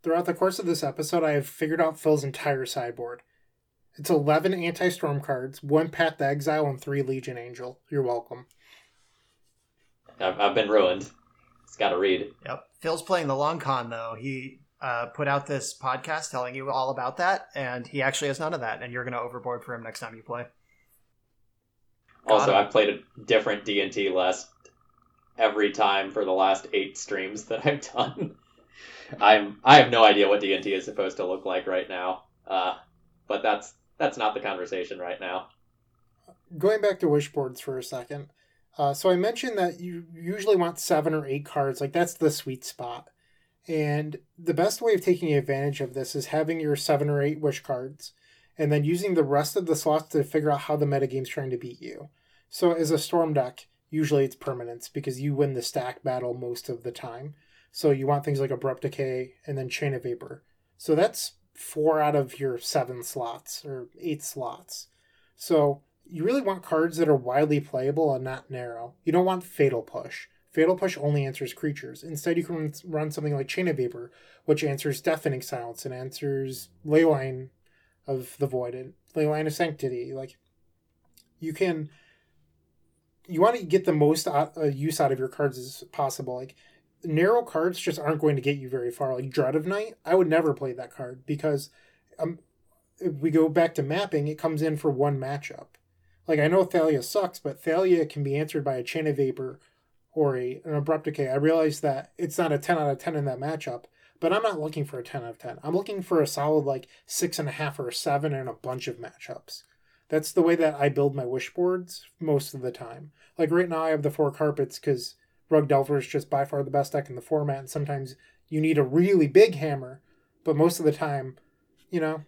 Throughout the course of this episode, I have figured out Phil's entire sideboard. It's eleven Anti-Storm cards, one Path to Exile, and three Legion Angel. You're welcome. I've, I've been ruined. It's got to read. Yep. Phil's playing the long con, though. He uh, put out this podcast telling you all about that, and he actually has none of that, and you're going to overboard for him next time you play. Got also, him. I've played a different D and T list every time for the last eight streams that I've done. I'm, I have no idea what D and T is supposed to look like right now, uh, but that's that's not the conversation right now. Going back to wish boards for a second. Uh, so I mentioned that you usually want seven or eight cards. Like, that's the sweet spot. And the best way of taking advantage of this is having your seven or eight wish cards and then using the rest of the slots to figure out how the metagame's trying to beat you. So as a Storm deck, usually it's permanence because you win the stack battle most of the time. So you want things like Abrupt Decay and then Chain of Vapor. So that's four out of your seven slots or eight slots. So you really want cards that are widely playable and not narrow. You don't want Fatal Push. Fatal Push only answers creatures. Instead, you can run something like Chain of Vapor, which answers Deafening Silence and answers Leyline of the Void and Leyline of Sanctity. Like, you can... You want to get the most out, uh, use out of your cards as possible. Like, narrow cards just aren't going to get you very far. Like, Dread of Night, I would never play that card because um, if we go back to mapping, it comes in for one matchup. Like, I know Thalia sucks, but Thalia can be answered by a Chain of Vapor or a, an Abrupt Decay. I realize that it's not a ten out of ten in that matchup, but I'm not looking for a ten out of ten. I'm looking for a solid, like, six point five or a seven in a bunch of matchups. That's the way that I build my wish boards most of the time. Like, right now I have the four carpets because Rugged Elver is just by far the best deck in the format, and sometimes you need a really big hammer, but most of the time, you know,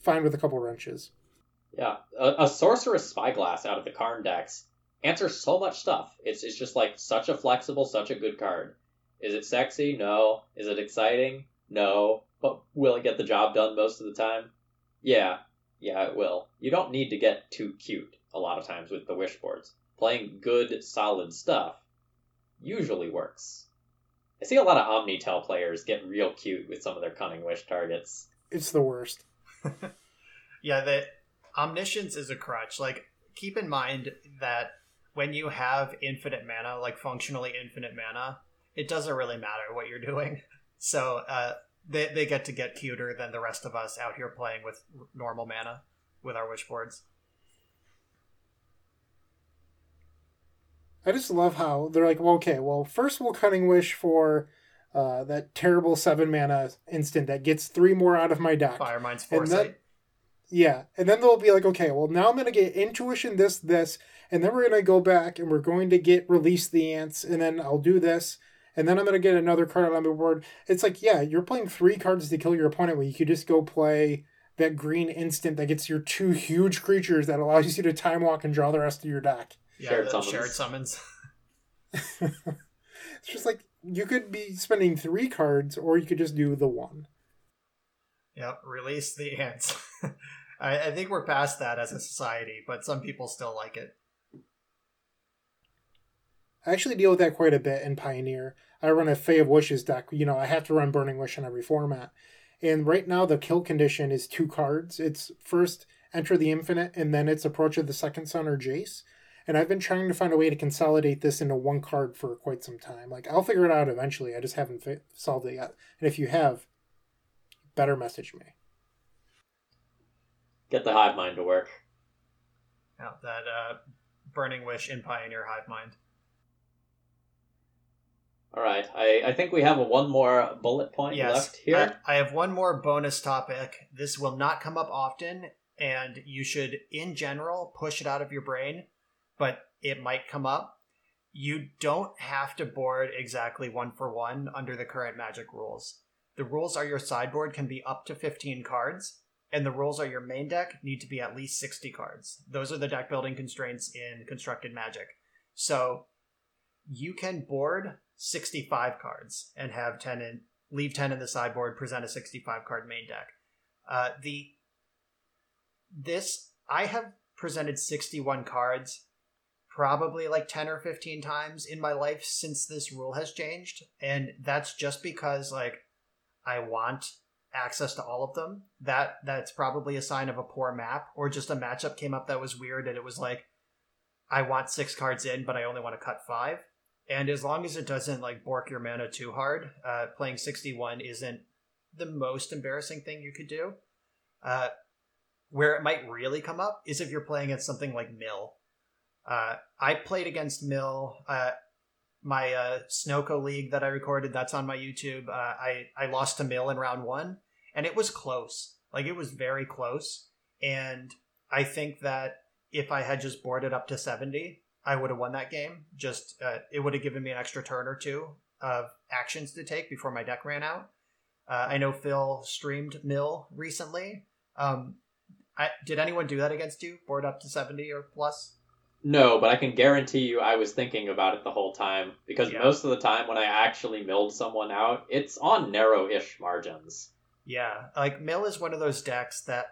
fine with a couple wrenches. Yeah, a, a Sorceress Spyglass out of the Karn decks answers so much stuff. It's it's just like such a flexible, such a good card. Is it sexy? No. Is it exciting? No. But will it get the job done most of the time? Yeah. Yeah, it will. You don't need to get too cute a lot of times with the wish boards. Playing good, solid stuff usually works. I see a lot of Omnitel players get real cute with some of their cunning wish targets. It's the worst. Yeah, they... Omniscience is a crutch. Like, keep in mind that when you have infinite mana, like functionally infinite mana, it doesn't really matter what you're doing. So uh, they they get to get cuter than the rest of us out here playing with normal mana with our wish boards. I just love how they're like, well, okay, well, first we'll Cunning Wish for uh, that terrible seven mana instant that gets three more out of my deck. Firemind's Foresight. Yeah, and then they'll be like, okay, well, now I'm going to get Intuition, this, this, and then we're going to go back and we're going to get Release the Ants, and then I'll do this, and then I'm going to get another card on my board. It's like, yeah, you're playing three cards to kill your opponent when you could just go play that green instant that gets your two huge creatures that allows you to time walk and draw the rest of your deck. Yeah, shared summons. Shared summons. It's just like, you could be spending three cards, or you could just do the one. Yep, Release the Ants. I, I think we're past that as a society, but some people still like it. I actually deal with that quite a bit in Pioneer. I run a Fae of Wishes deck. You know, I have to run Burning Wish in every format. And right now the kill condition is two cards. It's first Enter the Infinite, and then it's Approach of the Second Sun or Jace. And I've been trying to find a way to consolidate this into one card for quite some time. Like, I'll figure it out eventually. I just haven't fi- solved it yet. And if you have... better message me. Get the hive mind to work. Yeah, that uh, Burning Wish in Pioneer hive mind. All right, I, I think we have a one more bullet point yes, left here. I, I have one more bonus topic. This will not come up often, and you should, in general, push it out of your brain, but it might come up. You don't have to board exactly one for one under the current Magic rules. The rules are your sideboard can be up to fifteen cards, and the rules are your main deck need to be at least sixty cards. Those are the deck building constraints in Constructed Magic. So you can board sixty-five cards and have ten in, leave ten in the sideboard, present a sixty-five card main deck. Uh, the this I have presented sixty-one cards probably like ten or fifteen times in my life since this rule has changed, and that's just because like I want access to all of them. That that's probably a sign of a poor map, or just a matchup came up that was weird and it was like, I want six cards in, but I only want to cut five. And as long as it doesn't like bork your mana too hard, uh, playing sixty-one isn't the most embarrassing thing you could do. Uh, where it might really come up is if you're playing at something like Mill. Uh, I played against Mill. Uh, my uh, Snoko League that I recorded, that's on my YouTube. Uh, I, I lost to Mill in round one, and it was close. Like, it was very close. And I think that if I had just boarded up to seventy, I would have won that game. Just uh, it would have given me an extra turn or two of actions to take before my deck ran out. Uh, I know Phil streamed Mill recently. Um, I, did anyone do that against you? Board up to seventy or plus? No, but I can guarantee you I was thinking about it the whole time, because yeah. most of the time when I actually milled someone out, it's on narrow-ish margins. Yeah, like Mill is one of those decks that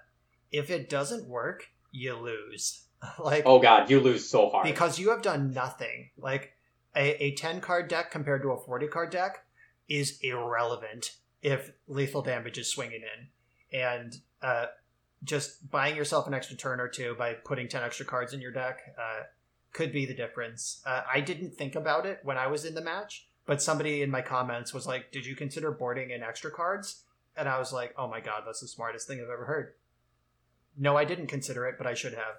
if it doesn't work, you lose. Like, oh god, you lose so hard because you have done nothing. Like a, a ten card deck compared to a forty card deck is irrelevant if lethal damage is swinging in, and uh just buying yourself an extra turn or two by putting ten extra cards in your deck uh could be the difference. uh, I didn't think about it when I was in the match, but somebody in my comments was like, did you consider boarding in extra cards? And I was like, oh my god, that's the smartest thing I've ever heard. No, I didn't consider it, but I should have.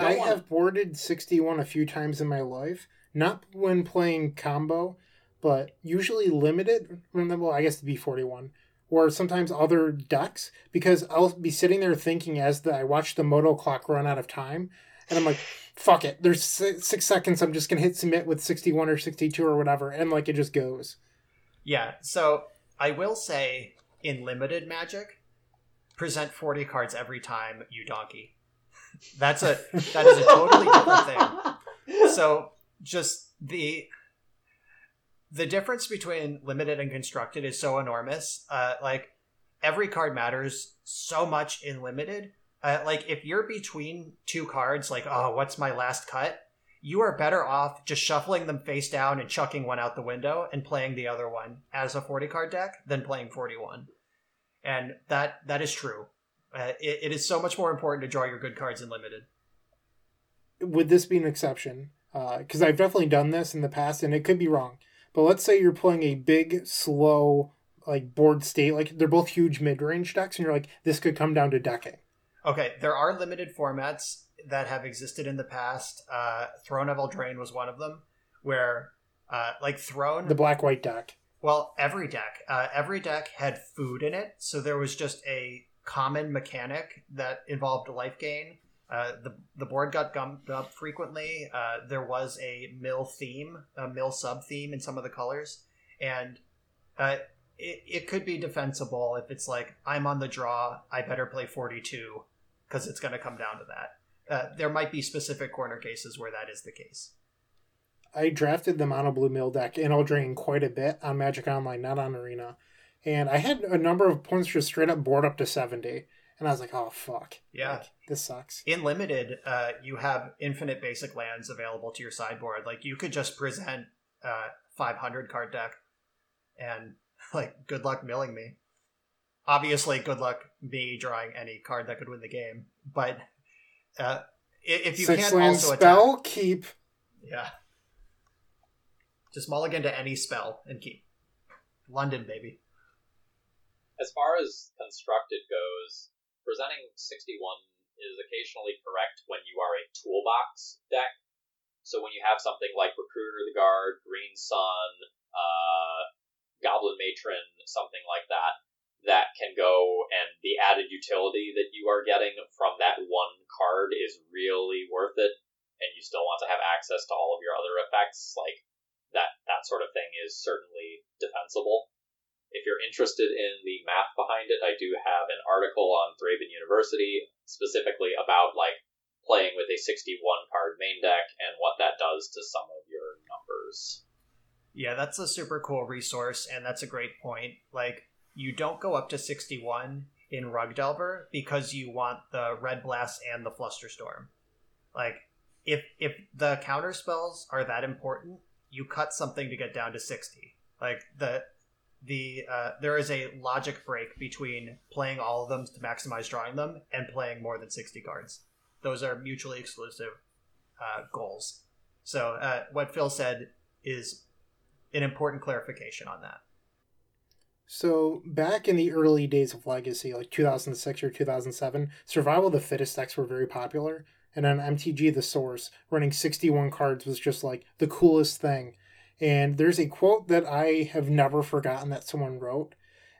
I want... have boarded sixty-one a few times in my life, not when playing combo, but usually limited. Well, I guess it'd be forty-one, or sometimes other decks, because I'll be sitting there thinking as the, I watch the Moto clock run out of time, and I'm like, fuck it, there's six, six seconds, I'm just going to hit submit with sixty-one or sixty-two or whatever, and like it just goes. Yeah, so I will say in limited Magic, present forty cards every time, you donkey. That's a that is a totally different thing. So just the the difference between limited and constructed is so enormous. Uh, like every card matters so much in limited. Uh, like if you're between two cards, like, oh, what's my last cut? You are better off just shuffling them face down and chucking one out the window and playing the other one as a forty card deck than playing forty-one. And that that is true. Uh, it, it is so much more important to draw your good cards in limited. Would this be an exception? Because uh, I've definitely done this in the past, and it could be wrong. But let's say you're playing a big, slow, like board state. Like they're both huge mid-range decks, and you're like, this could come down to decking. Okay, there are limited formats that have existed in the past. Uh, Throne of Eldraine was one of them, where uh, like Throne, the black-white deck. Well, every deck, uh, every deck had food in it, so there was just a common mechanic that involved life gain. Uh, the the board got gummed up frequently. Uh, there was a mill theme, a mill sub theme in some of the colors, and uh, it it could be defensible if it's like, I'm on the draw, I better play forty-two because it's going to come down to that. Uh, there might be specific corner cases where that is the case. I drafted the mono blue mill deck in Eldraine quite a bit on Magic Online, not on Arena. And I had a number of points just straight up board up to seventy. And I was like, oh, fuck. Yeah. Like, this sucks. In limited, uh, you have infinite basic lands available to your sideboard. Like, you could just present a uh, five hundred card deck and, like, good luck milling me. Obviously, good luck me drawing any card that could win the game. But uh, if you Six can't also spell, attack, keep. Yeah. Just mulligan to any spell and keep. London, baby. As far as constructed goes, presenting sixty-one is occasionally correct when you are a toolbox deck. So when you have something like Recruiter of the Guard, Green Sun, uh, Goblin Matron, something like that, that can go, and the added utility that you are getting from that one card is really worth it, and you still want to have access to all of your other effects, like that, that sort of thing is certainly defensible. If you're interested in the math behind it, I do have an article on Thraben University specifically about like playing with a sixty-one card main deck and what that does to some of your numbers. Yeah, that's a super cool resource, and that's a great point. Like, you don't go up to sixty-one in Rugdelver because you want the Red Blast and the Flusterstorm. Like, if if the counter spells are that important, you cut something to get down to sixty. Like, the the uh, there is a logic break between playing all of them to maximize drawing them and playing more than sixty cards. Those are mutually exclusive uh, goals. So uh, what Phil said is an important clarification on that. So back in the early days of Legacy, like two thousand six or two thousand seven, Survival of the Fittest decks were very popular. And on M T G, The Source, running sixty-one cards was just like the coolest thing. And there's a quote that I have never forgotten that someone wrote.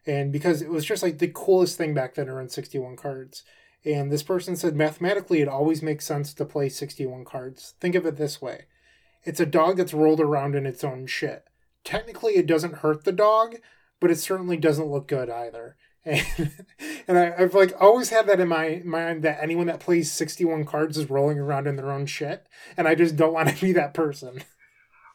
And because it was just like the coolest thing back then to run sixty-one cards. And this person said, mathematically, it always makes sense to play sixty-one cards. Think of it this way. It's a dog that's rolled around in its own shit. Technically, it doesn't hurt the dog, but it certainly doesn't look good either. And, and I, I've like always had that in my mind that anyone that plays sixty-one cards is rolling around in their own shit, and I just don't want to be that person.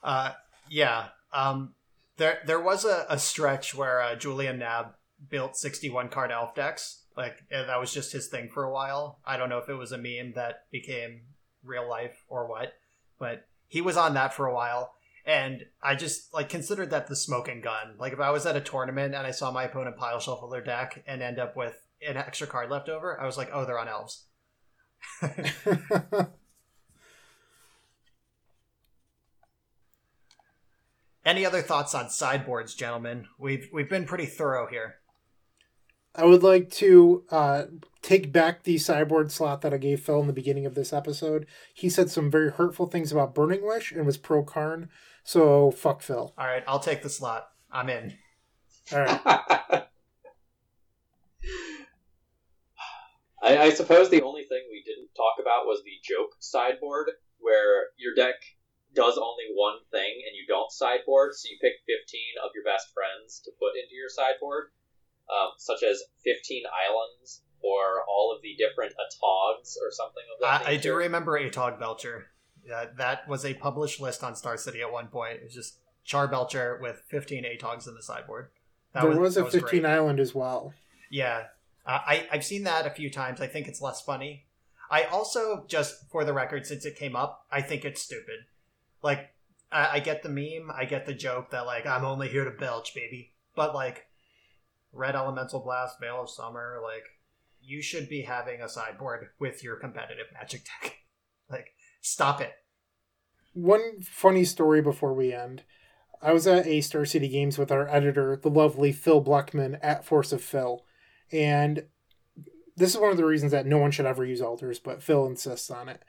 Uh, yeah. Um, there, there was a, a stretch where uh, Julian Nab built sixty-one card elf decks. Like, that was just his thing for a while. I don't know if it was a meme that became real life or what, but he was on that for a while. And I just, like, considered that the smoking gun. Like, if I was at a tournament and I saw my opponent pile shuffle their deck and end up with an extra card left over, I was like, oh, they're on elves. Any other thoughts on sideboards, gentlemen? We've we've been pretty thorough here. I would like to uh, take back the sideboard slot that I gave Phil in the beginning of this episode. He said some very hurtful things about Burning Wish and was pro Karn, so fuck Phil. All right, I'll take the slot. I'm in. All right. I, I suppose the only thing we didn't talk about was the joke sideboard, where your deck does only one thing and you don't sideboard, so you pick fifteen of your best friends to put into your sideboard. Um, such as fifteen islands or all of the different atogs or something of that I, I do remember Atog Belcher. Uh, that was a published list on Star City at one point. It was just Char Belcher with fifteen Atogs in the sideboard. That there was, was a was fifteen great. Island as well. Yeah. Uh, I, I've seen that a few times. I think it's less funny. I also, just for the record, since it came up, I think it's stupid. Like, I, I get the meme. I get the joke that, like, I'm only here to belch, baby. But, like, Red Elemental Blast, Veil of Summer, like, you should be having a sideboard with your competitive Magic deck. Like, stop it. One funny story before we end. I was at a Star City Games with our editor, the lovely Phil Bleckman at Force of Phil. And this is one of the reasons that no one should ever use altars, but Phil insists on it.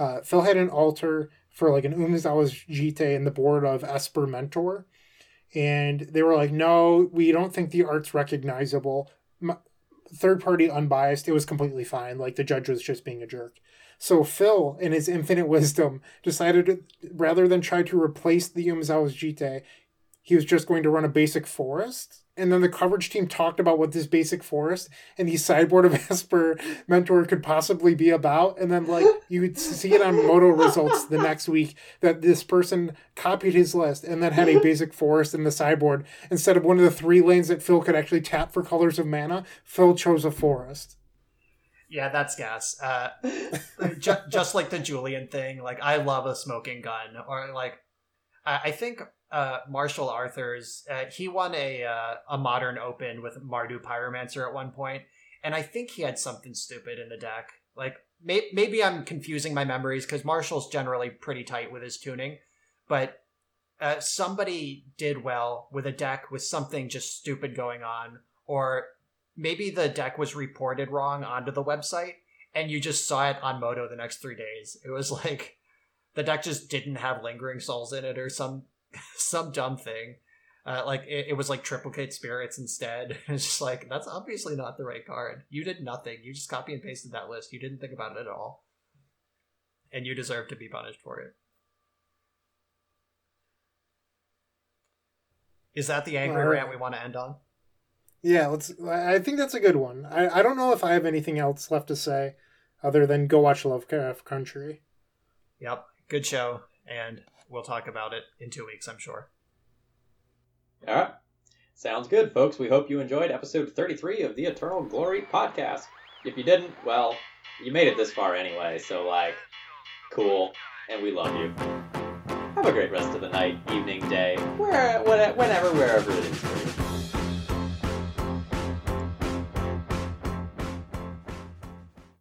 Uh, Phil had an altar for, like, an Umzawa's Jite and the board of Esper Mentor. And they were like, no, we don't think the art's recognizable. Third party unbiased, it was completely fine. Like, the judge was just being a jerk. So Phil, in his infinite wisdom, decided to, rather than try to replace the Umzawa's Jite, he was just going to run a basic forest. And then the coverage team talked about what this basic forest and the sideboard of Esper Mentor could possibly be about. And then, like, you would see it on Moto results the next week that this person copied his list and then had a basic forest in the sideboard. Instead of one of the three lanes that Phil could actually tap for colors of mana, Phil chose a forest. Yeah, that's gas. Uh, ju- just like the Julian thing, like, I love a smoking gun. Or, like, I, I think... Uh, Marshall Arthurs, uh, he won a uh, a Modern Open with Mardu Pyromancer at one point, and I think he had something stupid in the deck. Like, may- maybe I'm confusing my memories, because Marshall's generally pretty tight with his tuning, but uh, somebody did well with a deck with something just stupid going on, or maybe the deck was reported wrong onto the website, and you just saw it on Moto the next three days. It was like, the deck just didn't have Lingering Souls in it, or some... some dumb thing. Uh, like, it, it was like Triplicate Spirits instead. It's just like, that's obviously not the right card. You did nothing. You just copy and pasted that list. You didn't think about it at all. And you deserve to be punished for it. Is that the angry uh, rant we want to end on? Yeah, let's. I think that's a good one. I, I don't know if I have anything else left to say other than go watch Lovecraft Country. Yep, good show, and we'll talk about it in two weeks, I'm sure. All right. Sounds good, folks. We hope you enjoyed episode thirty-three of the Eternal Glory podcast. If you didn't, well, you made it this far anyway, so, like, cool, and we love you. Have a great rest of the night, evening, day, where, whenever, wherever it is for you.